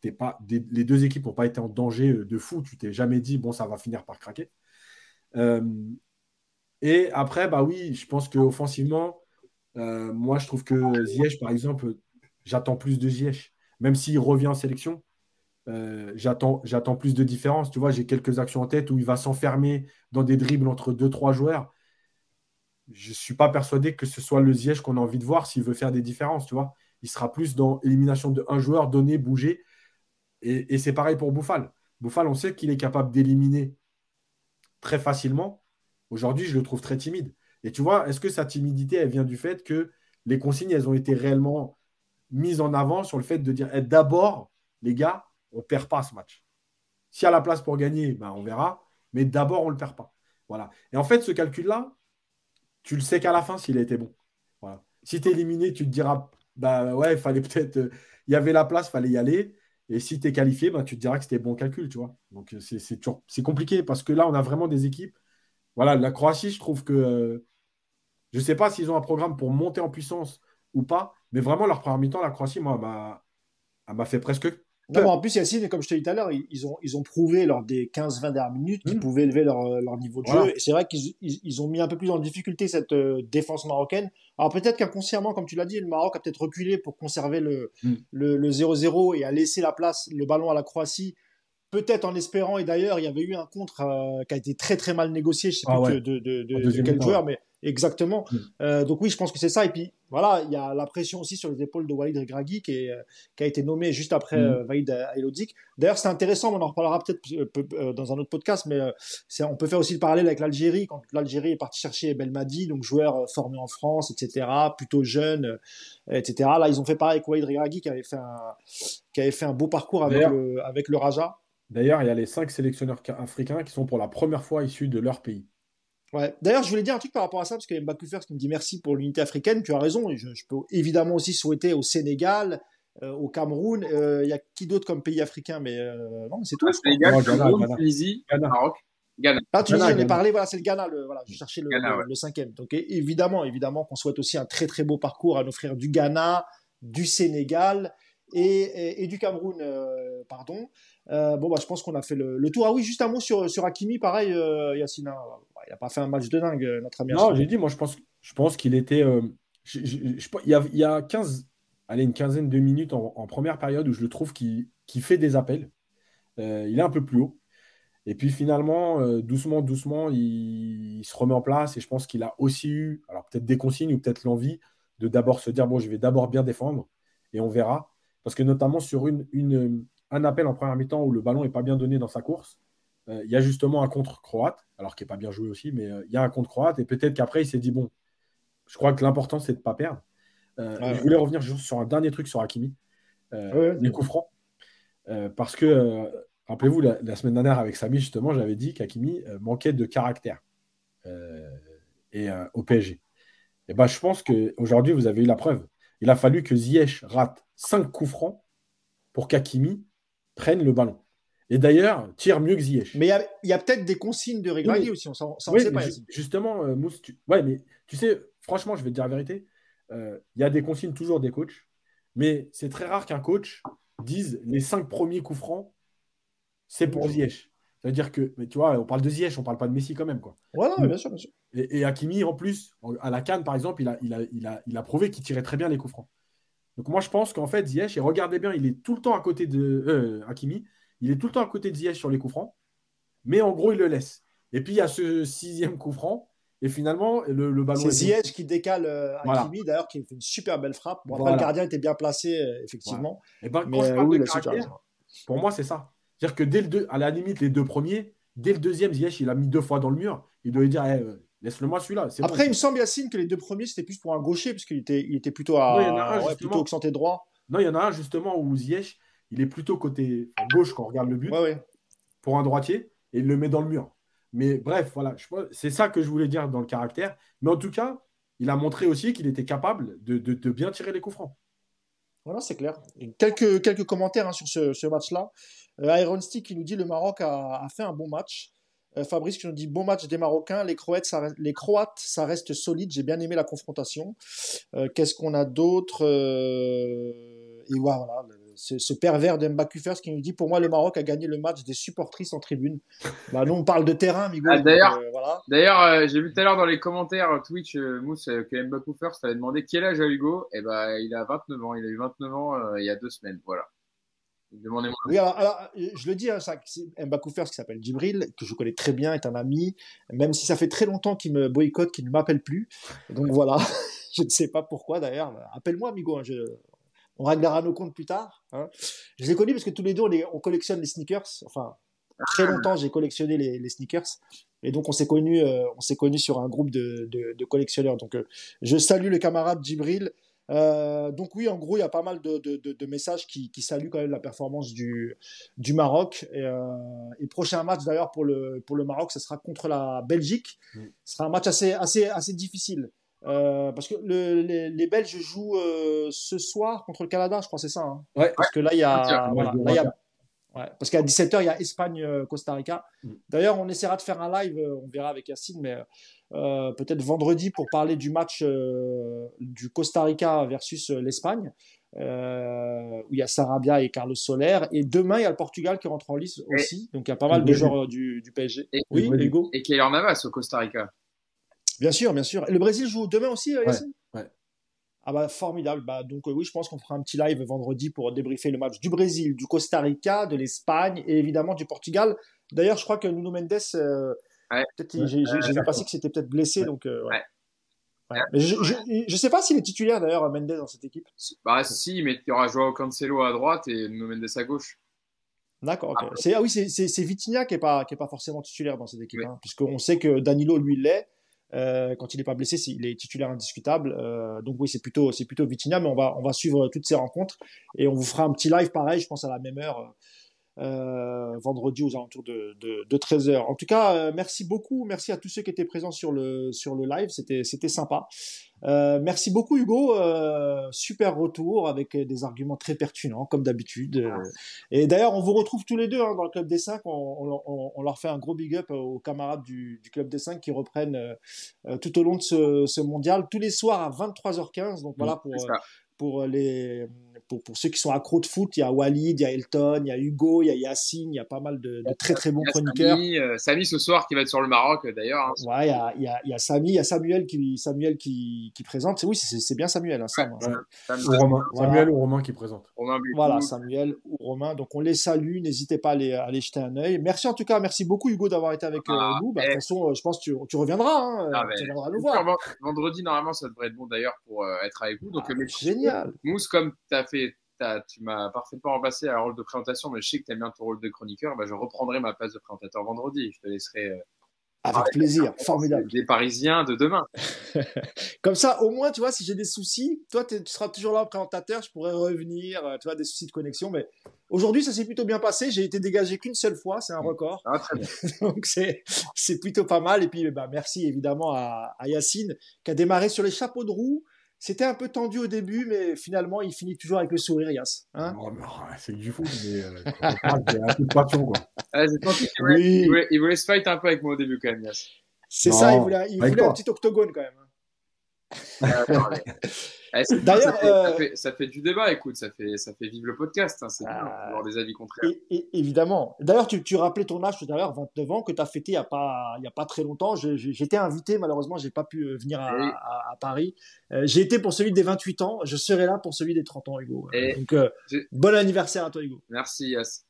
les deux équipes n'ont pas été en danger de fou. Tu t'es jamais dit, ça va finir par craquer. Et après, oui, je pense qu'offensivement, moi, je trouve que Ziyech, par exemple, j'attends plus de Ziyech. Même s'il revient en sélection, j'attends plus de différence. Tu vois, j'ai quelques actions en tête où il va s'enfermer dans des dribbles entre 2-3 joueurs. Je ne suis pas persuadé que ce soit le Ziyech qu'on a envie de voir s'il veut faire des différences, tu vois. Il sera plus dans l'élimination de un joueur, donner, bouger. Et c'est pareil pour Boufal. Boufal, on sait qu'il est capable d'éliminer très facilement. Aujourd'hui, je le trouve très timide. Et tu vois, est-ce que sa timidité, elle vient du fait que les consignes, elles ont été réellement mises en avant sur le fait de dire d'abord, les gars, on ne perd pas ce match. S'il y a la place pour gagner, on verra. Mais d'abord, on ne le perd pas. Voilà. Et en fait, ce calcul-là, tu le sais qu'à la fin, s'il a été bon. Voilà. Si tu es éliminé, tu te diras il fallait peut-être. Il y avait la place, il fallait y aller. Et si tu es qualifié, tu te diras que c'était bon calcul, tu vois. Donc, c'est compliqué parce que là, on a vraiment des équipes. Voilà, la Croatie, je trouve que. Je ne sais pas s'ils ont un programme pour monter en puissance ou pas, mais vraiment, leur première mi-temps, la Croatie, moi, elle m'a fait presque. Non, mais en plus, Yassine, comme je te l'ai dit tout à l'heure, ils ont prouvé lors des 15-20 dernières minutes qu'ils pouvaient élever leur niveau de jeu. Et c'est vrai qu'ils ont mis un peu plus en difficulté cette défense marocaine. Alors peut-être qu'inconsciemment, comme tu l'as dit, le Maroc a peut-être reculé pour conserver le 0-0 et a laissé la place, le ballon à la Croatie, peut-être en espérant. Et d'ailleurs, il y avait eu un contre qui a été très très mal négocié, je ne sais plus de quel joueur, mais Exactement. Donc oui, je pense que c'est ça. Et puis voilà, il y a la pression aussi sur les épaules de Walid Regragui qui a été nommé juste après Vahid El-Hodik. D'ailleurs, c'est intéressant, on en reparlera peut-être dans un autre podcast, mais on peut faire aussi le parallèle avec l'Algérie, quand l'Algérie est partie chercher Belmadi, donc joueur formé en France, etc., plutôt jeune, etc. Là, ils ont fait pareil avec Walid Regragui qui avait fait un beau parcours avec le Raja. D'ailleurs, il y a les 5 sélectionneurs africains qui sont pour la première fois issus de leur pays. Ouais. D'ailleurs, je voulais dire un truc par rapport à ça, parce qu'il y a Mbakoufers qui me dit merci pour l'unité africaine, tu as raison, et je peux évidemment aussi souhaiter au Sénégal, au Cameroun, il y a qui d'autre comme pays africain, mais non, c'est tout. Sénégal, Cameroun, Tunisie, Maroc, Ghana. Ah, Tunisie, j'en ai parlé, voilà, c'est le Ghana, je cherchais le 5e. Donc évidemment qu'on souhaite aussi un très très beau parcours à nos frères du Ghana, du Sénégal et du Cameroun, pardon. Je pense qu'on a fait le tour. Ah oui, juste un mot sur Hakimi, pareil, Yassina. Il n'a pas fait un match de dingue, notre ami. Non, j'ai dit, moi, je pense qu'il était... il y a 15, une quinzaine de minutes en première période où je le trouve qui fait des appels. Il est un peu plus haut. Et puis finalement, doucement, il se remet en place. Et je pense qu'il a aussi eu, alors peut-être des consignes ou peut-être l'envie de d'abord se dire, je vais d'abord bien défendre et on verra. Parce que notamment sur un appel en première mi-temps où le ballon n'est pas bien donné dans sa course, il y a justement un contre croate, alors qui n'est pas bien joué aussi, mais il y a un contre croate, et peut-être qu'après il s'est dit je crois que l'important c'est de ne pas perdre. Je voulais revenir sur un dernier truc sur Hakimi, les coups francs, parce que rappelez-vous, la semaine dernière avec Samy, justement, j'avais dit qu'Hakimi manquait de caractère au PSG. Et je pense qu'aujourd'hui vous avez eu la preuve. Il a fallu que Ziyech rate 5 coups francs pour qu'Hakimi prenne le ballon. Et d'ailleurs, tire mieux que Ziyech. Mais il y a peut-être des consignes de Regragui aussi, on sait pas. Justement, Mousse, mais tu sais, franchement, je vais te dire la vérité, il y a des consignes toujours des coachs, mais c'est très rare qu'un coach dise les 5 premiers coups francs, c'est pour Ziyech. Ça veut dire que, mais tu vois, on parle de Ziyech, on parle pas de Messi quand même, quoi. Voilà, mais bien sûr. Et Hakimi, en plus, à la CAN, par exemple, il a prouvé qu'il tirait très bien les coups francs. Donc moi, je pense qu'en fait, Ziyech, et regardez bien, il est tout le temps à côté de Hakimi. Il est tout le temps à côté de Ziyech sur les coups francs, mais en gros, il le laisse. Et puis, il y a ce 6e coup franc, et finalement, le ballon... C'est Ziyech qui décale Hakimi, d'ailleurs, qui fait une super belle frappe. Bon, après, le gardien était bien placé, effectivement. Voilà. Et quand je parle de caractère, pour moi, c'est ça. C'est-à-dire que à la limite, les 2 premiers, dès le 2e, Ziyech, il a mis 2 fois dans le mur. Il doit lui dire laisse-le-moi celui-là. C'est après, bon. Il me semble, Yassine, que les 2 premiers, c'était plus pour un gaucher, parce qu'il était plutôt plutôt accenté droit. Non, il y en a un, justement, où Ziyech... Il est plutôt côté gauche quand on regarde le but pour un droitier et il le met dans le mur. Mais bref, voilà, c'est ça que je voulais dire dans le caractère. Mais en tout cas, il a montré aussi qu'il était capable de bien tirer les coups francs. Voilà, c'est clair. Quelques commentaires sur ce match-là. Iron Stick qui nous dit le Maroc a fait un bon match. Fabrice qui nous dit bon match des Marocains, les Croates ça reste solide, j'ai bien aimé la confrontation. Qu'est-ce qu'on a d'autre et voilà. Ce pervers de Mbakoufers qui nous dit pour moi le Maroc a gagné le match des supportrices en tribune. Nous on parle de terrain, Migo. D'ailleurs, j'ai vu tout à l'heure dans les commentaires Twitch, Mousse, que Mbakoufers t'avait demandé quel âge a Hugo. Et il a 29 ans. Il a eu 29 ans il y a 2 semaines. Voilà. Demandez-moi. Oui, alors, je le dis, Mbakoufers qui s'appelle Djibril, que je connais très bien, est un ami, même si ça fait très longtemps qu'il me boycotte, qu'il ne m'appelle plus. Donc voilà, je ne sais pas pourquoi d'ailleurs. Appelle-moi, Migo. On réglera nos comptes plus tard. Je les ai connus parce que tous les deux, on collectionne les sneakers. Enfin, très longtemps, j'ai collectionné les sneakers. Et donc, on s'est connus sur un groupe de collectionneurs. Donc, je salue le camarade Djibril. Donc oui, en gros, il y a pas mal de messages qui saluent quand même la performance du Maroc. Et prochain match, d'ailleurs, pour le Maroc, ce sera contre la Belgique. Ce sera un match assez difficile. Parce que les Belges jouent ce soir contre le Canada, je crois, c'est ça. Parce que là, parce qu'à 17h, il y a Espagne-Costa Rica. D'ailleurs, on essaiera de faire un live, on verra avec Yassine, mais peut-être vendredi pour parler du match du Costa Rica versus l'Espagne, où il y a Sarabia et Carlos Soler. Et demain, il y a le Portugal qui rentre en lice aussi. Donc, il y a pas mal de joueurs du PSG. Hugo. Et Keylor Navas au Costa Rica. Bien sûr. Et le Brésil joue demain aussi, Yassine ? Ouais. Ah formidable. Donc oui, je pense qu'on fera un petit live vendredi pour débriefer le match du Brésil, du Costa Rica, de l'Espagne et évidemment du Portugal. D'ailleurs, je crois que Nuno Mendes, j'ai vu passer que c'était peut-être blessé. Donc, Ouais. Je sais pas s'il est titulaire d'ailleurs, Mendes, dans cette équipe. Bah si, mais il y aura Joao Cancelo à droite et Nuno Mendes à gauche. D'accord, ok. Après, ah oui, c'est Vitinha qui est pas forcément titulaire dans cette équipe, oui. Hein, puisqu'on sait que Danilo, lui, l'est. Quand il n'est pas blessé, il est titulaire indiscutable. Donc oui, c'est plutôt Vitinha, mais on va suivre toutes ces rencontres et on vous fera un petit live pareil, je pense à la même heure, vendredi aux alentours de 13h. En tout cas, merci beaucoup. Merci à tous ceux qui étaient présents sur le live. C'était sympa. Merci beaucoup, Hugo. Super retour avec des arguments très pertinents, comme d'habitude. Et d'ailleurs, on vous retrouve tous les deux dans le Club des 5. On leur fait un gros big up aux camarades du Club des 5 qui reprennent tout au long de ce mondial tous les soirs à 23h15. Donc voilà pour ceux qui sont accros de foot, il y a Walid, il y a Elton, il y a Hugo, il y a Yassine, il y a pas mal de très très bons chroniqueurs. Samy ce soir qui va être sur le Maroc d'ailleurs. Hein. Ouais, il y a Samy, il y a Samuel qui présente. Oui, c'est bien Samuel. Hein, Sam, ouais, Samuel. Ou Romain. Voilà. Samuel ou Romain qui présente. Voilà, Samuel ou Romain. Donc on les salue, n'hésitez pas à aller jeter un œil. Merci en tout cas, merci beaucoup Hugo d'avoir été avec nous. De toute façon, je pense que tu reviendras. Hein, tu reviendras nous voir. Vendredi normalement ça devrait être bon d'ailleurs pour être avec vous. Donc génial. Mousse, comme tu m'as parfaitement remplacé à un rôle de présentation, mais je sais que tu aimes bien ton rôle de chroniqueur, je reprendrai ma place de présentateur vendredi. Je te laisserai avec plaisir, formidable. Les Parisiens de demain. Comme ça, au moins, tu vois, si j'ai des soucis, toi, tu seras toujours là en présentateur, je pourrais revenir, tu vois, des soucis de connexion, mais aujourd'hui, ça s'est plutôt bien passé, j'ai été dégagé qu'une seule fois, c'est un record. Ah, très bien. Donc, c'est plutôt pas mal, et puis, merci évidemment à Yassine, qui a démarré sur les chapeaux de roue. C'était un peu tendu au début, mais finalement, il finit toujours avec le sourire, Yass. Hein non, c'est du fou, mais c'est un peu de passion, quoi. Il voulait se fight un peu avec moi au début, quand même, Yass. C'est non, ça, il voulait un petit octogone, quand même. D'ailleurs, ça fait du débat, écoute, ça fait vivre le podcast, hein, c'est bien, avoir des avis contraires. Évidemment. D'ailleurs, tu rappelais ton âge tout à l'heure, 29 ans, que tu as fêté il n'y a pas très longtemps. J'étais invité, malheureusement, je n'ai pas pu venir à Paris. J'ai été pour celui des 28 ans, je serai là pour celui des 30 ans, Hugo. Donc, bon anniversaire à toi, Hugo. Merci, Yass.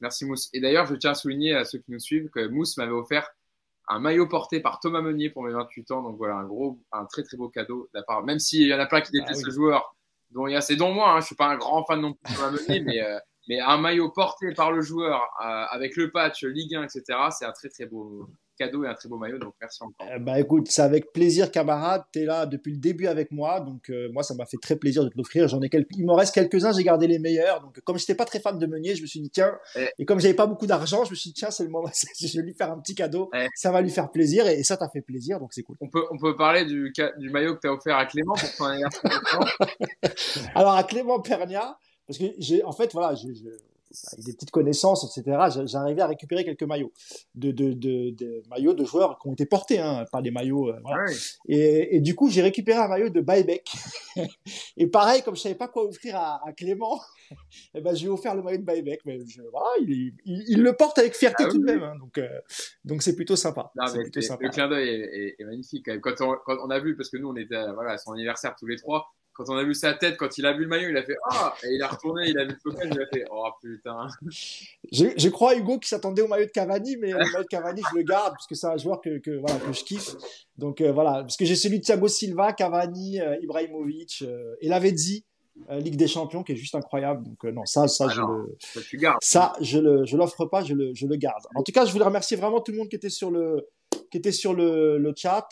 Merci, Mousse. Et d'ailleurs, je tiens à souligner à ceux qui nous suivent que Mousse m'avait offert un maillot porté par Thomas Meunier pour mes 28 ans. Donc voilà, un très très beau cadeau de la part. Même s'il y en a plein qui détestent le joueur, dont il y a c'est dont moi, hein, je ne suis pas un grand fan non plus de Thomas Meunier, mais un maillot porté par le joueur avec le patch Ligue 1, etc., c'est un très très beau cadeau et un très beau maillot, donc merci encore. Écoute, c'est avec plaisir, camarade, tu es là depuis le début avec moi, donc moi ça m'a fait très plaisir de te l'offrir. Il m'en reste quelques-uns, j'ai gardé les meilleurs, donc comme j'étais pas très fan de Meunier, je me suis dit tiens, et comme j'avais pas beaucoup d'argent, je me suis dit tiens, c'est le moment, je vais lui faire un petit cadeau, ça va lui faire plaisir, et ça t'a fait plaisir, donc c'est cool. On peut parler du maillot que tu as offert à Clément pour ton anniversaire. Alors à Clément Pernia, parce que j'ai des petites connaissances, etc. J'arrivais à récupérer quelques maillots, de maillots de joueurs qui ont été portés, hein, par des maillots. Voilà. Et du coup, j'ai récupéré un maillot de Baïbek. Et pareil, comme je savais pas quoi offrir à Clément, je lui ai offert le maillot de Baïbek. Mais il le porte avec fierté tout de même. Hein, donc c'est plutôt sympa. Non, c'est plutôt sympa. Le clin d'œil est magnifique. Quand on a vu, parce que nous on était à son anniversaire tous les trois. Quand on a vu sa tête, quand il a vu le maillot, il a fait « Ah !» Et il a retourné, il a vu le focage, il a fait « Oh putain !» Je crois, Hugo, qui s'attendait au maillot de Cavani, mais le maillot de Cavani, je le garde, parce que c'est un joueur que je kiffe. Donc voilà, parce que j'ai celui de Thiago Silva, Cavani, Ibrahimovic, Elavezzi, Ligue des Champions, qui est juste incroyable. Donc non, je l'offre pas, je le garde. En tout cas, je voulais remercier vraiment tout le monde qui était sur le chat.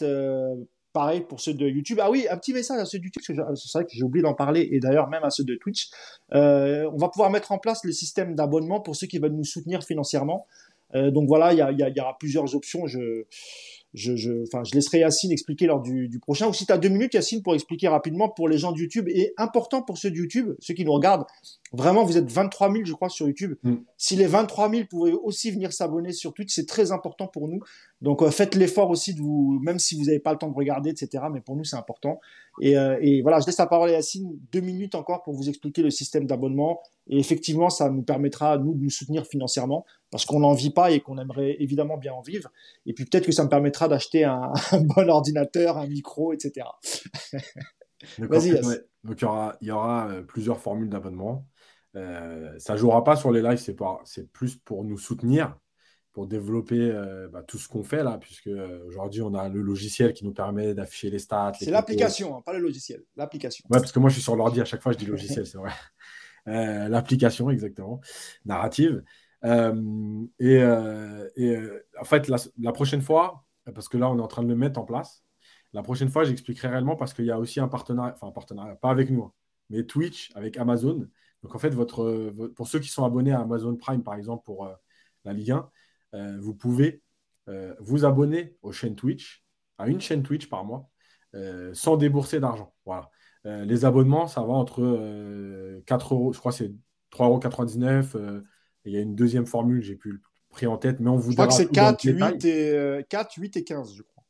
Pareil pour ceux de YouTube. Ah oui, un petit message à ceux de YouTube, parce que c'est vrai que j'ai oublié d'en parler, et d'ailleurs même à ceux de Twitch. On va pouvoir mettre en place le système d'abonnement pour ceux qui veulent nous soutenir financièrement. Donc voilà, il y aura plusieurs options. Je laisserai Yassine expliquer lors du prochain. Ou si tu as 2 minutes, Yassine, pour expliquer rapidement pour les gens de YouTube. Et important pour ceux de YouTube, ceux qui nous regardent, vraiment, vous êtes 23 000, je crois, sur YouTube. Si les 23 000 pouvaient aussi venir s'abonner sur Twitch, c'est très important pour nous. Donc, faites l'effort aussi de vous, même si vous n'avez pas le temps de regarder, etc. Mais pour nous, c'est important. Et voilà, je laisse la parole à Yassine, 2 minutes encore pour vous expliquer le système d'abonnement. Et effectivement, ça nous permettra, nous, de nous soutenir financièrement, parce qu'on n'en vit pas et qu'on aimerait évidemment bien en vivre. Et puis peut-être que ça me permettra d'acheter un bon ordinateur, un micro, etc. Vas-y, Yass. Donc il y aura plusieurs formules d'abonnement. Ça ne jouera pas sur les lives, c'est plus pour nous soutenir, pour développer tout ce qu'on fait là, puisque aujourd'hui on a le logiciel qui nous permet d'afficher les stats. C'est l'application, hein, pas le logiciel, l'application. Ouais, parce que moi je suis sur l'ordi à chaque fois, je dis logiciel, c'est vrai. L'application, exactement, narrative. En fait, la prochaine fois, parce que là on est en train de le mettre en place, la prochaine fois j'expliquerai réellement parce qu'il y a aussi un partenariat, pas avec nous, hein, mais Twitch avec Amazon. Donc en fait, pour ceux qui sont abonnés à Amazon Prime par exemple pour la Ligue 1, vous pouvez vous abonner aux chaînes Twitch, à une chaîne Twitch par mois, sans débourser d'argent. Voilà. Les abonnements, ça va entre 4 euros, je crois que c'est 3,99 euros. Il y a une deuxième formule, j'ai plus le prix en tête, mais on vous dira tout dans le détail. Je crois que c'est 4, 8 et 15, je crois.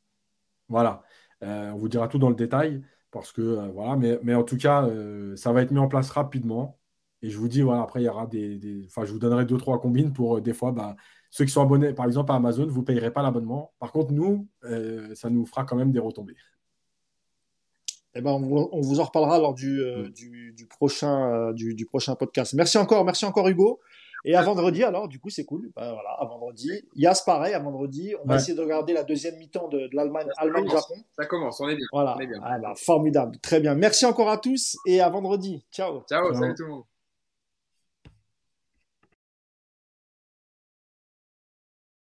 Voilà. On vous dira tout dans le détail, parce que voilà. Mais en tout cas, ça va être mis en place rapidement. Et je vous dis, voilà, après, il y aura je vous donnerai 2-3 combines pour des fois, ceux qui sont abonnés, par exemple, à Amazon, vous ne payerez pas l'abonnement. Par contre, nous, ça nous fera quand même des retombées. Eh ben, on vous en reparlera lors du prochain podcast. Merci encore Hugo. Et à vendredi, alors, du coup, c'est cool. Voilà, à vendredi. Yass, pareil, à vendredi. On va essayer de regarder la deuxième mi-temps de l'Allemagne, Allemagne-Japon. Ça commence, on est bien. Voilà, on est bien. Ah, ben, formidable, très bien. Merci encore à tous et à vendredi. Ciao. Ciao, salut tout le monde.